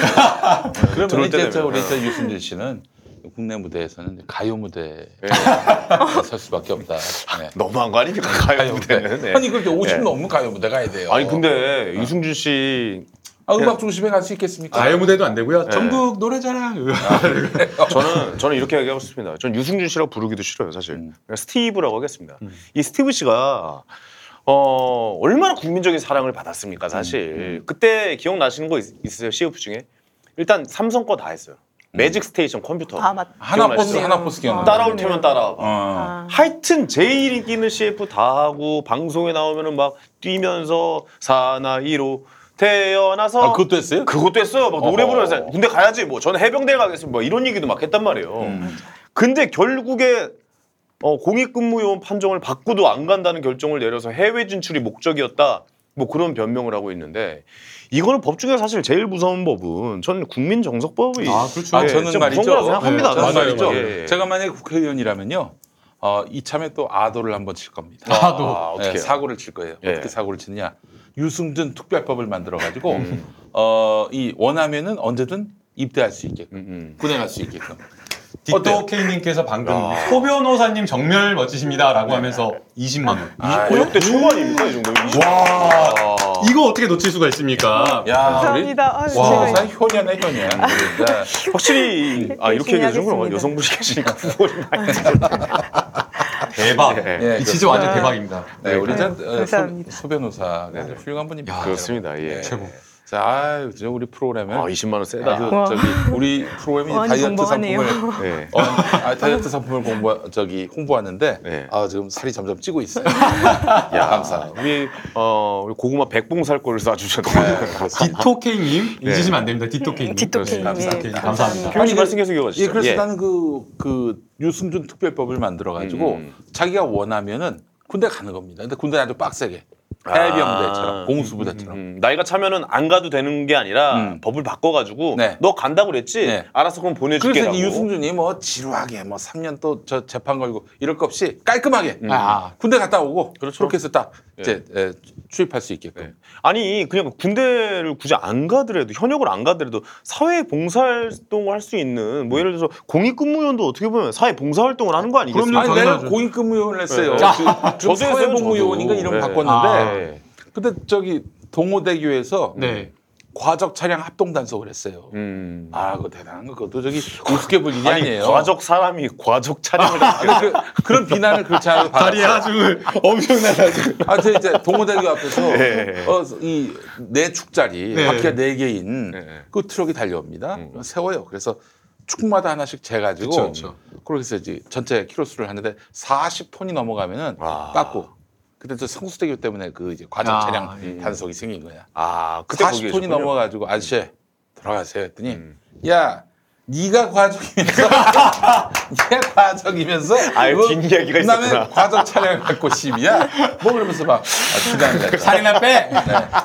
그러면 이제 우리 유승준 씨는 국내 무대에서는 가요 무대에 설 수밖에 없다. 네. 너무한 거 아닙니까? 가요, 가요 무대는. 네. 아니 그렇게 오십 네. 넘는 가요 무대 가야 돼요. 아니 근데 어. 유승준 씨 아, 음악 중심에 갈 수 있겠습니까? 가요 무대도 안 되고요. 네. 전국 노래자랑. 아, 저는 저는 이렇게 얘기하고 싶습니다. 전 유승준 씨라고 부르기도 싫어요, 사실. 음. 스티브라고 하겠습니다. 음. 이 스티브 씨가 어, 얼마나 국민적인 사랑을 받았습니까, 사실. 음. 그때 기억나시는 거 있, 있으세요? 씨에프 중에 일단 삼성 거 다 했어요. 매직 스테이션 컴퓨터 아, 하나 포스 하나 포스 기억나 따라올 테면 따라와 아. 하여튼 제일 인기 있는 씨에프 다 하고 방송에 나오면은 막 뛰면서 사나이로 태어나서 아, 그것도 했어요? 그것도 했어요. 막 노래 부르면서 군대 가야지 뭐 저는 해병대 가겠습니다 뭐 이런 얘기도 막 했단 말이에요. 음. 근데 결국에 어, 공익근무요원 판정을 받고도 안 간다는 결정을 내려서 해외 진출이 목적이었다 뭐 그런 변명을 하고 있는데 이거는 법 중에 사실 제일 무서운 법은 저는 국민 정서법이 아 그렇죠. 아, 저는 예, 말이죠. 생각합니다. 네, 저는 말이죠. 예, 예. 제가 만약에 국회의원이라면요. 어, 이참에 또 아도를 한번 칠 겁니다. 아도 아, 어떻게 예, 사고를 칠 거예요. 예. 어떻게 사고를 치느냐? 유승준 특별법을 만들어 가지고 음. 어, 이 원하면은 언제든 입대할 수 있게끔 음, 음. 군행할 수 있게끔. 디토케이님께서 방금 소 변호사님 정말 멋지십니다라고 네. 하면서 이십만 원. 역대 초반입니다 이 정도. 와 이거 어떻게 놓칠 수가 있습니까? 야, 감사합니다. 우리, 와 사실 효녀네 효녀. 확실히 아 이렇게 얘기해서 그런가 여성분이 계시니까 후보를 많이 대박. 네, 이 진짜 완전 대박입니다. 네, 우리 전 소 변호사가 훌륭한 분입니다. 그렇습니다. 예. 최고. 아유, 진짜 우리 프로그램에 아, 이십만 원 세다. 아, 저기 우리 프로그램이 다이어트 공부하네요. 상품을 네. 어, 아, 다이어트 상품을 공부 저기 홍보하는데 네. 아, 지금 살이 점점 찌고 있어요. 야, 감사합니다. 우리 어, 우리 고구마 백봉 살 거를 쏴 주셨네요. 디토케이 님, 잊으시면 안 됩니다. 디토케이 님. 디토케이 님. 감사합니다. 감사합니다. 표현이 말씀 계속 이어가 주시죠. 예, 그래서 예. 나는 그 그 유승준 특별법을 만들어 가지고 음. 자기가 원하면은 군대 가는 겁니다. 근데 군대는 아주 빡세게 해병대처럼, 아, 공수부대처럼. 음, 음. 나이가 차면은 안 가도 되는 게 아니라 음. 법을 바꿔가지고 네. 너 간다고 그랬지? 네. 알아서 그럼 보내줄게라고. 그래서 유승준이 뭐 지루하게 뭐 삼 년 또 저 재판 걸고 이럴 거 없이 깔끔하게 음. 아, 군대 갔다 오고 그렇죠. 그렇게 해서 딱 예. 이제 에, 출입할 수 있게끔. 예. 아니 그냥 군대를 굳이 안 가더라도 현역을 안 가더라도 사회 봉사활동을 할 수 있는 뭐 예를 들어서 공익근무위원도 어떻게 보면 사회 봉사활동을 하는 거 아니겠습니까? 아니 내가 공익근무위원을 했어요. 네. 저도 사회복무요원인가 이름 네. 바꿨는데. 아. 네. 근데 저기 동호대교에서 네. 과적 차량 합동 단속을 했어요. 음. 아, 그거 대단한 거. 그것도 저기 우습게 볼 일이 아니, 아니에요. 과적 사람이 과적 차량을 했어요. 그, 그런 비난을 그렇지 않아도 다리에 하중을 엄청나게 하중. 아, 저 이제 동호대교 앞에서 네. 어, 이 네 축짜리 네. 바퀴가 네 개인 네. 그 트럭이 달려옵니다. 음. 세워요. 그래서 축마다 하나씩 재가지고 그쵸, 그쵸. 그렇게 해서 이제 전체 키로수를 하는데 사십 톤이 넘어가면은 깎고. 그때 저 성수대교 때문에 그 이제 과적 차량 아, 예. 단속이 생긴 거야. 아, 그때 사십 톤이 넘어가지고 아저씨 들어가세요 했더니 음. 야, 네가 과적이면서 네가 과적이면서 아유, 뭐, 긴 이야기가 있었구나. 그다음에 과적 차량 갖고 시비야. 뭐 그러면서 막 아, 살이나 빼.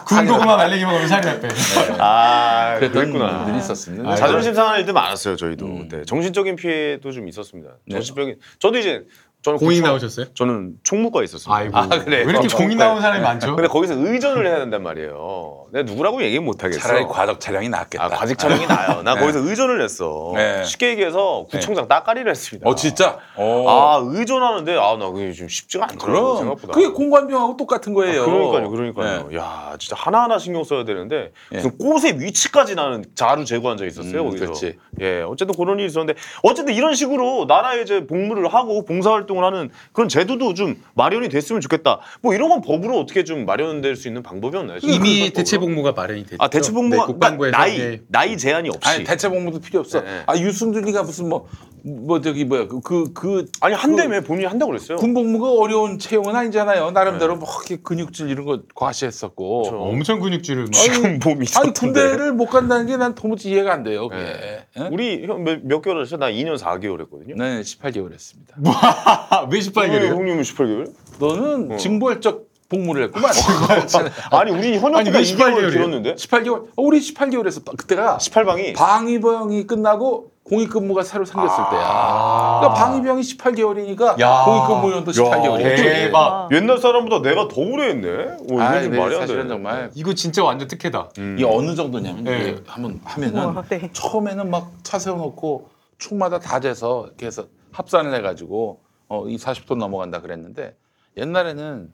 군고구마 말리기 먹으면 살이나 빼. 네. 아, 그랬구나. 늘 있었습니다. 아, 자존심 상하는 일도 많았어요, 저희도. 음. 네. 정신적인 피해도 좀 있었습니다. 네. 정신적인. 저도 이제 저는 공익 총, 나오셨어요? 저는 총무과에 있었어요. 아이고. 아, 그래. 왜 이렇게 공익 나온 사람이 많죠? 근데 거기서 의전을 해야 된단 말이에요. 내가 누구라고 얘기 못 하겠어. 차라리 과적 차량이 낫겠다. 아, 과적 차량이 나요. 나 네. 거기서 의전을 했어. 네. 쉽게 얘기해서 구청장 네. 따까리를 했습니다. 어, 진짜? 오. 아, 의전하는데 아, 나 그게 좀 쉽지가 않더라고 생각보다. 그게 공관병하고 똑같은 거예요. 아, 그러니까요, 그러니까요. 네. 야, 진짜 하나하나 신경 써야 되는데 네. 무슨 꽃의 위치까지 나는 자루 재고 앉아 있었어요. 음, 거기서. 그렇지. 예, 어쨌든 그런 일이 있었는데 어쨌든 이런 식으로 나라에 이제 복무를 하고 봉사활동 하는 그런 제도도 좀 마련이 됐으면 좋겠다. 뭐 이런 건 법으로 어떻게 좀 마련될 수 있는 방법이 없나요? 이미 대체복무가 마련이 됐죠. 아, 대체복무가 네, 국방부에서 나이 네. 나이 제한이 없이. 아니, 대체복무도 필요 없어. 네. 아, 유승준이가 무슨 뭐 뭐 저기 뭐야 그그 그, 아니 한대매 그, 본인이 한다고 그랬어요. 군복무가 어려운 채용은 아니잖아요. 나름대로 막 네. 근육질 이런 거 과시했었고. 그렇죠. 엄청 근육질을 지금 몸이. 아니 군대를 못 간다는 게 난 도무지 이해가 안 돼요. 그게. 네. 네? 우리 형 몇 몇 개월 했어요? 나 이 년 사 개월 했거든요. 네, 십팔 개월 했습니다. 왜 십팔 개월이에요? 형님은 십팔 개월? 너는 어. 징벌적 복무를 했구만. 아니, 우리 현역보다 이 개월 길었는데? 십팔 개월? 우리 십팔 개월에서 그때가 십팔 방이? 방위병이 끝나고 공익근무가 새로 생겼을 아~ 때야. 그러니까 방위병이 십팔 개월이니까 공익근무원도 십팔 개월이야. 대박. 옛날 사람보다 내가 더 오래 했네. 오, 아, 네, 말이 안 돼. 정말. 이거 진짜 완전 특혜다. 음. 이게 어느 정도냐면 네. 이게 한번 하면은 우와, 네. 처음에는 막 차 세워놓고 축마다 다 재서 이렇게 해서 합산을 해가지고 어, 이 사십 톤 넘어간다 그랬는데 옛날에는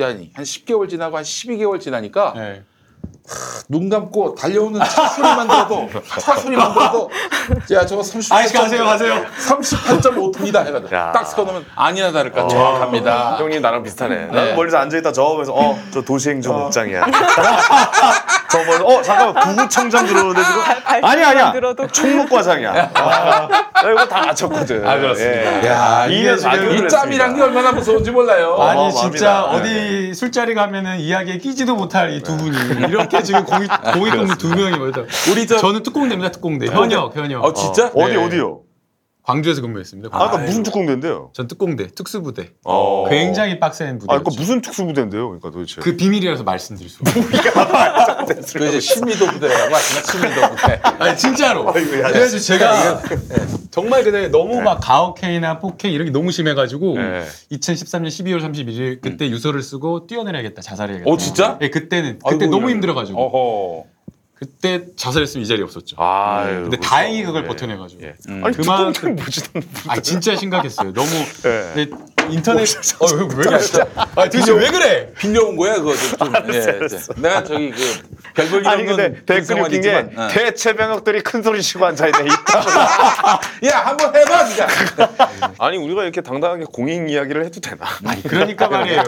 아니, 한 십 개월 지나고 한 십이 개월 지나니까 네. 하, 눈 감고 달려오는 차 소리만 들어도 차 소리만 들어도 야 저거 삼십팔 점 오 톤이다 해가지고 딱 세워놓으면 아니나 다를까 정확합니다. 형님 나랑 비슷하네. 네. 난 멀리서 앉아있다 저 보면서 어 저 도시행정국장이야. 저 보면서 어 잠깐만 부구청장 들어오는데 지금 아니 아니야 총무과장이야. 아, 나 이거 다 맞췄거든. 아 그렇습니다. 예. 야 이게 이 짬이란 게 얼마나 무서운지 몰라요. 아니 어, 진짜 맘이다. 어디 네. 술자리 가면은 이야기에 끼지도 못할 이 두 분이 이렇게. 지금 공익 공익 두 명이 모였다. 우리 저 저는 특공대입니다. 특공대. 현역 현역. 아 진짜? 어. 네. 어디 어디요? 광주에서 근무했습니다. 아, 아까 무슨 특공대인데요? 전 특공대, 특수부대. 어. 굉장히 빡센 부대. 아, 그러니까 무슨 특수부대인데요? 그러니까 도대체. 그 비밀이라서 말씀드릴 수 없어요. 그 이제 신미도 부대라고 하시나? 신미도 부대. 아니, 진짜로. 아이고, 야, 그래서 제가 네. 정말 그때 너무 막 가혹행위나 폭행 이런 게 너무 심해가지고 네. 이천십삼 년 십이월 삼십일 일 그때 음. 유서를 쓰고 뛰어내려야겠다, 자살해야겠다. 어, 진짜? 예, 네, 그때는. 그때 아이고, 너무 이런... 힘들어가지고. 어허. 그때 자살했으면 이 자리 없었죠. 아, 네. 근데 그렇죠. 다행히 그걸 예. 버텨내가지고. 예. 음. 아니 그만큼 무지도. 아 진짜 심각했어요. 너무. 예. 근데 인터넷 어, 왜, 왜 그래? 아, 도대체 왜 그래? 빌려온 거야 그거 좀. 알았어, 예, 알았어. 내가 저기 그 별볼일 없는 근데 댓글 웃긴 게 대체 병역들이 큰 소리 치고 앉아 있네. 야, 한번 해봐 진짜. 아니 우리가 이렇게 당당하게 공인 이야기를 해도 되나? 아니 그러니까 말이에요.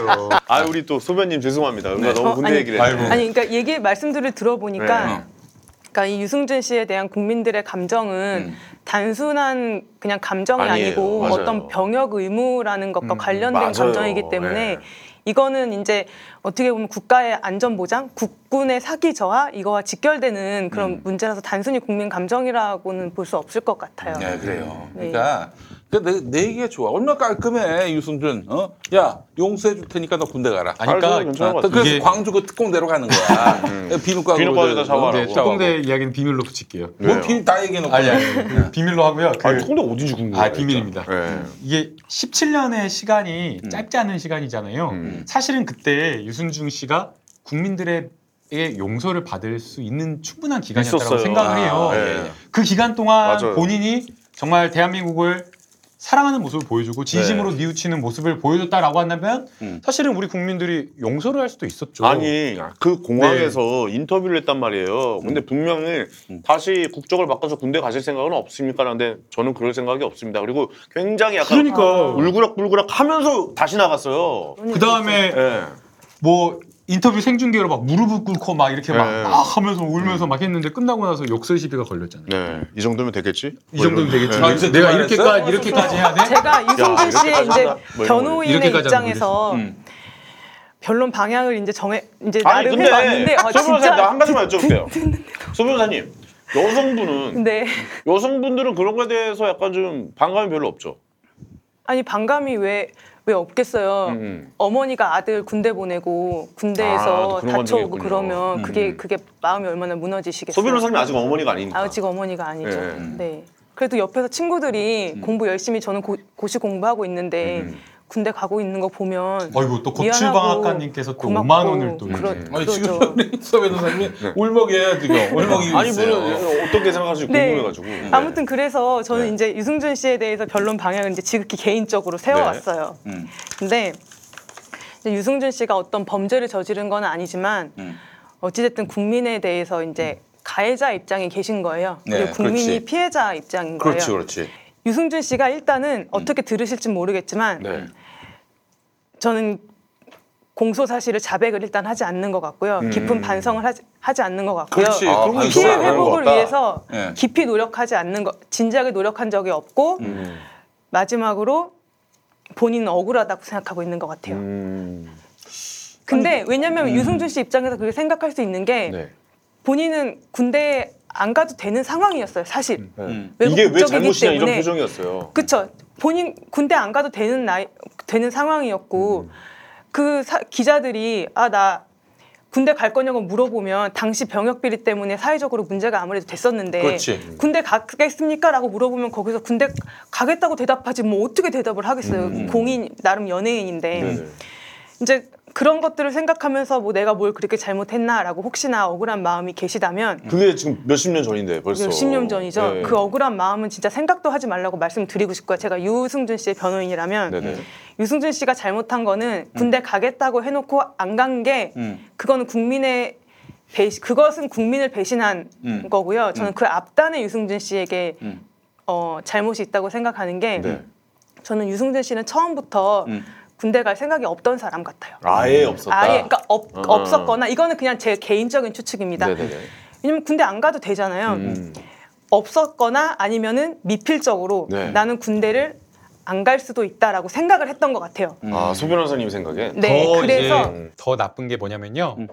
아 우리 또 소변님 죄송합니다. 우리가 네. 너무 어, 군대 아니, 얘기를 했네. 아니 그러니까 얘기 말씀들을 들어보니까. 네. 그러니까 이 유승준 씨에 대한 국민들의 감정은 음. 단순한 그냥 감정이 아니에요. 아니고 맞아요. 어떤 병역 의무라는 것과 음. 관련된 맞아요. 감정이기 때문에 네. 이거는 이제 어떻게 보면 국가의 안전보장, 국군의 사기 저하 이거와 직결되는 그런 음. 문제라서 단순히 국민 감정이라고는 볼 수 없을 것 같아요. 네, 그래요. 네. 그러니까 내, 내 얘기가 좋아. 얼마나 깔끔해 유승준. 어? 야 용서해 줄 테니까 너 군대 가라. 그러니까, 그러니까 아, 그래서 이게... 광주 그 특공대로 가는 거야. 음. 비밀과로 잡아라. 특공대 이야기는 비밀로 붙일게요. 뭔 비밀 다 얘기해 놓고. 아니, 아니. 비밀로 하고요. 그... 아니, 특공대 어딘지 궁금해요. 아, 비밀입니다. 네. 이게 십칠 년의 시간이 음. 짧지 않은 시간이잖아요. 음. 사실은 그때 유승준 씨가 국민들의 용서를 받을 수 있는 충분한 기간이었다고 생각을 해요. 아, 네. 그 기간 동안 맞아요. 본인이 정말 대한민국을 사랑하는 모습을 보여주고 진심으로 네. 뉘우치는 모습을 보여줬다라고 한다면 음. 사실은 우리 국민들이 용서를 할 수도 있었죠. 아니 그 공항에서 네. 인터뷰를 했단 말이에요. 근데 음. 분명히 음. 다시 국적을 바꿔서 군대 가실 생각은 없습니까? 그런데 저는 그럴 생각이 없습니다. 그리고 굉장히 약간 그러니까. 울그락불그락 하면서 다시 나갔어요. 그 다음에 네. 뭐 인터뷰 생중계로 막 무릎을 꿇고 막 이렇게 막, 네. 막 하면서 울면서 음. 막 했는데 끝나고 나서 욕설 시비가 걸렸잖아요. 네, 이 정도면 되겠지? 이 정도면 되겠지. 네. 아, 이제 내가 이렇게까지 이렇게까지 해야 돼? 제가 유승준 씨의 이제 변호인의 입장에서 음. 변론 방향을 이제 정해 이제 아니, 나름 해봤는데 아, 소변사님 나 한 가지만 여쭤볼게요. 소변사님 여성분은 네. 여성분들은 그런 거에 대해서 약간 좀 반감이 별로 없죠? 아니 반감이 왜? 왜 없겠어요. 음. 어머니가 아들 군대 보내고 군대에서 아, 다쳐오고 그러면 음. 그게 그게 마음이 얼마나 무너지시겠어요. 소변호 선생님 아직 어머니가 아니니까. 아직 어머니가 아니죠. 네. 네. 그래도 옆에서 친구들이 음. 공부 열심히 저는 고, 고시 공부하고 있는데 음. 군대 가고 있는 거 보면 아이고 또 고추방학관님께서 또 오만 원을 또 그러, 음. 아니 지금 소변호 선생님 울먹이에요 지금. 울먹이 아니 물론 어떻게 생각하실지 네. 궁금해가지고 네. 아무튼 그래서 저는 네. 이제 유승준 씨에 대해서 변론 방향을 이제 지극히 개인적으로 세워왔어요. 네. 음. 근데 이제 유승준 씨가 어떤 범죄를 저지른 건 아니지만 음. 어찌됐든 국민에 대해서 이제 가해자 입장에 계신 거예요. 네. 그리고 국민이 그렇지. 피해자 입장인 거예요. 그렇지 그렇지. 유승준 씨가 일단은 음. 어떻게 들으실지 모르겠지만 네. 저는 공소 사실을 자백을 일단 하지 않는 것 같고요. 음. 깊은 반성을 하지, 하지 않는 것 같고요. 아, 피해 회복을 위해서 네. 깊이 노력하지 않는 것, 진지하게 노력한 적이 없고 음. 마지막으로 본인은 억울하다고 생각하고 있는 것 같아요. 음. 근데 아니, 왜냐하면 음. 유승준 씨 입장에서 그렇게 생각할 수 있는 게 네. 본인은 군대에 안 가도 되는 상황이었어요, 사실. 음. 이게 왜 잘못이냐 때문에. 이런 표정이었어요. 그렇죠. 본인 군대 안 가도 되는 나이 되는 상황이었고 음. 그 사, 기자들이 아, 나 군대 갈 거냐고 물어보면 당시 병역 비리 때문에 사회적으로 문제가 아무래도 됐었는데 그렇지. 군대 가겠습니까라고 물어보면 거기서 군대 가겠다고 대답하지 뭐 어떻게 대답을 하겠어요. 음. 공인 나름 연예인인데 네네. 이제. 그런 것들을 생각하면서 뭐 내가 뭘 그렇게 잘못했나라고 혹시나 억울한 마음이 계시다면 그게 지금 몇십 년 전인데 벌써 몇십 년 전이죠. 네. 그 억울한 마음은 진짜 생각도 하지 말라고 말씀드리고 싶고요. 제가 유승준 씨의 변호인이라면 네네. 유승준 씨가 잘못한 거는 군대 음. 가겠다고 해놓고 안 간 게 음. 그거는 국민의 배신, 그것은 국민을 배신한 음. 거고요. 저는 음. 그 앞단에 유승준 씨에게 음. 어, 잘못이 있다고 생각하는 게 네. 저는 유승준 씨는 처음부터 음. 군대 갈 생각이 없던 사람 같아요. 아예 없었다. 아예 그러니까 없, 아. 없었거나 이거는 그냥 제 개인적인 추측입니다. 네네네. 왜냐면 군대 안 가도 되잖아요. 음. 없었거나 아니면은 미필적으로 네. 나는 군대를 안 갈 수도 있다라고 생각을 했던 것 같아요. 음. 아, 소 변호사님 생각에? 네. 더 그래서 이제 더 나쁜 게 뭐냐면요. 음.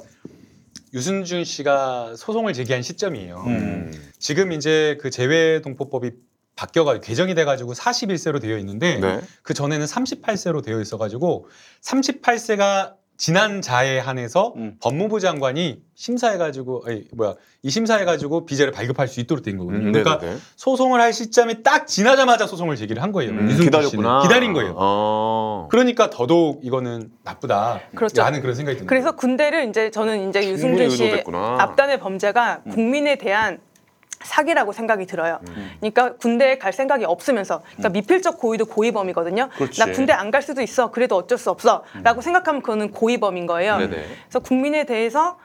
유승준 씨가 소송을 제기한 시점이에요. 음. 지금 이제 그 재외동포법이 바뀌어가지고 개정이 돼가지고 사십일 세로 되어 있는데 네. 그 전에는 삼십팔 세로 되어 있어가지고 삼십팔 세가 지난 자에 한해서 음. 법무부 장관이 심사해가지고 아니, 뭐야 이 심사해가지고 비자를 발급할 수 있도록 된 거거든요. 음, 그러니까 네네. 소송을 할 시점이 딱 지나자마자 소송을 제기를 한 거예요. 음, 기다렸구나. 기다린 거예요. 아. 그러니까 더더욱 이거는 나쁘다라는 그렇죠. 그런 생각이 듭니다. 그래서 군대를 이제 저는 이제 유승준 씨의 앞단의 범죄가 국민에 대한 사기라고 생각이 들어요. 음. 그러니까 군대에 갈 생각이 없으면서, 그러니까 음. 미필적 고의도 고의범이거든요. 그렇지. 나 군대 안 갈 수도 있어. 그래도 어쩔 수 없어. 음. 라고 생각하면 그거는 고의범인 거예요. 네네. 그래서 국민에 대해서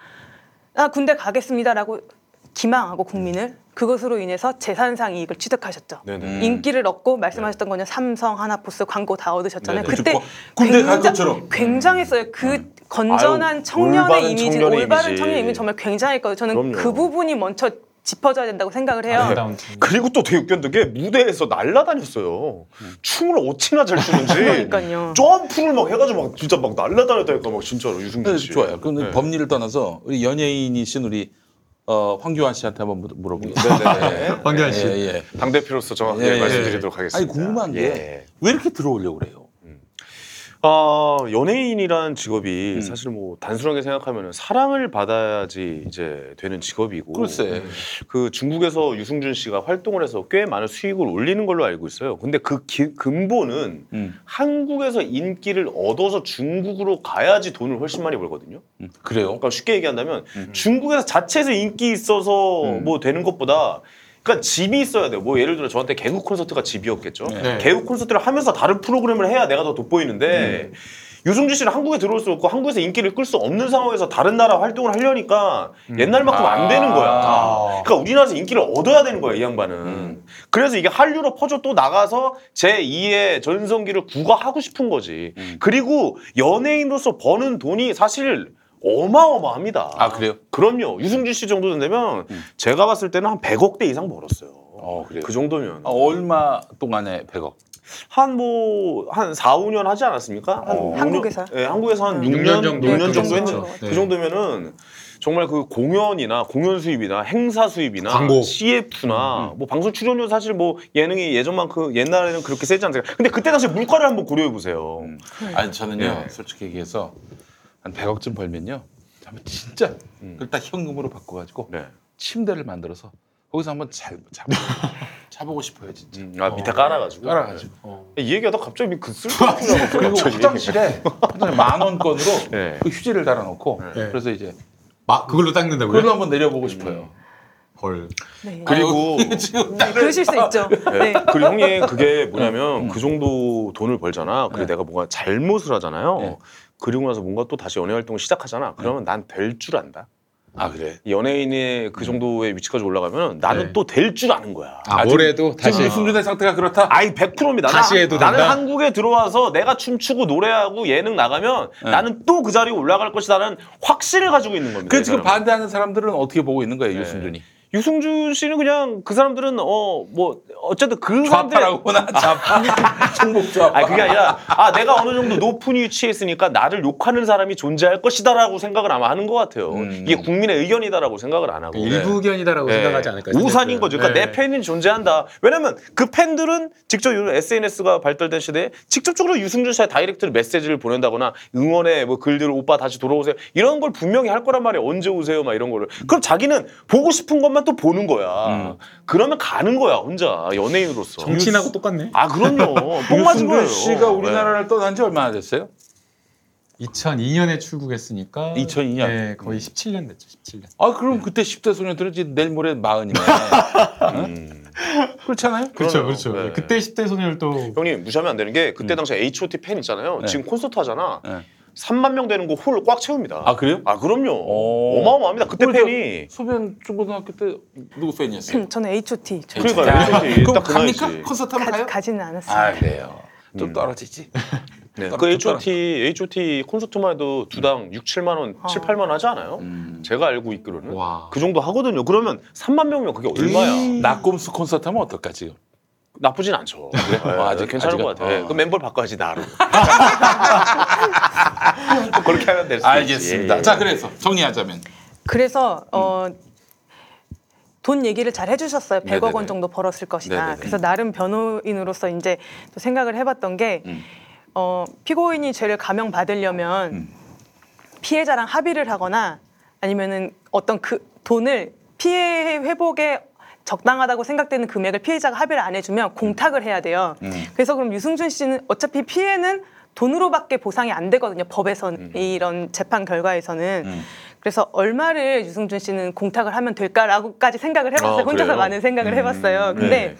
아, 군대 가겠습니다라고 기망하고 국민을 그것으로 인해서 재산상 이익을 취득하셨죠. 네네. 인기를 얻고 말씀하셨던 거는 삼성, 하나포스 광고 다 얻으셨잖아요. 네네. 그때 군대 갈 것처럼 굉장했어요. 그 음. 건전한 아유, 청년의 이미지, 올바른 청년 이미지 정말 굉장했거든요. 저는 그럼요. 그 부분이 먼저 짚어줘야 된다고 생각을 해요. 아, 네. 그리고 또 되게 웃겼던 게 무대에서 날라다녔어요. 음. 춤을 어찌나 잘 추는지. 그러니까요. 점프를 막 해가지고 막 진짜 막 날라다녔다니까 막 진짜로 유승준 씨. 네, 좋아요. 근데 네. 법리를 떠나서 우리 연예인이신 우리 어, 황교안 씨한테 한번 물어보겠습니다. 네네. 황교안 씨. 예, 예. 당 대표로서 정확하게 예, 예. 말씀드리도록 하겠습니다. 아니 궁금한 게 왜 예. 이렇게 들어오려고 그래요? 아, 연예인이란 직업이 음. 사실 뭐 단순하게 생각하면 사랑을 받아야지 이제 되는 직업이고, 글쎄. 그 중국에서 유승준 씨가 활동을 해서 꽤 많은 수익을 올리는 걸로 알고 있어요. 근데 그 기, 근본은 음. 한국에서 인기를 얻어서 중국으로 가야지 돈을 훨씬 많이 벌거든요. 음. 그래요? 그러니까 쉽게 얘기한다면 음. 중국에서 자체에서 인기 있어서 음. 뭐 되는 것보다. 그러니까 집이 있어야 돼요. 뭐 예를 들어 저한테 개그 콘서트가 집이었겠죠. 네. 개그 콘서트를 하면서 다른 프로그램을 해야 내가 더 돋보이는데 음. 유승준 씨는 한국에 들어올 수 없고 한국에서 인기를 끌 수 없는 상황에서 다른 나라 활동을 하려니까 음. 옛날만큼 아~ 안 되는 거야. 아~ 그러니까 우리나라에서 인기를 얻어야 되는 거야, 이 양반은. 음. 그래서 이게 한류로 퍼져 또 나가서 제이의 전성기를 구가하고 싶은 거지. 음. 그리고 연예인으로서 버는 돈이 사실 어마어마합니다. 아, 그래요? 그럼요. 유승준 씨 정도 되면 음. 제가 봤을 때는 한 백억대 이상 벌었어요. 어, 그래요? 그 정도면. 아, 얼마 동안에 백억? 한 뭐, 한 사, 오 년 하지 않았습니까? 한 어. 한국에서? 네, 한국에서 한 네. 육 년, 육 년 정도, 육 년 정도 했죠. 네. 그 정도면은 정말 그 공연이나 공연 수입이나 행사 수입이나 광고. 씨에프나 음. 뭐 방송 출연료 사실 뭐 예능이 예전만큼 옛날에는 그렇게 세지 않습니까? 근데 그때 당시 물가를 한번 고려해 보세요. 음. 아니, 저는요, 네. 솔직히 얘기해서 한 백억쯤 벌면요, 진짜 음. 그걸 딱 현금으로 바꿔가지고 네. 침대를 만들어서 거기서 한번 잘 자보, 자보고 싶어요 진짜. 음, 아 어. 밑에 깔아가지고. 깔아가지고. 어. 이 얘기하다 갑자기 그 쓸데없는 그리고 화장실에 만 원권으로 네. 그 휴지를 달아놓고 네. 그래서 이제 막 그걸로 닦는다고요? 그걸로 한번 내려보고 싶어요. 음. 헐. 네. 그리고 그러실 수 있죠. 네. 그리고 형님 그게 뭐냐면 음. 그 정도 돈을 벌잖아. 그래 네. 내가 뭔가 잘못을 하잖아요. 네. 그리고 나서 뭔가 또 다시 연예 활동을 시작하잖아. 그러면 난 될 줄 안다. 아 그래? 연예인의 그 정도의 위치까지 올라가면 나는 네. 또 될 줄 아는 거야. 아 뭐래도 다시 유승준의 상태가 그렇다? 아이 백 퍼센트입니다. 다시 나, 해도 된다? 나는 한국에 들어와서 내가 춤추고 노래하고 예능 나가면 네. 나는 또 그 자리에 올라갈 것이라는 확신을 가지고 있는 겁니다. 그 지금 반대하는 사람들은 어떻게 보고 있는 거예요, 네. 유승준이? 유승준 씨는 그냥 그 사람들은 어 뭐 어쨌든 그 좌파라고나 좌파 충북 좌파. 아 그게 아니라 아 내가 어느 정도 높은 위치에 있으니까 나를 욕하는 사람이 존재할 것이다라고 생각을 아마 하는 것 같아요. 음. 이게 국민의 의견이다라고 생각을 안 하고 일부견이다라고 네. 생각하지 않을까. 우산인 거죠. 그러니까 네. 내 팬은 존재한다. 왜냐면 그 팬들은 직접 에스엔에스가 발달된 시대에 직접적으로 유승준 씨의 다이렉트로 메시지를 보낸다거나 응원의 뭐 글들 오빠 다시 돌아오세요 이런 걸 분명히 할 거란 말이에요. 언제 오세요 막 이런 거를. 그럼 자기는 보고 싶은 것만 또 보는 거야. 음. 그러면 가는 거야 혼자 연예인으로서. 정치인하고 똑같네. 아 그럼요. 뽕 맞은 거예요. 유승준 씨가 우리나라를 네. 떠난 지 얼마나 됐어요? 이천이 년에 출국했으니까. 이천이 년. 네, 거의 십칠 년 됐죠. 십칠 년. 아 그럼 네. 그때 십 대 소녀들은 내일 모레 마흔이네. 음. 그렇잖아요. 그렇죠, 그렇죠. 네. 그때 십 대 소녀를 또 형님 무시하면 안 되는 게 그때 당시 음. 에이치 오 티 팬 있잖아요. 네. 지금 콘서트 하잖아. 네. 삼만 명 되는 거 홀 꽉 채웁니다. 아 그래요? 아 그럼요. 어마어마합니다. 그때 팬이 소변 중고등학교 때 누구 팬이었어요? 저는 에이치 오 티. 그러니까 에이치 오 티. 그럼 갑니까? 콘서트 하면 가요? 가지는 않았어요. 아 그래요. 음. 좀 떨어지지. 네. 그 에이치 오 티 에이치 오 티 콘서트만 해도 두당 육, 칠만 원, 아. 칠, 팔만 원 하지 않아요? 음. 제가 알고 있기로는 와. 그 정도 하거든요. 그러면 삼만 명이면 그게 얼마야? 음. 낙곰수 콘서트 하면 어떨까 지금? 나쁘진 않죠. 그래? 네, 아, 아직 괜찮은 것 같아요. 네, 그럼 멤버를 바꿔야지 나로. 그렇게 하면 될 수 있지. 알겠습니다. 예, 예. 자, 그래서 정리하자면. 그래서 어, 음. 돈 얘기를 잘 해주셨어요. 백억 네네네. 원 정도 벌었을 것이다. 네네네. 그래서 나름 변호인으로서 이제 또 생각을 해봤던 게 음. 어, 피고인이 죄를 감형받으려면 음. 피해자랑 합의를 하거나 아니면은 어떤 그 돈을 피해 회복에 적당하다고 생각되는 금액을 피해자가 합의를 안 해주면 공탁을 해야 돼요. 음. 그래서 그럼 유승준 씨는 어차피 피해는 돈으로밖에 보상이 안 되거든요. 법에서 음. 이런 재판 결과에서는. 음. 그래서 얼마를 유승준 씨는 공탁을 하면 될까라고까지 생각을 해봤어요. 아, 혼자서 많은 생각을 음. 해봤어요. 근데 네.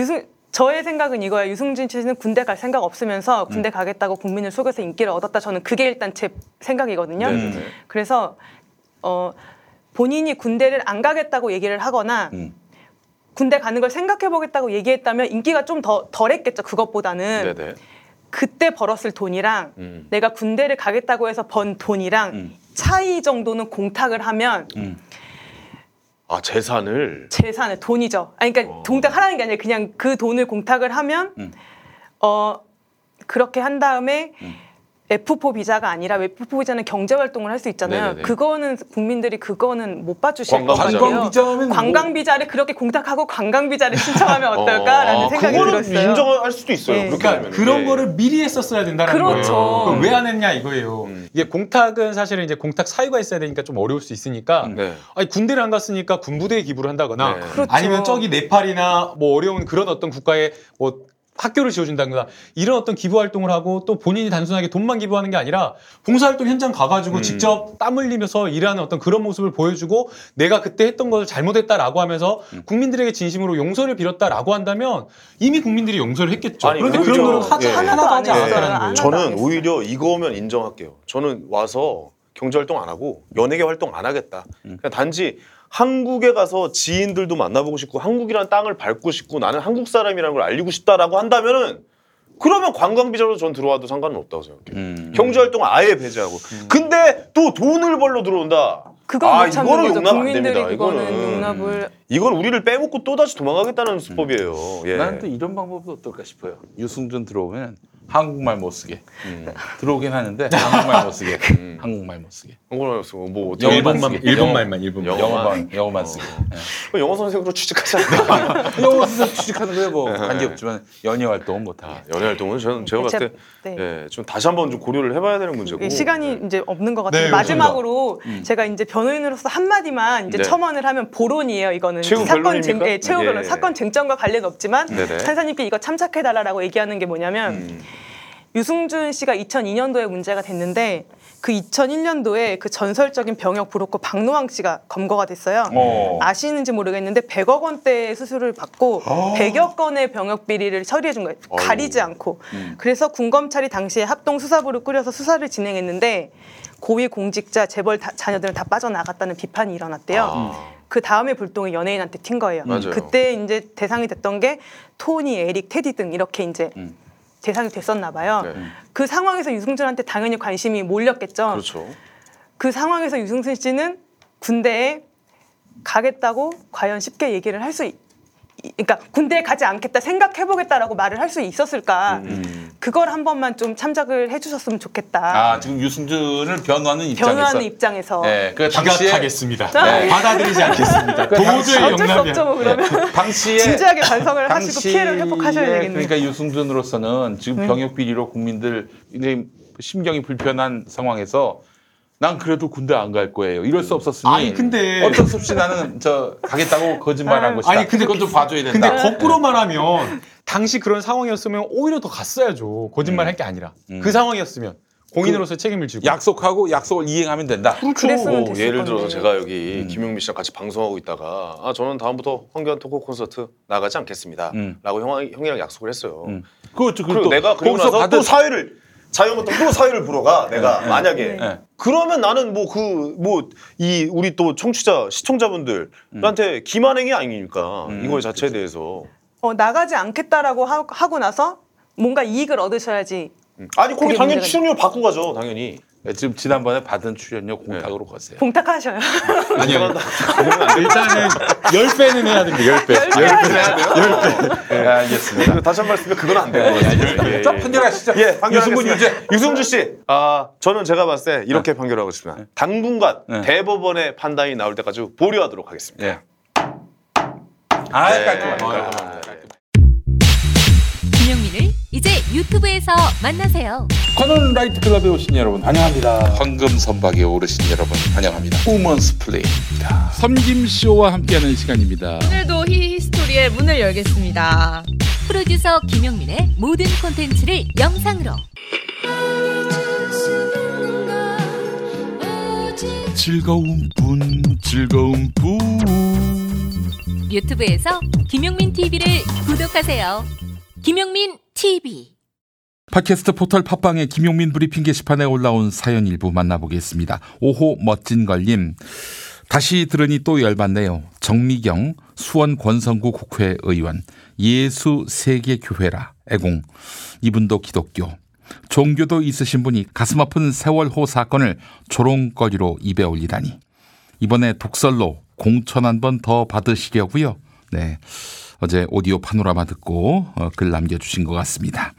유승 저의 생각은 이거예요. 유승준 씨는 군대 갈 생각 없으면서 군대 음. 가겠다고 국민을 속여서 인기를 얻었다. 저는 그게 일단 제 생각이거든요. 네네네. 그래서 어, 본인이 군대를 안 가겠다고 얘기를 하거나 음. 군대 가는 걸 생각해보겠다고 얘기했다면 인기가 좀 더 덜했겠죠. 그것보다는. 네네. 그때 벌었을 돈이랑 음. 내가 군대를 가겠다고 해서 번 돈이랑 음. 차이 정도는 공탁을 하면 음. 아 재산을 재산을 돈이죠. 아니 그러니까 공탁하라는 게 아니라 그냥 그 돈을 공탁을 하면 음. 어 그렇게 한 다음에 음. 에프 사 비자가 아니라 에프 사 비자는 경제 활동을 할 수 있잖아요. 네네네. 그거는 국민들이 그거는 못 봐주실 것 같아요. 관광 비자는 관광 비자를 뭐... 그렇게 공탁하고 관광 비자를 신청하면 어떨까라는 어, 아, 생각이 그거는 들었어요. 그거는 인정할 수도 있어요. 네. 그러니까 네. 그런 거를 미리 했었어야 된다는 그렇죠. 거예요. 그렇죠. 왜 안 했냐 이거예요. 음. 이게 공탁은 사실은 이제 공탁 사유가 있어야 되니까 좀 어려울 수 있으니까 음. 네. 아니 군대를 안 갔으니까 군부대에 기부를 한다거나 네. 그렇죠. 아니면 저기 네팔이나 뭐 어려운 그런 어떤 국가에 뭐 학교를 지어준다거나 이런 어떤 기부 활동을 하고 또 본인이 단순하게 돈만 기부하는 게 아니라 봉사활동 현장 가가지고 음. 직접 땀 흘리면서 일하는 어떤 그런 모습을 보여주고 내가 그때 했던 것을 잘못했다라고 하면서 음. 국민들에게 진심으로 용서를 빌었다라고 한다면 이미 국민들이 용서를 했겠죠. 아니, 그런데 그렇죠. 그런 거는 예. 하나도 하지 않았다는 거예요. 저는 오히려 이거면 인정할게요. 저는 와서 경제활동 안 하고 연예계 활동 안 하겠다. 음. 그냥 단지 한국에 가서 지인들도 만나보고 싶고 한국이라는 땅을 밟고 싶고 나는 한국 사람이라는 걸 알리고 싶다라고 한다면은 그러면 관광비자로 전 들어와도 상관은 없다고 생각해요. 음, 경제활동을 아예 배제하고. 음. 근데 또 돈을 벌러 들어온다. 그건 아, 이거는 용납 안 됩니다. 이거는 용납을. 이건 우리를 빼먹고 또다시 도망가겠다는 수법이에요. 음. 예. 나는 또 이런 방법도 어떨까 싶어요. 유승준 들어오면 한국말 못 쓰게 음. 들어오긴 하는데 한국말 못 쓰게 음. 한국말 못 쓰게 한국말 못 쓰고 뭐 일본만 쓰게. 일본말만 일본 영어만 영어만 쓰게 어. 영어 선생으로 취직하지 않나 영어 선생 취직하는 거에 뭐 관계 없지만 연예 활동은 못 하고 연예 활동은 저는 제가 봤을 때 예, 좀 다시 한번 좀 고려를 해봐야 되는 문제고 시간이 네. 이제 없는 것 같아요. 네, 마지막으로 음. 제가 이제 변호인으로서 한 마디만 이제 네. 첨언을 하면 보론이에요. 이거는 최후 사건 쟁, 예, 최후 예. 변론 사건 쟁점과 관련 없지만 네네. 판사님께 이거 참작해 달라라고 얘기하는 게 뭐냐면. 음. 유승준 씨가 이천이 년도에 문제가 됐는데 그 이천일 년도에 그 전설적인 병역 브로커 박노왕 씨가 검거가 됐어요. 어. 아시는지 모르겠는데 백억 원대의 수수료를 받고 어. 백여 건의 병역 비리를 처리해 준 거예요. 어이. 가리지 않고. 음. 그래서 군검찰이 당시에 합동 수사부를 꾸려서 수사를 진행했는데 고위 공직자, 재벌 다, 자녀들은 다 빠져나갔다는 비판이 일어났대요. 아. 그 다음에 불똥이 연예인한테 튄 거예요. 맞아요. 그때 이제 대상이 됐던 게 토니, 에릭, 테디 등 이렇게 이제 음. 대상이 됐었나 봐요. 네. 그 상황에서 유승준한테 당연히 관심이 몰렸겠죠. 그렇죠. 그 상황에서 유승준 씨는 군대에 가겠다고 과연 쉽게 얘기를 할 수, 그러니까 군대에 가지 않겠다 생각해보겠다라고 말을 할 수 있었을까. 음. 그걸 한 번만 좀 참작을 해주셨으면 좋겠다. 아 지금 유승준을 변호하는 입장에서. 변호하는 입장에서. 네, 그 당시에 하겠습니다. 네. 받아들이지 않겠습니다. 도저히 용납이야. 뭐 그러면 네. 당시에 진지하게 반성을 하시고 피해를 회복하셔야 되겠네요. 그러니까 유승준으로서는 지금 음. 병역 비리로 국민들 심경이 불편한 상황에서. 난 그래도 군대 안 갈 거예요. 이럴 수 없었으니. 아니 근데 어쩔 수 없이 나는 저 가겠다고 거짓말한 것이다. 아니 근데 그건 좀 봐줘야 된다. 근데 거꾸로 말하면 당시 그런 상황이었으면 오히려 더 갔어야죠. 거짓말할 게 아니라 음. 그 상황이었으면 공인으로서 그 책임을 지고 약속하고 약속을 이행하면 된다. 그렇죠. 뭐, 예를 들어서 제가 여기 음. 김용민 씨랑 같이 방송하고 있다가 아 저는 다음부터 황교안 토크 콘서트 나가지 않겠습니다라고 음. 형, 형이랑 약속을 했어요. 음. 그렇죠. 그리고 또 내가 그리고 나서 받은... 또 사회를 자유한국당 또 사회를 불어가 내가 네, 만약에 네. 그러면 나는 뭐 그 뭐 이 우리 또 청취자 시청자분들한테 음. 기만행위 아닙니까 음, 이거 자체에 그치. 대해서 어 나가지 않겠다라고 하, 하고 나서 뭔가 이익을 얻으셔야지 음. 아니 거기 당연히 출연료 받고 가죠 당연히 네, 지금 지난번에 받은 출연료 공탁으로 네. 거세요 공탁하셔요 아니요 일단은 십 배는 해야 됩니다 십 배 십 배 해야 돼요? 십 배 네, 알겠습니다. 다시 한 말씀드리면 그건 안 돼요. 네, 네, 판결하시죠. 예, 유승준 유죄. 유승준 씨, 아 저는 제가 봤을 때 이렇게 네. 판결하고 싶습니다. 네. 당분간 네. 대법원의 판단이 나올 때까지 보류하도록 하겠습니다. 네. 아 네. 깔끔합니다. 김용민을 이제 유튜브에서 만나세요. 커널 라이트 클럽에 오신 여러분 환영합니다. 황금 선박에 오르신 여러분 환영합니다. 우먼스 플레이입니다. 섬김쇼와 함께하는 시간입니다. 오늘도 히히스토리의 문을 열겠습니다. 프로듀서 김용민의 모든 콘텐츠를 영상으로 즐거운 분 즐거운 분 유튜브에서 김용민 티비를 구독하세요. 김용민 티비 팟캐스트 포털 팟빵의 김용민 브리핑 게시판에 올라온 사연 일부 만나보겠습니다. 오호 멋진걸님, 다시 들으니 또 열받네요. 정미경 수원 권성구 국회의원, 예수 세계교회라 애공. 이분도 기독교 종교도 있으신 분이 가슴 아픈 세월호 사건을 조롱거리로 입에 올리다니, 이번에 독설로 공천 한 번 더 받으시려고요. 네, 어제 오디오 파노라마 듣고 글 남겨주신 것 같습니다.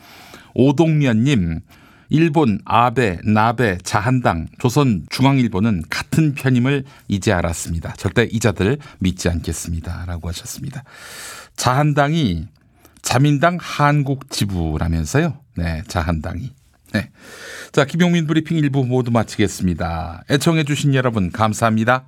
오동면님, 일본, 아베, 나베, 자한당, 조선, 중앙일보는 같은 편임을 이제 알았습니다. 절대 이자들 믿지 않겠습니다. 라고 하셨습니다. 자한당이 자민당 한국 지부라면서요. 네, 자한당이. 네. 자, 김용민 브리핑 일부 모두 마치겠습니다. 애청해 주신 여러분 감사합니다.